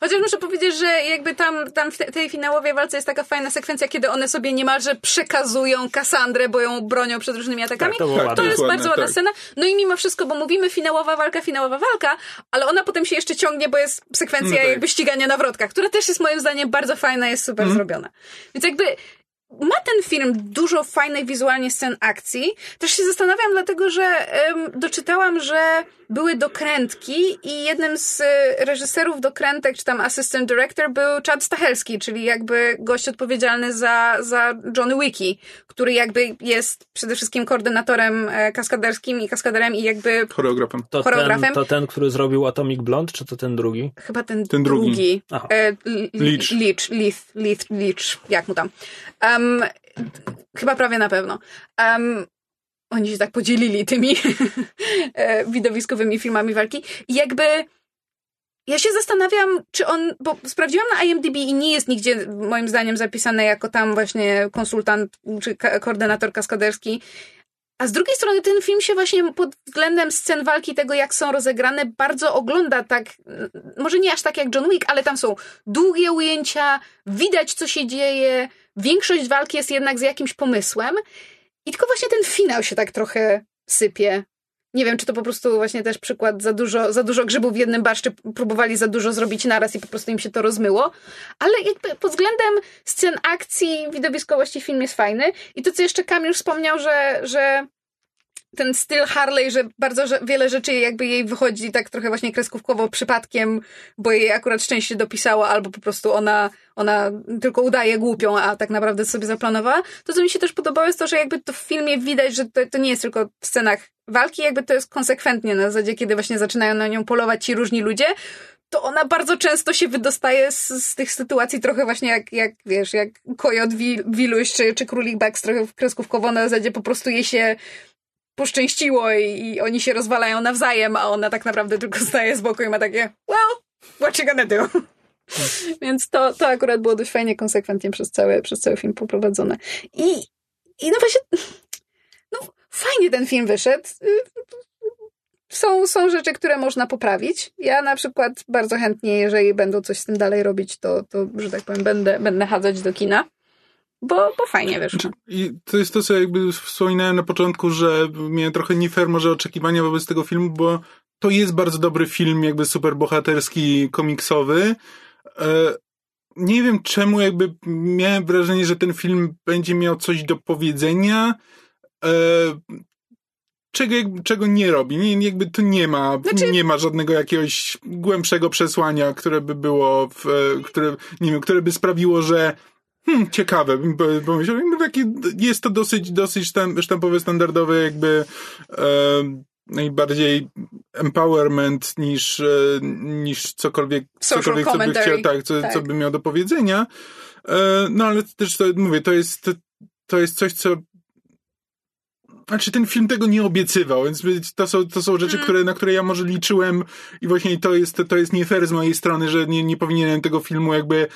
Chociaż muszę powiedzieć, że jakby tam, tam w te, tej finałowej walce jest taka fajna sekwencja, kiedy one sobie niemalże przekazują Kassandrę, bo ją bronią przed różnymi atakami. Tak, to było to ładne, jest ładne, bardzo ładna tak. scena. No i mimo wszystko, bo mówimy finałowa walka, finałowa walka, ale ona potem się jeszcze ciągnie, bo jest sekwencja no tak. jakby ścigania na wrotkach, która też jest moim zdaniem bardzo fajna, jest super mm. zrobiona. Więc jakby... Ma ten film dużo fajnych wizualnie scen akcji. Też się zastanawiam, dlatego że ym, doczytałam, że były dokrętki i jednym z y, reżyserów dokrętek, czy tam assistant director, był Chad Stahelski, czyli jakby gość odpowiedzialny za, za John Wicki, który jakby jest przede wszystkim koordynatorem e, kaskaderskim i kaskaderem i jakby... Choreografem. To, choreografem. Ten, to ten, który zrobił Atomic Blonde, czy to ten drugi? Chyba ten, ten drugi. Leach. Leach, Leach, Leach, jak mu tam. Um, Um, chyba prawie na pewno. Um, oni się tak podzielili tymi widowiskowymi filmami walki. I jakby ja się zastanawiam, czy on, bo sprawdziłam na IMDb i nie jest nigdzie moim zdaniem zapisane jako tam właśnie konsultant czy ka- koordynator kaskaderski. A z drugiej strony ten film się właśnie pod względem scen walki, tego jak są rozegrane, bardzo ogląda tak, może nie aż tak jak John Wick, ale tam są długie ujęcia, widać co się dzieje, większość walki jest jednak z jakimś pomysłem i tylko właśnie ten finał się tak trochę sypie. Nie wiem, czy to po prostu właśnie też przykład za dużo, za dużo grzybów w jednym barszczu, próbowali za dużo zrobić naraz i po prostu im się to rozmyło, ale jakby pod względem scen akcji, widowiskowości film jest fajny i to, co jeszcze Kamil wspomniał, że, że ten styl Harley, że bardzo wiele rzeczy jakby jej wychodzi tak trochę właśnie kreskówkowo przypadkiem, bo jej akurat szczęście dopisało, albo po prostu ona, ona tylko udaje głupią, a tak naprawdę sobie zaplanowała. To, co mi się też podobało, jest to, że jakby to w filmie widać, że to, to nie jest tylko w scenach walki, jakby to jest konsekwentnie na zasadzie, kiedy właśnie zaczynają na nią polować ci różni ludzie, to ona bardzo często się wydostaje z, z tych sytuacji trochę właśnie jak, jak wiesz, jak Kojot Wil, Wiluś czy, czy Królik Bugs trochę kreskówkowo na zasadzie po prostu jej się poszczęściło i, i oni się rozwalają nawzajem, a ona tak naprawdę tylko staje z boku i ma takie, well, what you gonna do? Więc to, to akurat było dość fajnie konsekwentnie przez cały, przez cały film poprowadzone. I, i no właśnie, no fajnie ten film wyszedł. Są, są rzeczy, które można poprawić. Ja na przykład bardzo chętnie, jeżeli będą coś z tym dalej robić, to, to że tak powiem, będę, będę chadzać do kina. Bo, bo fajnie wyszło. I to jest to, co jakby wspominałem na początku, że miałem trochę nie fair może oczekiwania wobec tego filmu, bo to jest bardzo dobry film, jakby superbohaterski, komiksowy. Nie wiem czemu, jakby miałem wrażenie, że ten film będzie miał coś do powiedzenia, czego, czego nie robi. Nie, jakby tu nie ma, znaczy... nie ma żadnego jakiegoś głębszego przesłania, które by było, w, które, nie wiem, które by sprawiło, że hmm, ciekawe, bym pomyślał, jest to dosyć, dosyć sztampowy, standardowy jakby e, najbardziej empowerment niż, niż cokolwiek, cokolwiek co by chciał, tak, co, tak. co by miał do powiedzenia. E, no ale też to, mówię, to jest, to jest coś, co Znaczy ten film tego nie obiecywał, więc to są, to są rzeczy, które, na które ja może liczyłem i właśnie to jest, to jest nie fair z mojej strony, że nie, nie powinienem tego filmu jakby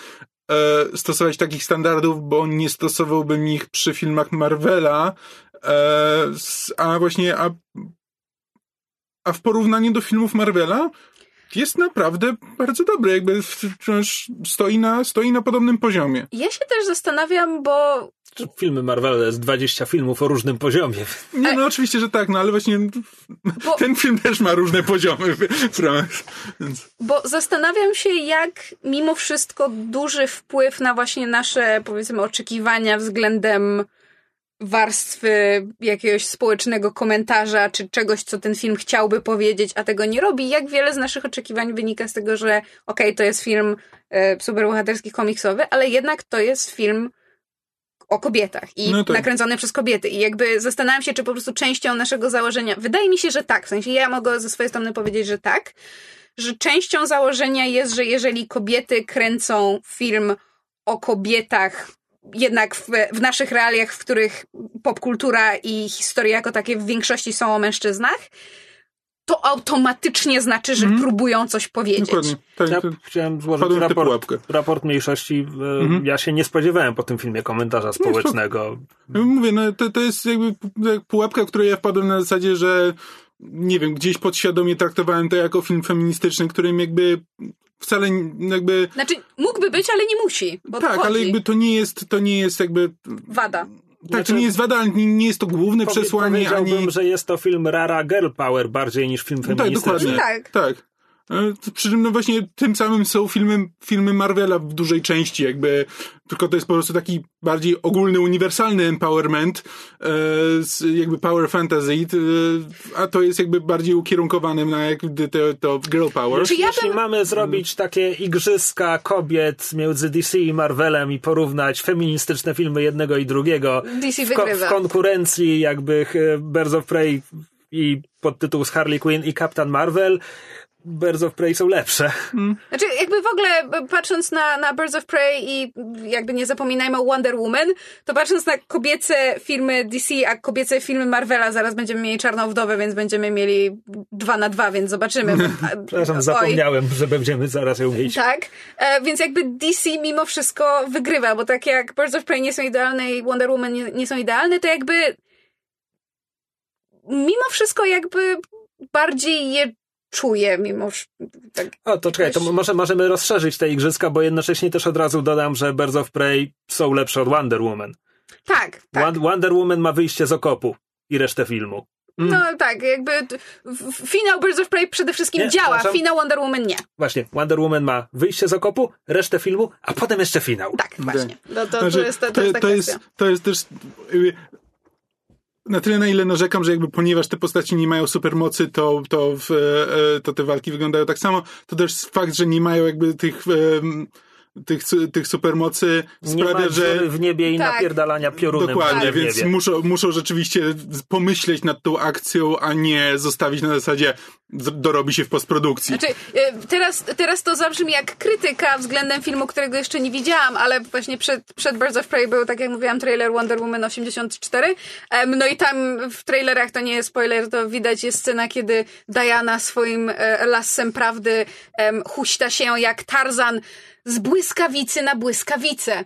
e, stosować takich standardów, bo nie stosowałbym ich przy filmach Marvela, e, a właśnie a, a w porównaniu do filmów Marvela jest naprawdę bardzo dobry, jakby stoi na, stoi na podobnym poziomie. Ja się też zastanawiam, bo filmy Marvela jest dwadzieścia filmów o różnym poziomie. Nie, no oczywiście, że tak, no ale właśnie bo, ten film też ma różne poziomy. Bo zastanawiam się, jak mimo wszystko duży wpływ na właśnie nasze, powiedzmy, oczekiwania względem warstwy jakiegoś społecznego komentarza, czy czegoś, co ten film chciałby powiedzieć, a tego nie robi. Jak wiele z naszych oczekiwań wynika z tego, że okej, okay, to jest film y, superbohaterski, komiksowy, ale jednak to jest film o kobietach i no tak. nakręcone przez kobiety. I jakby zastanawiam się, czy po prostu częścią naszego założenia, wydaje mi się, że tak, w sensie ja mogę ze swojej strony powiedzieć, że tak, że częścią założenia jest, że jeżeli kobiety kręcą film o kobietach, jednak w, w naszych realiach, w których popkultura i historia jako takie w większości są o mężczyznach, to automatycznie znaczy, że mm. próbują coś powiedzieć. Dokładnie. Tak, ja chciałem złożyć raport, raport mniejszości. Mm-hmm. Ja się nie spodziewałem po tym filmie komentarza społecznego. No, mówię, no to, to jest jakby pułapka, w której ja wpadłem na zasadzie, że nie wiem, gdzieś podświadomie traktowałem to jako film feministyczny, którym jakby wcale jakby... Znaczy mógłby być, ale nie musi. Bo tak, ale jakby to nie jest, to nie jest jakby... Wada. Tak, znaczy, to nie jest wada, nie jest to główne powie, przesłanie. Powiedziałbym, ani... że jest to film rara girl power bardziej niż film feministyczny. No tak, dokładnie. Tak. tak. Przy czym no właśnie tym samym są filmy, filmy Marvela w dużej części jakby, tylko to jest po prostu taki bardziej ogólny, uniwersalny empowerment, jakby power fantasy, a to jest jakby bardziej ukierunkowanym na jakby to, to girl power. Jeśli, ja bym... jeśli mamy zrobić takie igrzyska kobiet między D C i Marvelem i porównać feministyczne filmy jednego i drugiego D C w, ko- w konkurencji jakby Birds of Prey i podtytuł z Harley Quinn i Captain Marvel, Birds of Prey są lepsze. Hmm. Znaczy, jakby w ogóle patrząc na, na Birds of Prey i jakby nie zapominajmy o Wonder Woman, to patrząc na kobiece filmy D C, a kobiece filmy Marvela, zaraz będziemy mieli Czarną Wdowę, więc będziemy mieli dwa na dwa, więc zobaczymy. Przepraszam, Oj. zapomniałem, że będziemy zaraz ją mieć. Tak, e, więc jakby D C mimo wszystko wygrywa, bo tak jak Birds of Prey nie są idealne i Wonder Woman nie, nie są idealne, to jakby mimo wszystko jakby bardziej je czuję mimo... Tak, o, to czekaj, to może możemy rozszerzyć te igrzyska, bo jednocześnie też od razu dodam, że Birds of Prey są lepsze od Wonder Woman. Tak, tak. Wonder Woman ma wyjście z okopu i resztę filmu. Mm. No tak, jakby finał Birds of Prey przede wszystkim nie, działa, proszę. Finał Wonder Woman nie. Właśnie, Wonder Woman ma wyjście z okopu, resztę filmu, a potem jeszcze finał. Tak, właśnie. No to, znaczy, to jest ta, to, to, to jest to jest też... Na tyle, na ile narzekam, że jakby ponieważ te postaci nie mają supermocy, to, to, w, to te walki wyglądają tak samo. To też fakt, że nie mają jakby tych, tych, tych supermocy sprawia, nie ma że... w niebie i tak. napierdalania piorunem. Dokładnie, więc muszą, muszą rzeczywiście pomyśleć nad tą akcją, a nie zostawić na zasadzie dorobi się w postprodukcji. Znaczy, teraz, teraz to zabrzmi jak krytyka względem filmu, którego jeszcze nie widziałam, ale właśnie przed, przed Birds of Prey był, tak jak mówiłam, trailer Wonder Woman osiemdziesiąt cztery. No i tam w trailerach, to nie jest spoiler, to widać jest scena, kiedy Diana swoim lassem prawdy huśta się jak Tarzan z błyskawicy na błyskawicę.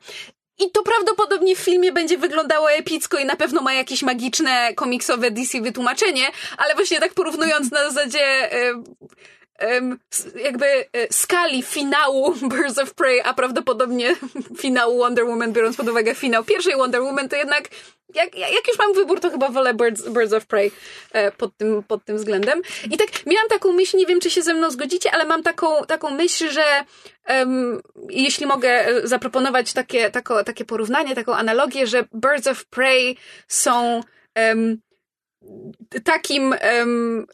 I to prawdopodobnie w filmie będzie wyglądało epicko i na pewno ma jakieś magiczne, komiksowe D C wytłumaczenie, ale właśnie tak porównując na zasadzie um, um, jakby skali finału Birds of Prey, a prawdopodobnie finału Wonder Woman, biorąc pod uwagę finał pierwszej Wonder Woman, to jednak jak, jak już mam wybór, to chyba wolę Birds, Birds of Prey pod tym, pod tym względem. I tak miałam taką myśl, nie wiem, czy się ze mną zgodzicie, ale mam taką, taką myśl, że um, jeśli mogę zaproponować takie, tako, takie porównanie, taką analogię, że Birds of Prey są um, takim um,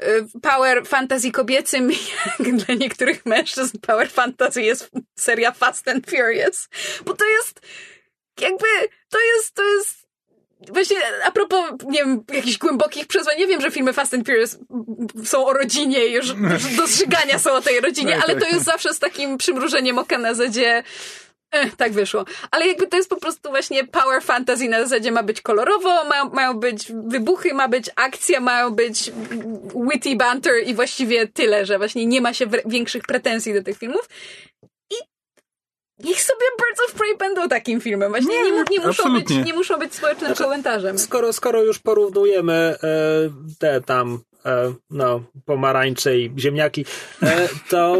power fantasy kobiecym, jak dla niektórych mężczyzn power fantasy jest seria Fast and Furious, bo to jest jakby to jest, to jest właśnie a propos, nie wiem, jakichś głębokich przesłań, nie wiem, że filmy Fast and Furious są o rodzinie i już dostrzegania są o tej rodzinie, ale to jest zawsze z takim przymrużeniem oka na zasadzie eh, tak wyszło. Ale jakby to jest po prostu właśnie power fantasy na zasadzie ma być kolorowo, ma, mają być wybuchy, ma być akcja, mają być witty banter i właściwie tyle, że właśnie nie ma się większych pretensji do tych filmów. Niech sobie Birds of Prey będą takim filmem. Właśnie nie, nie, nie, muszą, być, nie muszą być społecznym znaczy, komentarzem. Skoro, skoro już porównujemy e, te tam e, no, pomarańcze i ziemniaki, e, to...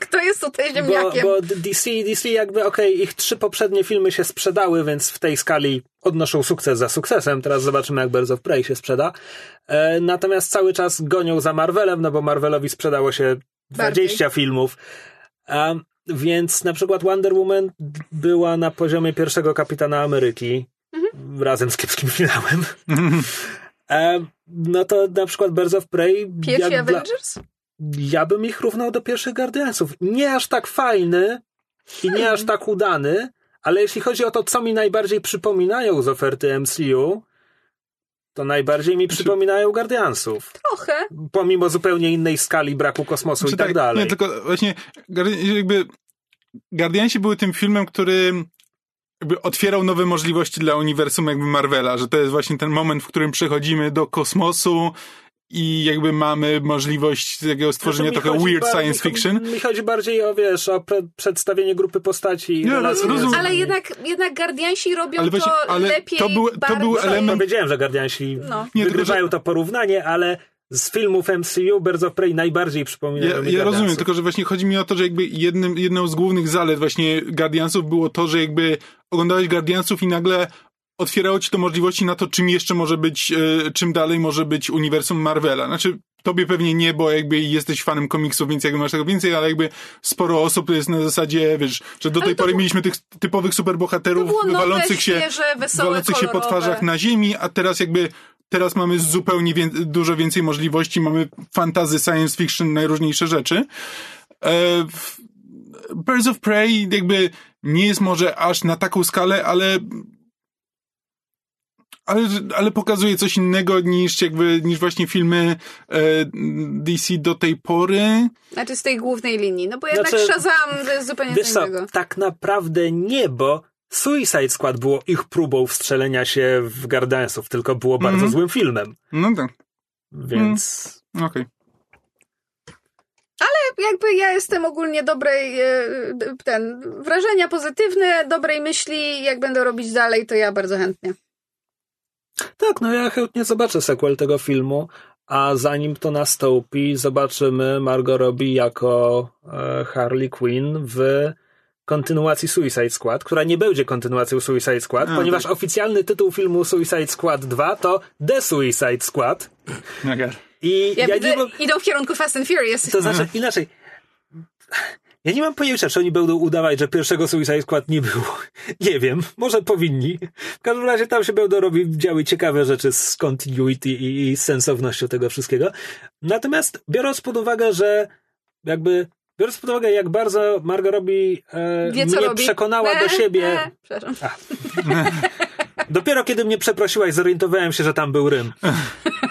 Kto jest tutaj ziemniakiem? Bo, bo D C, D C jakby, okej, okay, ich trzy poprzednie filmy się sprzedały, więc w tej skali odnoszą sukces za sukcesem. Teraz zobaczymy, jak Birds of Prey się sprzeda. E, natomiast cały czas gonią za Marvelem, no bo Marvelowi sprzedało się dwadzieścia Bardziej. filmów. Um, Więc na przykład Wonder Woman była na poziomie pierwszego Kapitana Ameryki, mhm. razem z kiepskim finałem. Mhm. E, no to na przykład Birds of Prey... Pierwszy ja, Avengers? Dla, ja bym ich równał do pierwszych Guardiansów. Nie aż tak fajny i hmm. nie aż tak udany, ale jeśli chodzi o to, co mi najbardziej przypominają z oferty M C U, to najbardziej mi przypominają Guardiansów. Trochę. Pomimo zupełnie innej skali braku kosmosu znaczy, i tak, tak dalej. Nie, tylko właśnie jakby Guardiansi były tym filmem, który jakby otwierał nowe możliwości dla uniwersum jakby Marvela, że to jest właśnie ten moment, w którym przechodzimy do kosmosu i jakby mamy możliwość takiego stworzenia znaczy, trochę weird bar- science fiction. Mi, mi chodzi bardziej o, wiesz, o pre- przedstawienie grupy postaci. Nie, ale ale jednak, jednak Guardiansi robią ale właśnie, to ale lepiej, to był, to był element... Powiedziałem, że Guardiansi no. wygrywają to porównanie, ale z filmów M C U Birds of Prey najbardziej przypominają ja, mi ja rozumiem, tylko że właśnie chodzi mi o to, że jakby jednym, jedną z głównych zalet właśnie Guardiansów było to, że jakby oglądałeś Guardiansów i nagle otwierało ci to możliwości na to, czym jeszcze może być, y, czym dalej może być uniwersum Marvela. Znaczy, tobie pewnie nie, bo jakby jesteś fanem komiksów, więc jakby masz tego więcej, ale jakby sporo osób to jest na zasadzie, wiesz, że do ale tej pory było... mieliśmy tych typowych superbohaterów walących się, wesołe, walących się po twarzach na ziemi, a teraz jakby teraz mamy zupełnie wie- dużo więcej możliwości, mamy fantasy, science fiction, najróżniejsze rzeczy. E, Birds of Prey jakby nie jest może aż na taką skalę, ale Ale, ale pokazuje coś innego niż jakby, niż właśnie filmy e, D C do tej pory. Znaczy z tej głównej linii. No bo jednak znaczy, Shazam to jest zupełnie wiesz co, innego. Tak naprawdę nie, bo Suicide Squad było ich próbą wstrzelenia się w Guardiansów, tylko było mm-hmm. bardzo złym filmem. No tak. Więc... Mm. Okej. Okay. Ale jakby ja jestem ogólnie dobrej, ten, wrażenia pozytywne, dobrej myśli. Jak będę robić dalej, to ja bardzo chętnie. Tak, no ja chętnie zobaczę sequel tego filmu, a zanim to nastąpi, zobaczymy Margot Robbie jako e, Harley Quinn w kontynuacji Suicide Squad, która nie będzie kontynuacją Suicide Squad, a, ponieważ tak. oficjalny tytuł filmu Suicide Squad dwa to The Suicide Squad. Okay. I ja, ja nie mam... Idą w kierunku Fast and Furious. To znaczy, inaczej... Ja nie mam pojęcia, czy oni będą udawać, że pierwszego Suicide Squad nie było. Nie wiem, może powinni. W każdym razie tam się będą robić działy ciekawe rzeczy z continuity i, i sensownością tego wszystkiego. Natomiast biorąc pod uwagę, że jakby, biorąc pod uwagę, jak bardzo Margot Robbie e, Wie, mnie robi. przekonała ne, do siebie... Ne. Przepraszam. A. Dopiero kiedy mnie przeprosiłaś, zorientowałem się, że tam był rym.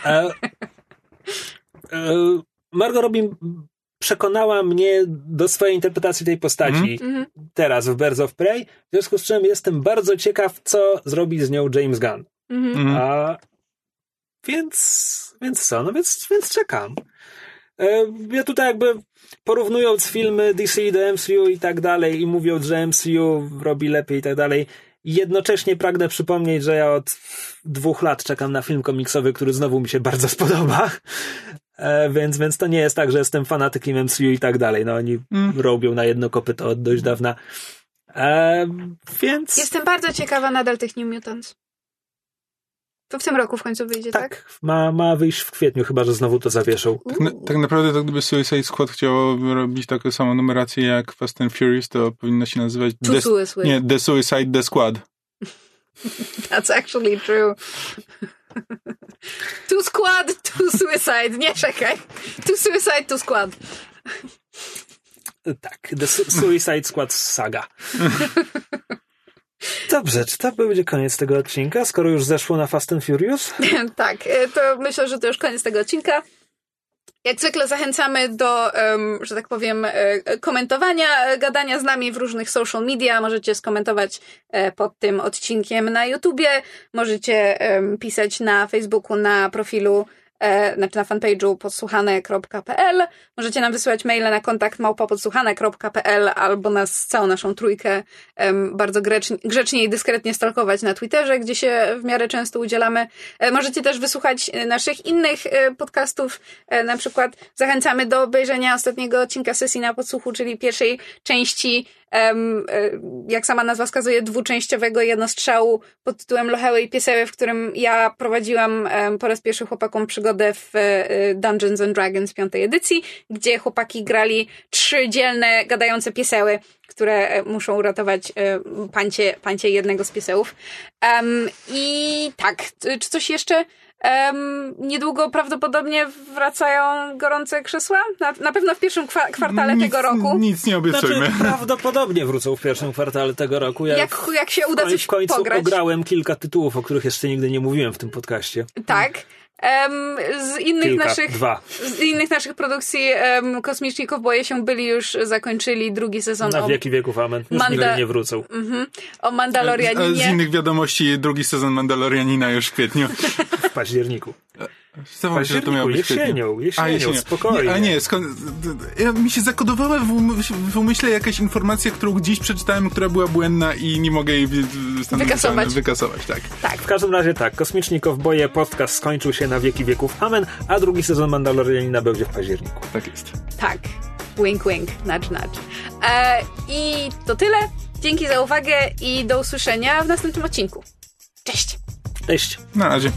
E, e, Margot Robbie przekonała mnie do swojej interpretacji tej postaci mm. teraz w Birds of Prey, w związku z czym jestem bardzo ciekaw, co zrobi z nią James Gunn. Mm. A, więc więc co? No więc, więc czekam. E, ja tutaj jakby porównując filmy D C do M C U i tak dalej i mówiąc, że M C U robi lepiej i tak dalej, jednocześnie pragnę przypomnieć, że ja od dwóch lat czekam na film komiksowy, który znowu mi się bardzo spodoba. E, więc, więc to nie jest tak, że jestem fanatykiem M C U i tak dalej. No oni mm. robią na jedno kopyto od dość dawna. E, więc... Jestem bardzo ciekawa nadal tych New Mutants. To w tym roku w końcu wyjdzie, tak? Tak, ma, ma wyjść w kwietniu, chyba że znowu to zawieszą. Tak, na, tak naprawdę to gdyby Suicide Squad chciało robić taką samą numerację jak Fast and Furious, to powinno się nazywać The, Suicide. Nie, The Suicide The Squad. That's actually true. Tu skład, tu suicide. Nie, czekaj. Tu suicide, tu skład. Tak, The su- Suicide Squad Saga. Dobrze, czy to będzie koniec tego odcinka, skoro już zeszło na Fast and Furious? Tak, to myślę, że to już koniec tego odcinka. Jak zwykle zachęcamy do, um, że tak powiem, komentowania, gadania z nami w różnych social media. Możecie skomentować pod tym odcinkiem na YouTubie, możecie um, pisać na Facebooku, na profilu, e, znaczy na fanpage'u podsłuchane kropka p l. Możecie nam wysyłać maile na kontakt małpa podsłuchane kropka p l albo nas, całą naszą trójkę um, bardzo grzecznie, grzecznie i dyskretnie stalkować na Twitterze, gdzie się w miarę często udzielamy. E, możecie też wysłuchać naszych innych e, podcastów. E, na przykład zachęcamy do obejrzenia ostatniego odcinka sesji na podsłuchu, czyli pierwszej części, Um, jak sama nazwa wskazuje, dwuczęściowego jednostrzału pod tytułem Locheły i Pieseły, w którym ja prowadziłam um, po raz pierwszy chłopakom przygodę w um, Dungeons and Dragons piątej edycji, gdzie chłopaki grali trzy dzielne, gadające pieseły, które muszą uratować um, pancie, pancie jednego z piesełów. Um, I tak, czy coś jeszcze? Um, niedługo prawdopodobnie wracają gorące krzesła? Na, na pewno w pierwszym kwa- kwartale nic, tego roku. Nic nie obiecujmy. Znaczy, prawdopodobnie wrócą w pierwszym kwartale tego roku. Ja jak, w, jak się uda coś w końcu pograć. Ograłem kilka tytułów, o których jeszcze nigdy nie mówiłem w tym podcaście. Tak. Um, z, innych Kilka, naszych, z innych naszych produkcji um, Kosmiczników boję się byli już zakończyli drugi sezon. Na wieki wieków amen. Już Manda- nigdy nie wrócą. Mm-hmm. O Mandalorianinie. Z, z innych wiadomości drugi sezon Mandalorianina już w kwietniu. W październiku. Co mam, że to miało być jesienią, jesienią, a, jesienią, spokojnie. Nie, a nie, skąd... Ja, mi się zakodowała w, umyśle, w umyśle jakaś informacja, którą gdzieś przeczytałem, która była błędna i nie mogę jej wykasować. wykasować tak. tak. W każdym razie tak, Kosmiczni Kowboje podcast skończył się na wieki wieków amen, a drugi sezon Mandalorianina będzie w październiku. Tak jest. Tak. Wink, wink, nudge, nudge. Eee, I to tyle. Dzięki za uwagę i do usłyszenia w następnym odcinku. Cześć. Cześć. Na razie.